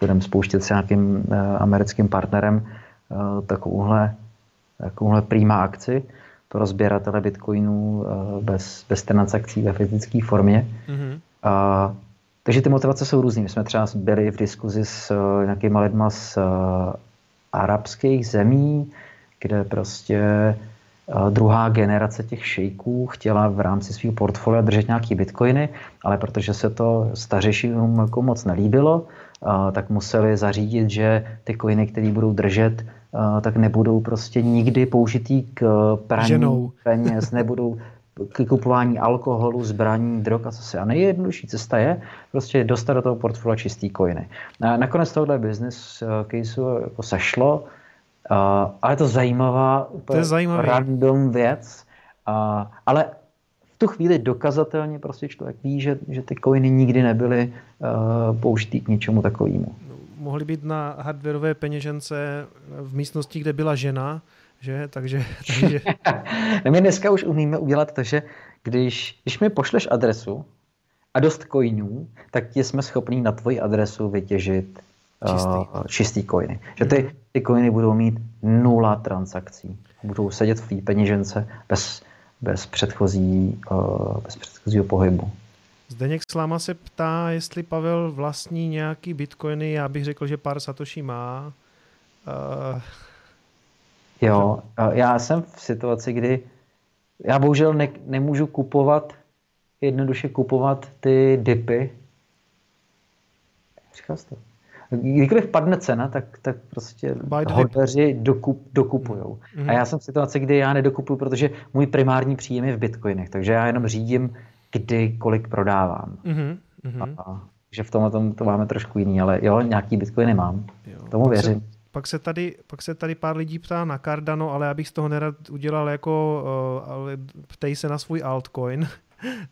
budeme spouštět s nějakým uh, americkým partnerem uh, takovouhle, takovouhle prima akci pro sběratele bitcoinů uh, bez, bez transakcí ve fyzické formě. Mm-hmm. Uh, takže ty motivace jsou různý. My jsme třeba byli v diskuzi s uh, nějakýma lidma z uh, arabských zemí, kde prostě druhá generace těch šejků chtěla v rámci svého portfolia držet nějaké bitcoiny, ale protože se to stařešinům jako moc nelíbilo, tak museli zařídit, že ty coiny, které budou držet, tak nebudou prostě nikdy použitý k praní Ženou. peněz, nebudou k kupování alkoholu, zbraní, drog a co se. A nejjednodušší cesta je prostě dostat do toho portfolia čistý coiny. Nakonec tohle business caseu jako sešlo. Uh, ale to zajímavá, to je zajímavý. Random věc, uh, ale v tu chvíli dokazatelně prostě člověk ví, že, že ty coiny nikdy nebyly uh, použitý k něčemu takovému. Mohly být na hardwarové peněžence v místnosti, kde byla žena, že? Takže... takže... My dneska už umíme udělat to, že když, když mi pošleš adresu a dost coinů, tak ti jsme schopní na tvoji adresu vytěžit čistý, čistý coiny. Že ty, ty coiny budou mít nula transakcí. Budou sedět v té peněžence bez, bez, předchozí, bez předchozího pohybu. Zdeněk Sláma se ptá, jestli Pavel vlastní nějaký bitcoiny. Já bych řekl, že pár satoší má. Uh... Jo, já jsem v situaci, kdy já bohužel ne, nemůžu kupovat, jednoduše kupovat ty dipy. Říkal jste to? Kdykoliv padne cena, tak, tak prostě hodleři dokup, dokupujou. Mm-hmm. A já jsem v situaci, kdy já nedokupuju, protože můj primární příjem je v bitcoinech, takže já jenom řídím, kdy, kolik prodávám. Mm-hmm. A, a, že v tomhle tom to máme trošku jiný, ale jo, nějaký bitcoiny mám. Jo, tomu pak věřím. Se, pak, se tady, pak se tady pár lidí ptá na Cardano, ale já bych z toho nerad udělal jako uh, ptej se na svůj altcoin.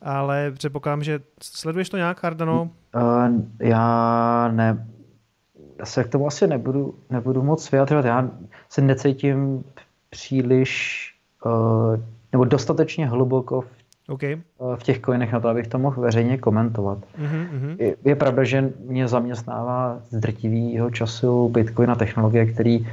Ale předpokládám, že sleduješ to nějak, Cardano? Uh, já ne... já se k tomu asi nebudu, nebudu moc vyjadřovat. Já se necítím příliš uh, nebo dostatečně hluboko v, okay. uh, v těch coinech na to, abych to mohl veřejně komentovat. Mm-hmm. Je, je pravda, že mě zaměstnává z drtivého času Bitcoin a technologie, který uh,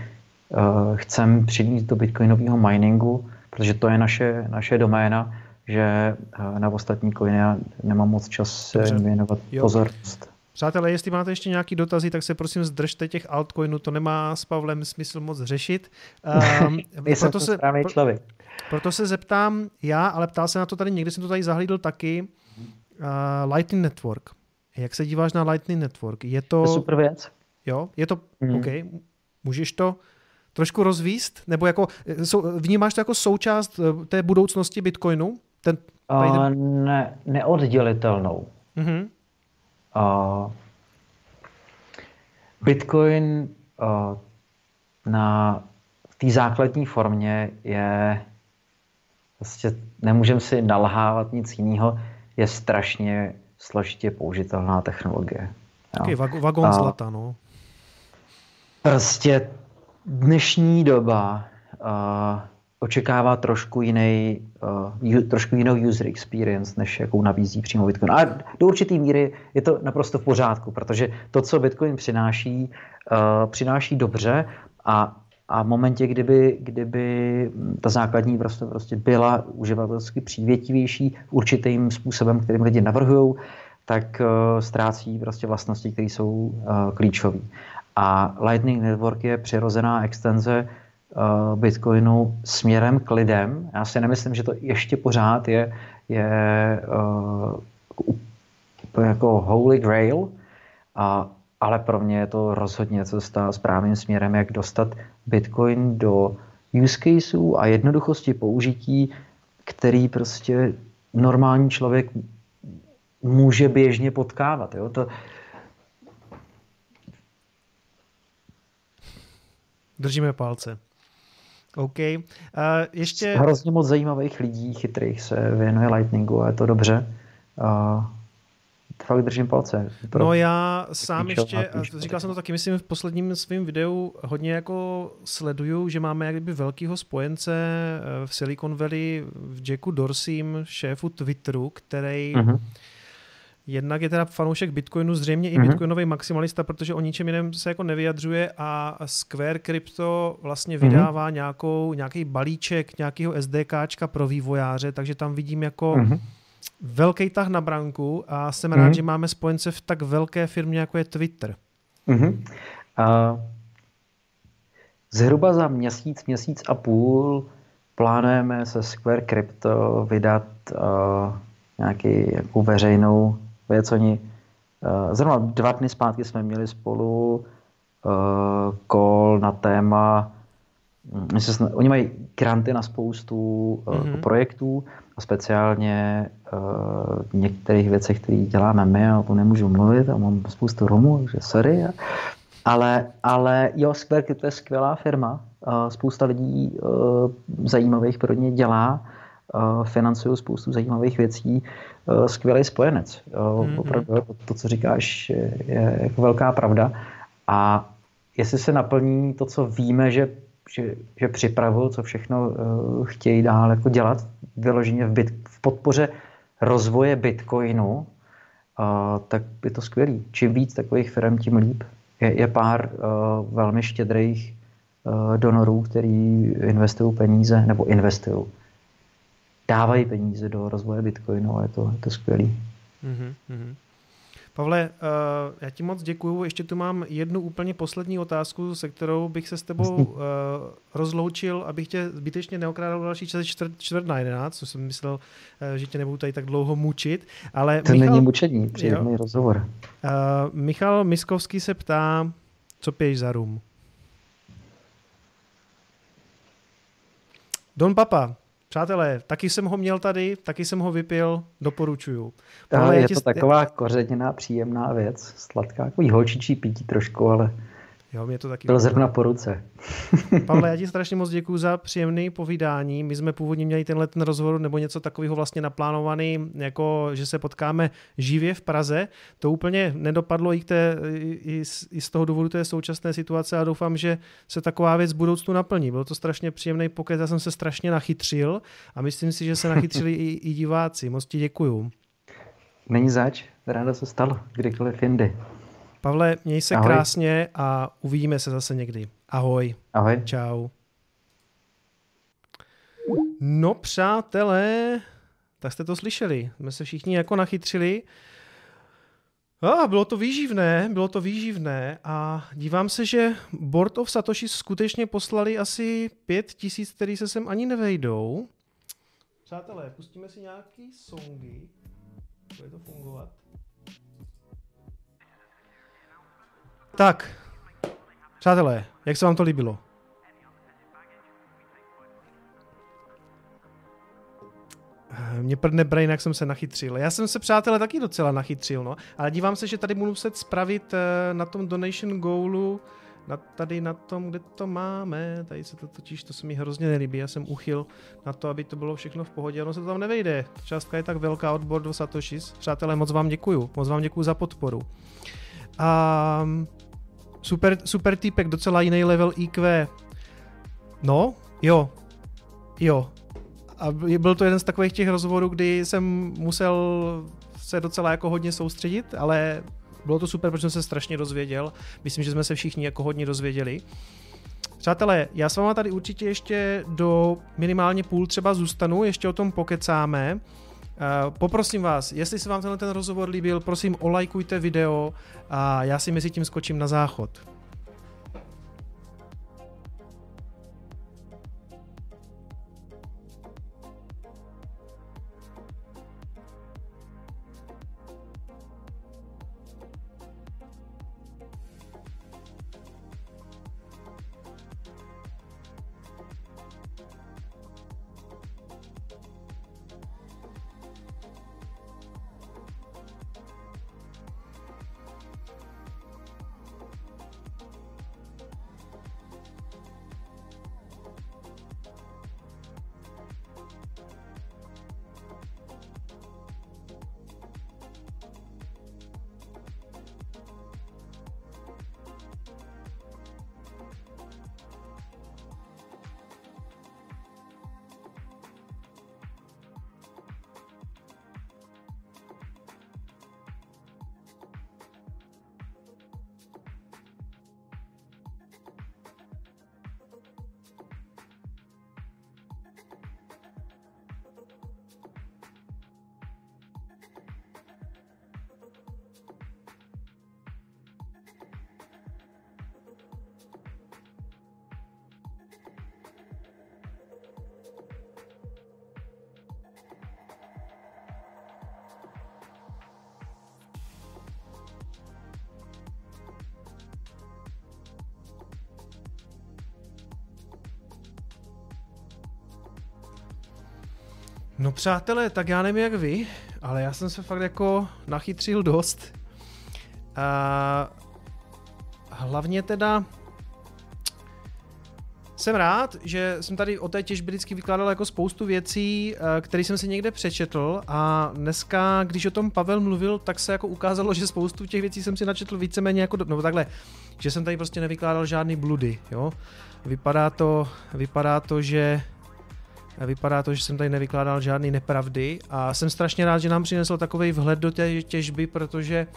chcem přinést do bitcoinového miningu, protože to je naše, naše doména, že uh, na ostatní coiny já nemám moc čas Dobře. věnovat jo. pozornost. Přátelé, jestli máte ještě nějaké dotazy, tak se prosím zdržte těch altcoinů, to nemá s Pavlem smysl moc řešit. Um, proto, se, pro, proto se zeptám já, ale ptal se na to tady, někdy jsem to tady zahlídl taky, uh, Lightning Network. Jak se díváš na Lightning Network? Je to, to je super věc. Jo, je to, mm. OK, můžeš to trošku rozvíst? Nebo jako, vnímáš to jako součást té budoucnosti Bitcoinu? Ten, uh, ne, neoddělitelnou. Mhm. Uh, Bitcoin uh, na té základní formě je, vlastně nemůžeme si nalhávat nic jiného, je strašně složitě použitelná technologie. Taky vagon uh, zlata, no. Prostě dnešní doba uh, očekává trošku jiný, uh, trošku jinou user experience, než jakou nabízí přímo Bitcoin. A do určité míry je to naprosto v pořádku, protože to, co Bitcoin přináší, uh, přináší dobře a, a v momentě, kdyby, kdyby ta základní vrstva prostě byla uživatelsky přívětivější určitým způsobem, kterým lidi navrhují, tak uh, ztrácí prostě vlastnosti, které jsou uh, klíčové. A Lightning Network je přirozená extenze Bitcoinu směrem k lidem. Já si nemyslím, že to ještě pořád je, je uh, jako holy grail, a, ale pro mě je to rozhodně cesta správným směrem, jak dostat Bitcoin do use caseů a jednoduchosti použití, který prostě normální člověk může běžně potkávat. Jo? To, držíme palce. OK. Uh, ještě... Hrozně moc zajímavých lidí, chytrých, se věnuje Lightningu a je to dobře. Uh, fakt držím palce. Pro... No já sám Klíčo, ještě, říkal jsem to taky, myslím v posledním svém videu, hodně jako sleduju, že máme jak kdyby velkýho spojence v Silicon Valley, v Jacku Dorseym, šéfu Twitteru, který... Uh-huh. Jednak je teda fanoušek Bitcoinu, zřejmě mm-hmm. i bitcoinový maximalista, protože o ničem jiném se jako nevyjadřuje a Square Crypto vlastně mm-hmm. vydává nějakou, nějaký balíček, nějakého SDKčka pro vývojáře, takže tam vidím jako mm-hmm. velký tah na branku a jsem mm-hmm. rád, že máme spojence v tak velké firmě, jako je Twitter. Mm-hmm. Uh, zhruba za měsíc, měsíc a půl plánujeme se Square Crypto vydat uh, nějaký jako veřejnou věc, oni, uh, zrovna dva dny zpátky jsme měli spolu uh, call na téma, um, sna- oni mají granty na spoustu uh, mm-hmm. projektů a speciálně uh, v některých věcech, které děláme my, a o tom nemůžu mluvit a mám spoustu romů, takže sorry. Ja. Ale, ale jo, Square, to je skvělá firma, uh, spousta lidí uh, zajímavých pro ně dělá, financují spoustu zajímavých věcí, skvělý spojenec. Mm-hmm. Opravdu to, co říkáš, je jako velká pravda. A jestli se naplní to, co víme, že, že, že připravují, co všechno chtějí dál jako dělat, vyloženě v, bit, v podpoře rozvoje Bitcoinu, tak je to skvělý. Čím víc takových firm, tím líp. Je, je pár velmi štědrých donorů, který investují peníze, nebo investují. dávají peníze do rozvoje Bitcoinu a je to, je to skvělý. Mm-hmm. Pavle, uh, já ti moc děkuju. Ještě tu mám jednu úplně poslední otázku, se kterou bych se s tebou uh, rozloučil, abych tě zbytečně neokrádal další čas čtvrt, čtvrt na jedenáct, co jsem myslel, uh, že tě nebudu tady tak dlouho mučit. Ale to Michal... není mučení, příjemný rozhovor. Uh, Michal Miskovský se ptá, co piješ za rum? Don Papa. Přátelé, taky jsem ho měl tady, taky jsem ho vypil, doporučuju. Ale je to tě... taková kořeněná, příjemná věc, sladká, jako holčičí pití trošku, ale Jo, mě to taky bylo zrovna po ruce. Pavle, já ti strašně moc děkuju za příjemné povídání. My jsme původně měli tenhle ten rozhovor nebo něco takového vlastně naplánovaný, jako že se potkáme živě v Praze. To úplně nedopadlo i, té, i, z, i z toho důvodu té současné situace a doufám, že se taková věc v budoucnu naplní. Bylo to strašně příjemný pokec, já jsem se strašně nachytřil a myslím si, že se nachytřili i, i diváci. Moc ti děkuju. Není zač, ráda se stalo, kdykoliv jindy. Pavle, měj se Ahoj. Krásně a uvidíme se zase někdy. Ahoj. Ahoj. Čau. No přátelé, tak jste to slyšeli. My se všichni jako nachytřili. Ah, bylo to výživné, bylo to výživné a dívám se, že Bordo Satoshis skutečně poslali asi pět tisíc, který se sem ani nevejdou. Přátelé, pustíme si nějaký songy. Bude to fungovat. Tak, přátelé, jak se vám to líbilo? Mě prdne brain, jak jsem se nachytřil. Já jsem se, přátelé, taky docela nachytřil, no. Ale dívám se, že tady budu muset spravit na tom donation goalu, na, tady na tom, kde to máme. Tady se to totiž, to se mi hrozně nelíbí. Já jsem uchyl na to, aby to bylo všechno v pohodě. Ono se to tam nevejde. Částka je tak velká od Bordo Satoshis. Přátelé, moc vám děkuju. Moc vám děkuju za podporu. A super, super týpek, docela jiný level í kvé. No, jo, jo. A byl to jeden z takových těch rozhovorů, kdy jsem musel se docela jako hodně soustředit, ale bylo to super, protože jsem se strašně dozvěděl. Myslím, že jsme se všichni jako hodně dozvěděli. Přátelé, já s váma tady určitě ještě do minimálně půl třeba zůstanu, ještě o tom pokecáme. Poprosím vás, jestli se vám tenhle ten rozhovor líbil, prosím olajkujte video a já si mezi tím skočím na záchod. No přátelé, tak já nevím jak vy, ale já jsem se fakt jako nachytřil dost. A hlavně teda jsem rád, že jsem tady o té těžbě vždycky vykládal jako spoustu věcí, které jsem si někde přečetl a dneska, když o tom Pavel mluvil, tak se jako ukázalo, že spoustu těch věcí jsem si načetl víceméně jako, do... no takhle, že jsem tady prostě nevykládal žádný bludy, jo. Vypadá to, vypadá to, že Vypadá to, že jsem tady nevykládal žádný nepravdy a jsem strašně rád, že nám přinesl takovej vhled do té těžby, protože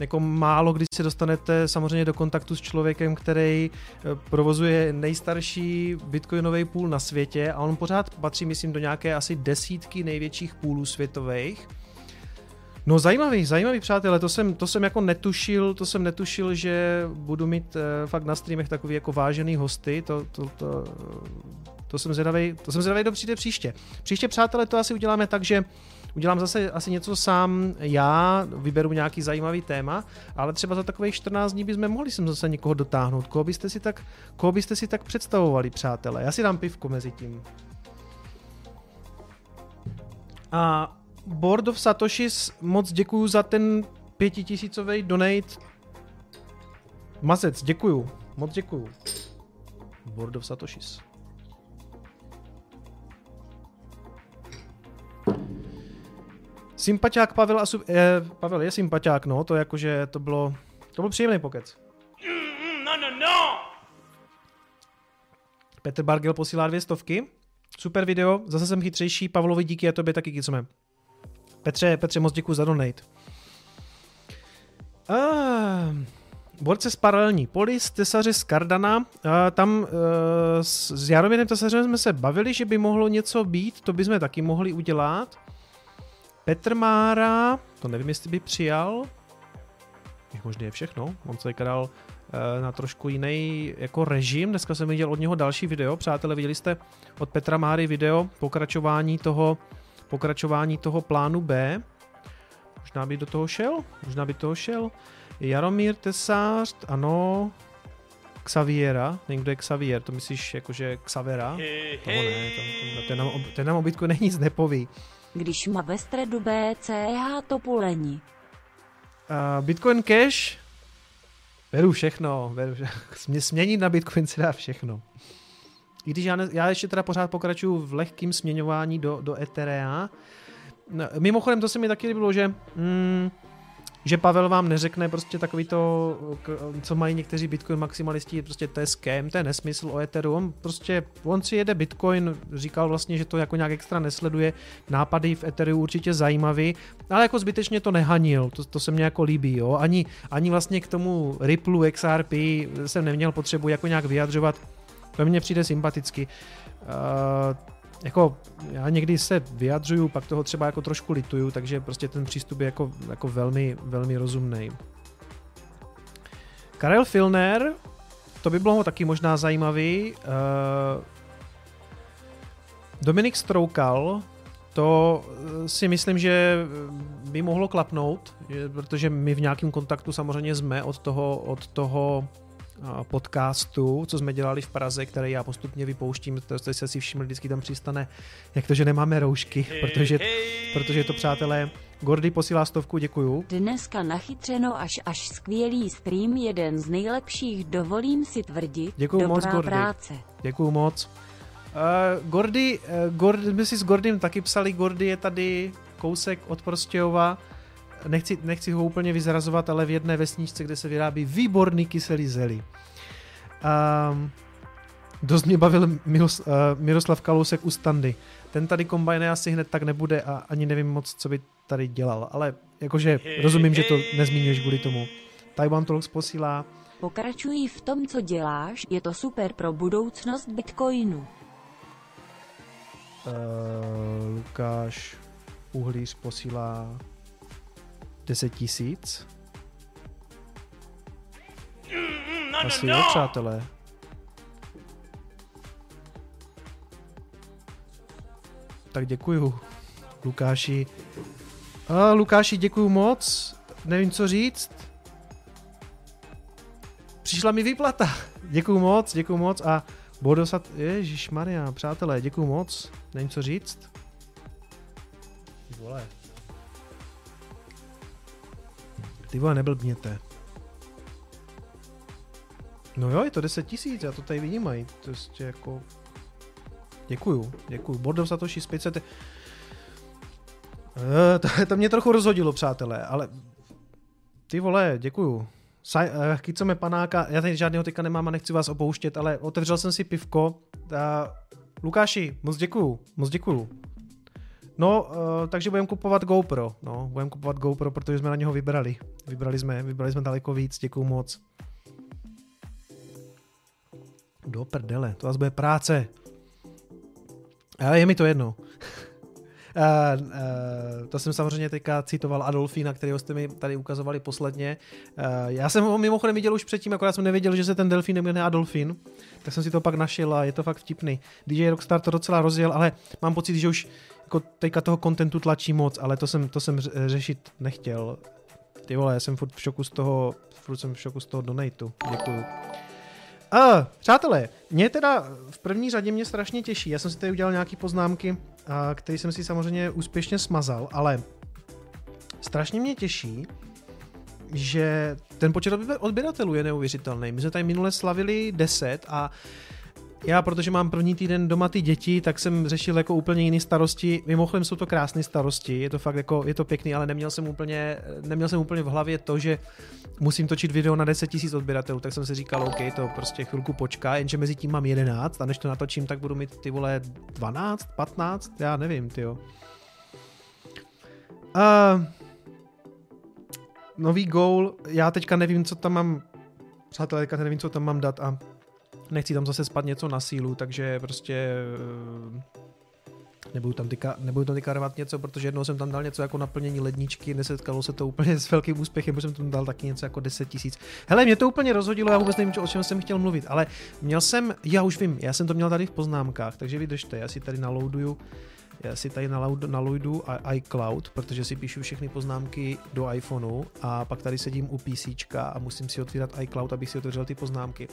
jako málo kdy se dostanete samozřejmě do kontaktu s člověkem, který provozuje nejstarší bitcoinový půl na světě a on pořád patří, myslím, do nějaké asi desítky největších půlů světových. No zajímavý, zajímavý přátelé, to jsem, to jsem jako netušil, to jsem netušil, že budu mít eh, fakt na streamech takový jako vážený hosty, to... to, to To jsem zvědavej, to jsem zvědavej, kdo přijde příště. Příště, přátelé, to asi uděláme tak, že udělám zase asi něco sám já, vyberu nějaký zajímavý téma, ale třeba za takových čtrnáct dní bychom mohli sem zase někoho dotáhnout. Koho byste si tak, koho byste si tak představovali, přátelé? Já si dám pivko mezi tím. A Bordo Satoshis, moc děkuju za ten pětitisícový donate. Mazec, děkuju. Moc děkuju. Bordo Satoshis. Sympaťák Pavel a sub... Eh, Pavel je sympaťák, no, to jakože to bylo... To byl příjemný pokec. No, no, no! Petr Bargel posílá dvě stovky. Super video, zase jsem chytřejší. Pavlovi díky a tobě taky kicme. Petře, Petře, moc děkuji za donate. Ah, borce z paralelní polis, tesaři z Cardana. Ah, tam eh, s, s Jaroměrem tesařem jsme se bavili, že by mohlo něco být, to bychom taky mohli udělat. Petr Mára, to nevím, jestli by přijal. Možná je všechno. On se dal na trošku jiný jako režim. Dneska jsem viděl od něho další video. Přátelé, viděli jste od Petra Máry video pokračování toho, pokračování toho plánu B. Možná by do toho šel. Možná by toho šel. Jaromír Tesář, ano. Xaviera, někdo je Xavier, to myslíš jakože Xavera? Hey, toho ne, ten nám, nám obytku nic nepoví. Když má ve středu B C H to pulení. Uh, Bitcoin Cash? Beru všechno. Beru všechno. Směnit na Bitcoin se dá všechno. I když já, ne, já ještě teda pořád pokračuju v lehkém směňování do, do Etherea. No, mimochodem to se mi taky líbilo, že, mm, že Pavel vám neřekne prostě takový to, co mají někteří Bitcoin maximalisti, prostě to je scam, to je nesmysl o Etheru. On prostě, on si jede Bitcoin, říkal vlastně, že to jako nějak extra nesleduje, nápady v Etheru určitě zajímavý, ale jako zbytečně to nehanil, to, to se mně jako líbí, jo, ani, ani vlastně k tomu Ripple, X R P jsem neměl potřebu jako nějak vyjadřovat, to mně přijde sympaticky. Uh, Jako já někdy se vyjadřuju, pak toho třeba jako trošku lituju, takže prostě ten přístup je jako, jako velmi, velmi rozumnej. Karel Filner, to by bylo taky možná zajímavý. Uh, Dominik Stroukal, to si myslím, že by mohlo klapnout, protože my v nějakém kontaktu samozřejmě jsme od toho, od toho podcastu, co jsme dělali v Praze, který já postupně vypouštím, to jste se si všimli, vždycky tam přistane, jak to, že nemáme roušky, protože, protože to, přátelé, Gordy posílá stovku, děkuju. Dneska nachytřeno až až skvělý stream, jeden z nejlepších, dovolím si tvrdit, děkuju dobrá moc, Gordy. Práce. Děkuju moc. Uh, Gordy, uh, Gordy, my si s Gordym taky psali, Gordy je tady kousek od Prostějova. Nechci, nechci ho úplně vyzrazovat, ale v jedné vesničce, kde se vyrábí výborný kyselý zelí. Um, dost mě bavil Miros, uh, Miroslav Kalousek u Standy. Ten tady kombajne asi hned tak nebude a ani nevím moc, co by tady dělal. Ale jakože rozumím, že to nezmíníš kvůli tomu. Taiwan Talks posílá. Pokračuj v tom, co děláš. Je to super pro budoucnost Bitcoinu. Uh, Lukáš Uhlíř posílá deset tisíc. Asi jo, přátelé. Tak děkuju, Lukáši. A, Lukáši, děkuju moc. Nevím, co říct. Přišla mi výplata. Děkuju moc, děkuju moc. A Bordo Sat... Ježišmarja, přátelé, děkuju moc. Nevím, co říct. Vole. Ty vole, neblbněte. No jo, je to deset tisíc, já to tady vidím, mají. To je jako... Děkuju, děkuju. Bordo Satoshis pět set. E, to, to mě trochu rozhodilo, přátelé, ale... Ty vole, děkuju. E, Kicome panáka, já tady žádného teďka nemám a nechci vás opouštět, ale otevřel jsem si pivko. A... Lukáši, moc děkuju, moc děkuju. No, uh, takže budeme kupovat GoPro, no, budeme kupovat GoPro, protože jsme na něho vybrali, vybrali jsme, vybrali jsme daleko víc, děkuju moc. Do prdele, to zase bude práce. Ale je mi to jedno. uh, uh, to jsem samozřejmě teďka citoval Adolfína, kterého jste mi tady ukazovali posledně. Uh, já jsem ho mimochodem viděl už předtím, akorát jsem nevěděl, že se ten delfín jmenuje Adolfín, tak jsem si to pak našel a je to fakt vtipný. D J Rockstar to docela rozjel, ale mám pocit, že už jako teďka toho kontentu tlačí moc, ale to jsem, to jsem řešit nechtěl. Ty vole, já jsem furt v šoku z toho, furt jsem v šoku z toho donateu. Děkuju. A, přátelé, mě teda v první řadě mě strašně těší. Já jsem si tady udělal nějaké poznámky, a, které jsem si samozřejmě úspěšně smazal, ale strašně mě těší, že ten počet odběratelů je neuvěřitelný. My jsme tady minule slavili deset a já, protože mám první týden doma ty děti, tak jsem řešil jako úplně jiný starosti. Mimochodem jsou to krásné starosti, je to fakt jako, je to pěkný, ale neměl jsem úplně, neměl jsem úplně v hlavě to, že musím točit video na deset tisíc odběratelů, tak jsem si říkal, OK, to prostě chvilku počká, jenže mezi tím mám jedenáct a než to natočím, tak budu mít ty vole dvanáct, patnáct, já nevím, tyjo. Uh, nový goal, já teďka nevím, co tam mám, přátelé, teďka nevím, co tam mám dát a nechci tam zase spat něco na sílu, takže prostě nebudu tam tyka, nebudu tam tykarovat něco, protože jednou jsem tam dal něco jako naplnění ledničky, nesetkalo se to úplně s velkým úspěchem, protože jsem tam dal taky něco jako deset tisíc. Hele, mě to úplně rozhodilo, já vůbec nevím, o čem jsem chtěl mluvit, ale měl jsem, já už vím, já jsem to měl tady v poznámkách, takže vydržte, já si tady nalouduju, já si tady naloudu iCloud, protože si píšu všechny poznámky do iPhoneu a pak tady sedím u PCčka a musím si otvírat iCloud, abych si otevřel ty poznámky.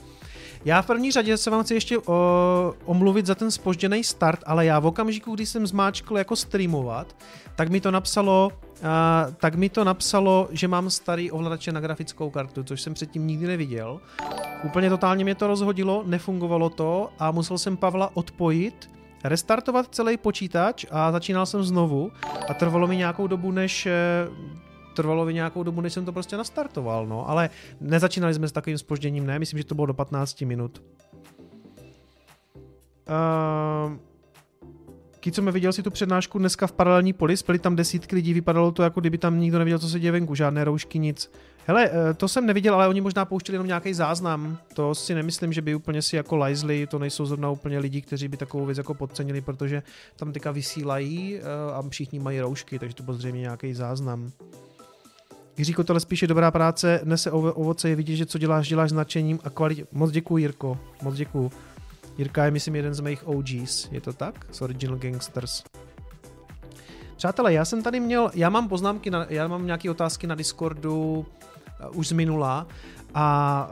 Já v první řadě se vám chci ještě o, omluvit za ten zpožděný start, ale já v okamžiku, když jsem zmáčkl jako streamovat, tak mi to napsalo, a, tak mi to napsalo, že mám starý ovladače na grafickou kartu, což jsem předtím nikdy neviděl. Úplně totálně mě to rozhodilo, nefungovalo to a musel jsem Pavla odpojit, restartovat celý počítač a začínal jsem znovu a trvalo mi nějakou dobu, než trvalo mi nějakou dobu, než jsem to prostě nastartoval, no, ale nezačínali jsme s takovým zpožděním, ne, myslím, že to bylo do patnácti minut. Uh, Kicome, viděl si tu přednášku dneska v Paralelní poli, byly tam desítky lidí, vypadalo to, jako kdyby tam nikdo neviděl, co se děje venku, žádné roušky, nic. Hele, to jsem neviděl, ale oni možná pouštěli jenom nějaký záznam, to si nemyslím, že by úplně si jako lajzli, to nejsou zrovna úplně lidi, kteří by takovou věc jako podcenili, protože tam teďka vysílají a všichni mají roušky, takže to byl zřejmě nějaký záznam. Jiříko, tohle spíše dobrá práce, nese ovoce, je vidět, že co děláš, děláš značením a kvalitě. Moc děkuju, Jirko, moc děkuju. Jirka je, myslím, jeden z mých O Gs, je to tak? Z Original Gangsters. Přátelé, já jsem tady měl, já mám poznámky, na, já mám nějaké otázky na Discordu už z minula a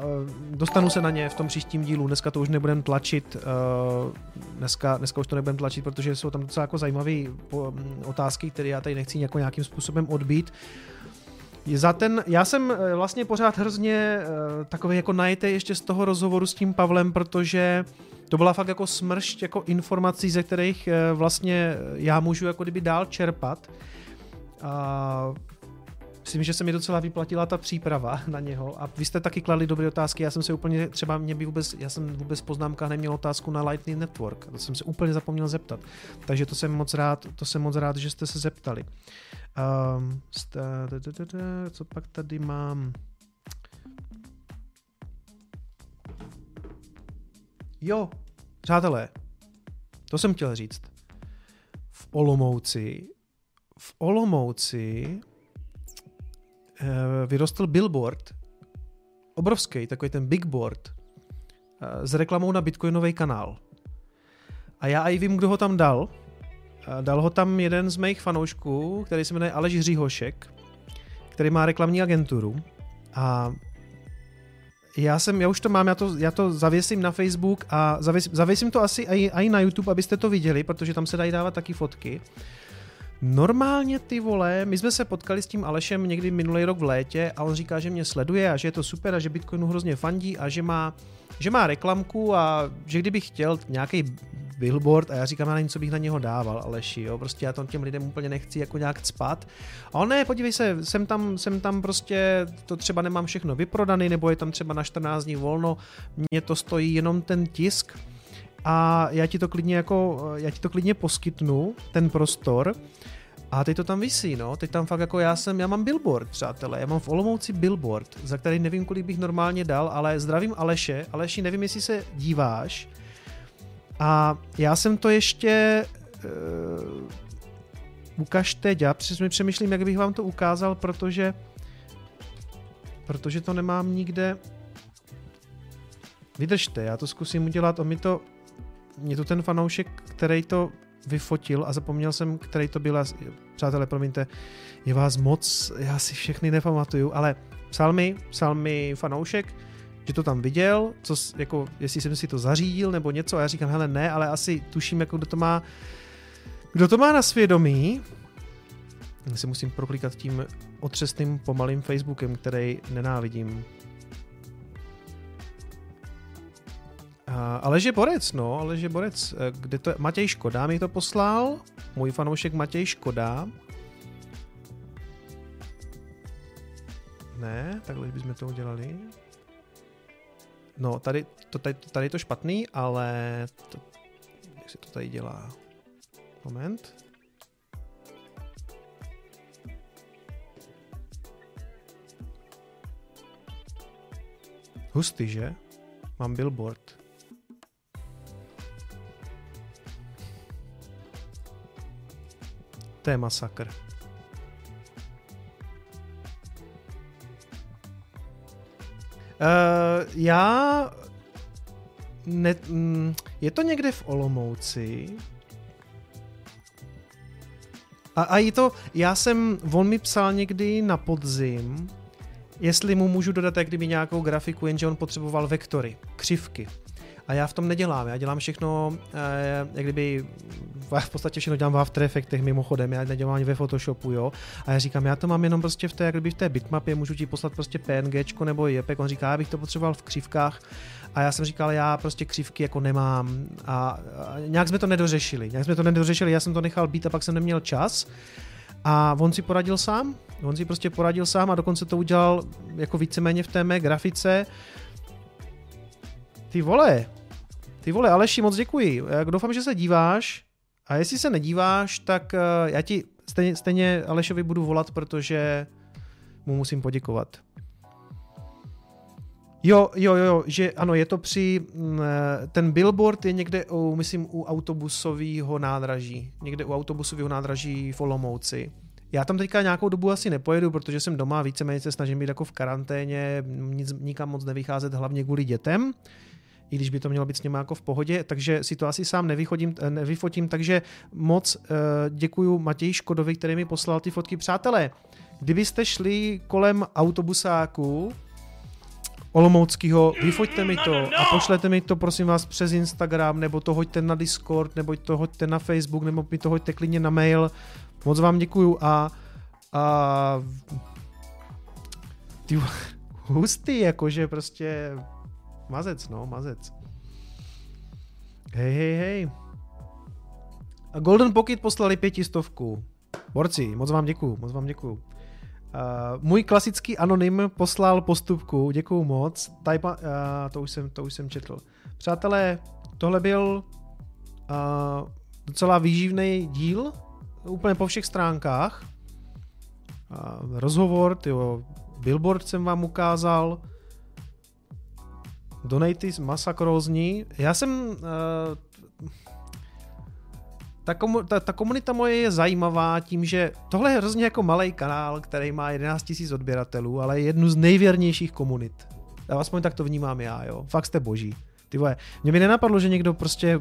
dostanu se na ně v tom příštím dílu. Dneska to už nebudem tlačit, dneska, dneska už to nebudem tlačit, protože jsou tam docela jako zajímavé otázky, které já tady nechci jako nějakým způsobem odbít. Za ten, já jsem vlastně pořád hrozně takový jako najete ještě z toho rozhovoru s tím Pavlem, protože to byla fakt jako smršť jako informací, ze kterých vlastně já můžu jako kdyby dál čerpat. A myslím, že se mi docela vyplatila ta příprava na něho a vy jste taky kladli dobré otázky, já jsem se úplně, třeba mě by vůbec, já jsem vůbec v poznámkách neměl otázku na Lightning Network, to jsem se úplně zapomněl zeptat, takže to jsem moc rád, to jsem moc rád, že jste se zeptali. Um, sta, da, da, da, da, co pak tady mám? Jo, přátelé, to jsem chtěl říct. V Olomouci, v Olomouci uh, vyrostl billboard, obrovský, takový ten bigboard, uh, s reklamou na bitcoinový kanál. A já i vím, kdo ho tam dal. Dal ho tam jeden z mých fanoušků, který se jmenuje Aleš Říhošek, který má reklamní agenturu. A já jsem, já už to mám, já to, já to zavěsím na Facebook a zavěsím, zavěsím to asi i na YouTube, abyste to viděli, protože tam se dají dávat taky fotky. Normálně, ty vole, my jsme se potkali s tím Alešem někdy minulý rok v létě a on říká, že mě sleduje a že je to super a že Bitcoinu hrozně fandí a že má, že má reklamku a že kdyby chtěl nějaký billboard a já říkám, já nevím, co bych na něho dával, Aleši, jo, prostě já to těm lidem úplně nechci jako nějak cpat. A on ne, podívej se, jsem tam, jsem tam prostě, to třeba nemám všechno vyprodaný, nebo je tam třeba na čtrnáct dní volno, mě to stojí jenom ten tisk a já ti to klidně jako, já ti to klidně poskytnu, ten prostor. A teď to tam visí, no, teď tam fakt jako já jsem, já mám billboard, přátelé, já mám v Olomouci billboard, za který nevím, kolik bych normálně dal, ale zdravím Aleše, Aleši, nevím, jestli se díváš. A já jsem to ještě, uh, ukaž teď, já přemýšlím, jak bych vám to ukázal, protože, protože to nemám nikde, vydržte, já to zkusím udělat, on mi to, mě to ten fanoušek, který to vyfotil a zapomněl jsem, který to byl, přátelé, promiňte, je vás moc, já si všechny nepamatuju, ale psal mi, psal mi fanoušek, že to tam viděl, co, jako, jestli jsem si to zařídil nebo něco a já říkám, hele ne, ale asi tuším, jako, kdo to má, kdo to má na svědomí si musím proklikat tím otřesným pomalým Facebookem, který nenávidím. Aleš je borec, no, Aleš je borec. Kde to je? Matěj Škoda mi to poslal, můj fanoušek Matěj Škoda. Ne, takhle bychom to udělali. No, tady, to, tady, tady je to špatný, ale to, jak se to tady dělá? Moment. Hustý, že? Mám billboard. To je masakr. Uh, já... Ne, mm, je to někde v Olomouci. A, a je to... Já jsem... On mi psal někdy na podzim, jestli mu můžu dodat jak kdyby nějakou grafiku, jenže on potřeboval vektory, křivky. A já v tom nedělám. Já dělám všechno, eh, jak kdyby... V podstatě všechno dělám v After Effectech mimochodem, já nedělám ani ve Photoshopu, jo. A já říkám, já to mám jenom prostě v té, jak kdyby v té bitmapě, můžu ti poslat prostě PNGčko nebo JPEG. On říká, já bych to potřeboval v křivkách. A já jsem říkal, já prostě křivky jako nemám. A, a nějak jsme to nedořešili. Nějak jsme to nedořešili, já jsem to nechal být a pak jsem neměl čas. A on si poradil sám. On si prostě poradil sám a dokonce to udělal jako víceméně v té mé grafice. Ty vole. Ty vole, Aleši, moc děkuji. Já doufám, že se díváš. A jestli se nedíváš, tak já ti stejně, stejně Alešovi budu volat, protože mu musím poděkovat. Jo, jo, jo, že ano, je to při, ten billboard je někde, u, myslím, u autobusového nádraží. Někde u autobusového nádraží v Olomouci. Já tam teďka nějakou dobu asi nepojedu, protože jsem doma, víceméně se snažím být jako v karanténě, nic, nikam moc nevycházet, hlavně kvůli dětem. I když by to mělo být s nimi jako v pohodě, takže si to asi sám nevychodím, nevyfotím, takže moc e, děkuju Matěji Škodovi, který mi poslal ty fotky. Přátelé, kdybyste šli kolem autobusáku olomouckého, vyfoťte mi to a pošlete mi to, prosím vás, přes Instagram, nebo to hoďte na Discord, nebo to hoďte na Facebook, nebo mi to hoďte klidně na mail. Moc vám děkuju a... a ty hustý, jakože prostě... Mazec, no, mazec. Hej, hej, hej. A Golden Pocket poslali pětistovku. Borci, moc vám děkuju, moc vám děkuju. Uh, můj klasický anonym poslal postupku, děkuju moc. Typa, uh, to, už jsem, to už jsem četl. Přátelé, tohle byl uh, docela výživný díl, úplně po všech stránkách. Uh, rozhovor, tyjo, billboard jsem vám ukázal. Donaty masakrózní. Já jsem... Uh, ta, komu, ta, ta komunita moje je zajímavá tím, že tohle je hrozně jako malý kanál, který má jedenáct tisíc odběratelů, ale je jednu z nejvěrnějších komunit. Já aspoň tak to vnímám já, jo. Fakt jste boží. Ty vole, mě mi nenapadlo, že někdo prostě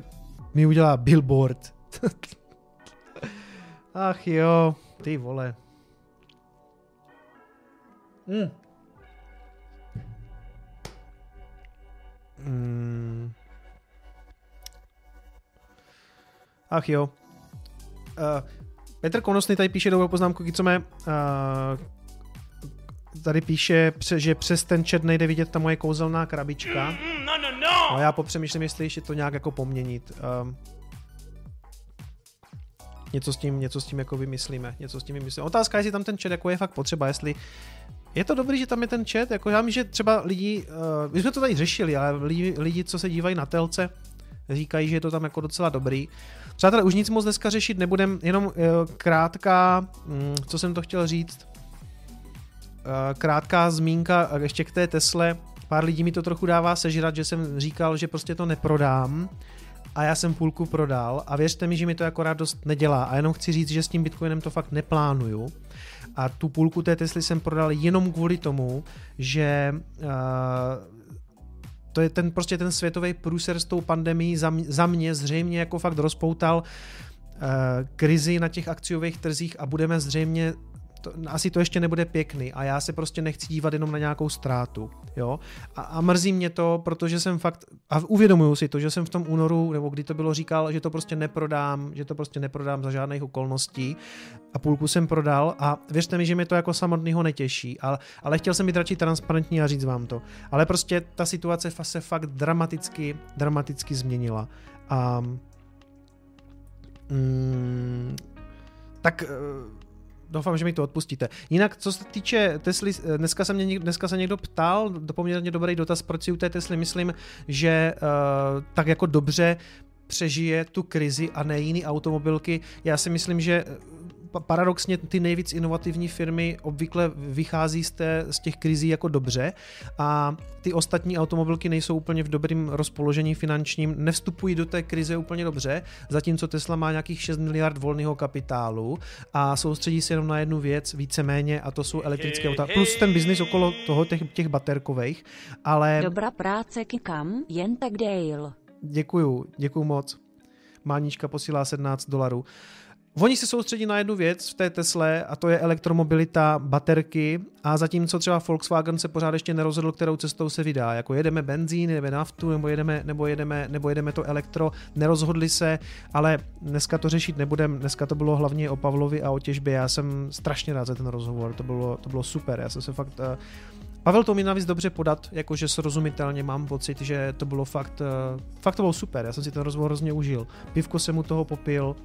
mi udělá billboard. Ach jo, ty vole. Hmm. Hmm. Ach jo. Uh, Petr Kamonský tady píše dobrou poznámku, co mě, uh, tady píše, že přes ten chat nejde vidět ta moje kouzelná krabička. Mm, no, no, no. No, já popřemýšlím, jestli ještě to nějak jako poměnit. Uh, něco s tím, něco s tím jako vymyslíme. Něco s tím vymyslíme. Otázka, jestli tam ten chat jako je fakt potřeba, jestli je to dobrý, že tam je ten chat, jako já vím, že třeba lidi, uh, my jsme to tady řešili, ale lidi, lidi, co se dívají na telce, říkají, že je to tam jako docela dobrý. Přátelé, už nic moc dneska řešit nebudem, jenom uh, krátká, um, co jsem to chtěl říct, uh, krátká zmínka ještě k té Tesle. Pár lidí mi to trochu dává sežrat, že jsem říkal, že prostě to neprodám a já jsem půlku prodal a věřte mi, že mi to jako radost nedělá a jenom chci říct, že s tím Bitcoinem to fakt neplánuju. A tu půlku té Tesly jsem prodal jenom kvůli tomu, že uh, to je ten prostě ten světový průser s tou pandemií za mě, za mě zřejmě jako fakt rozpoutal uh, krizi na těch akciových trzích a budeme zřejmě to, asi to ještě nebude pěkný a já se prostě nechci dívat jenom na nějakou ztrátu, jo, a, a mrzí mě to, protože jsem fakt, a uvědomuju si to, že jsem v tom únoru, nebo kdy to bylo, říkal, že to prostě neprodám, že to prostě neprodám za žádných okolností, a půlku jsem prodal a věřte mi, že mě to jako samotnýho netěší, ale, ale chtěl jsem být radši transparentní a říct vám to, ale prostě ta situace se fakt dramaticky, dramaticky změnila a mm, tak doufám, že mi to odpustíte. Jinak, co se týče Tesly, dneska se, mě, dneska se někdo ptal, do poměrně dobrý dotaz, proč si u té Tesly myslím, že uh, tak jako dobře přežije tu krizi a ne jiný automobilky. Já si myslím, že paradoxně ty nejvíc inovativní firmy obvykle vychází z, té, z těch krizí jako dobře a ty ostatní automobilky nejsou úplně v dobrém rozpoložení finančním, nevstupují do té krize úplně dobře, zatímco Tesla má nějakých šest miliard volného kapitálu a soustředí se jenom na jednu věc víceméně a to jsou elektrické auta, plus ten biznis okolo toho těch, těch baterkových, ale... Dobrá práce, kikam, jen tak dejl. Děkuju, děkuju moc. Mánička posílá sedmnáct dolarů. Oni se soustředí na jednu věc v té Tesle a to je elektromobilita, baterky a zatímco třeba Volkswagen se pořád ještě nerozhodl, kterou cestou se vydá. Jako jedeme benzín, jedeme naftu, nebo jedeme, nebo jedeme, nebo jedeme to elektro, nerozhodli se, ale dneska to řešit nebudem. Dneska to bylo hlavně o Pavlovi a o těžbě. Já jsem strašně rád za ten rozhovor, to bylo, to bylo super. Já jsem se fakt... Pavel to mi navíc dobře podat, jakože srozumitelně mám pocit, že to bylo fakt... Fakt to bylo super, já jsem si ten rozhovor hrozně užil. Pivko jsem mu toho popil.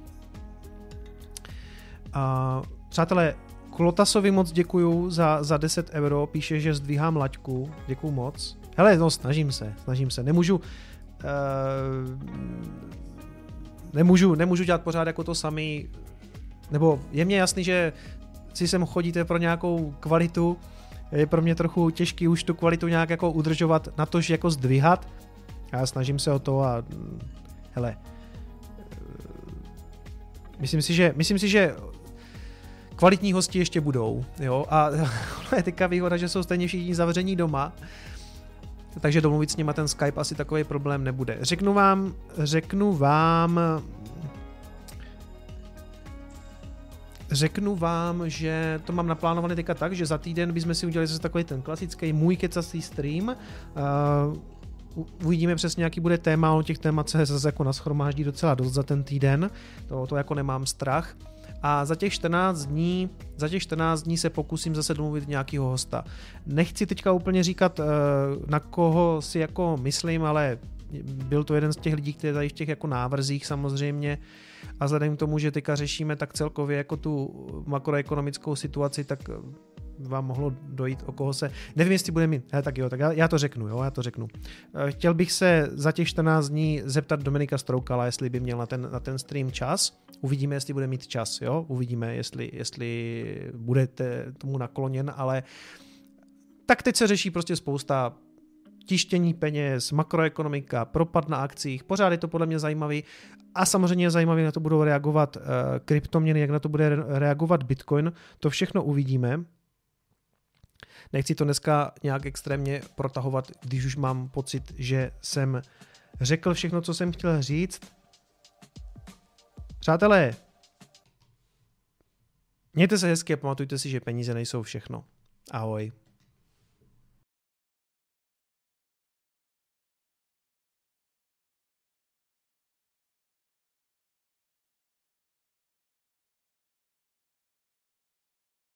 A přátelé, Klotasovi moc děkuju za, za deset euro, píše, že zdvíhám laťku, děkuju moc. Hele, no snažím se, snažím se, nemůžu, uh, nemůžu, nemůžu dělat pořád jako to samý, nebo je mě jasný, že si sem chodíte pro nějakou kvalitu, je pro mě trochu těžký už tu kvalitu nějak jako udržovat, natož jako zdvíhat, já snažím se o to a hele, myslím si, že, myslím si, že kvalitní hosti ještě budou, jo, a je teďka výhoda, že jsou stejně všichni zavření doma, takže domluvit s nima ten Skype asi takový problém nebude. Řeknu vám, řeknu vám, řeknu vám, že to mám naplánované teďka tak, že za týden bychom si udělali zase takový ten klasický můj kecací stream, uh, uvidíme přesně, jaký bude téma, o těch témat se zase jako nashromáždí docela dost za ten týden, to, to jako nemám strach. A za těch čtrnáct dní, za těch čtrnáct dní se pokusím zase domluvit nějakého hosta. Nechci teďka úplně říkat, na koho si jako myslím, ale byl to jeden z těch lidí, který tady v těch jako návrzích samozřejmě a vzhledem k tomu, že teďka řešíme tak celkově jako tu makroekonomickou situaci, tak vám mohlo dojít, o koho se... Nevím, jestli bude mít... He, tak jo, tak já, já to řeknu, jo, já to řeknu. Chtěl bych se za těch čtrnáct dní zeptat Dominika Stroukala, jestli by měl na ten, na ten stream čas. Uvidíme, jestli bude mít čas, jo. Uvidíme, jestli, jestli budete tomu nakloněn, ale tak teď se řeší prostě spousta tištění peněz, makroekonomika, propad na akcích, pořád je to podle mě zajímavý a samozřejmě zajímavý, na to budou reagovat uh, kryptoměny, jak na to bude reagovat Bitcoin, to všechno uvidíme. Nechci to dneska nějak extrémně protahovat, když už mám pocit, že jsem řekl všechno, co jsem chtěl říct. Přátelé, mějte se hezky a pamatujte si, že peníze nejsou všechno. Ahoj.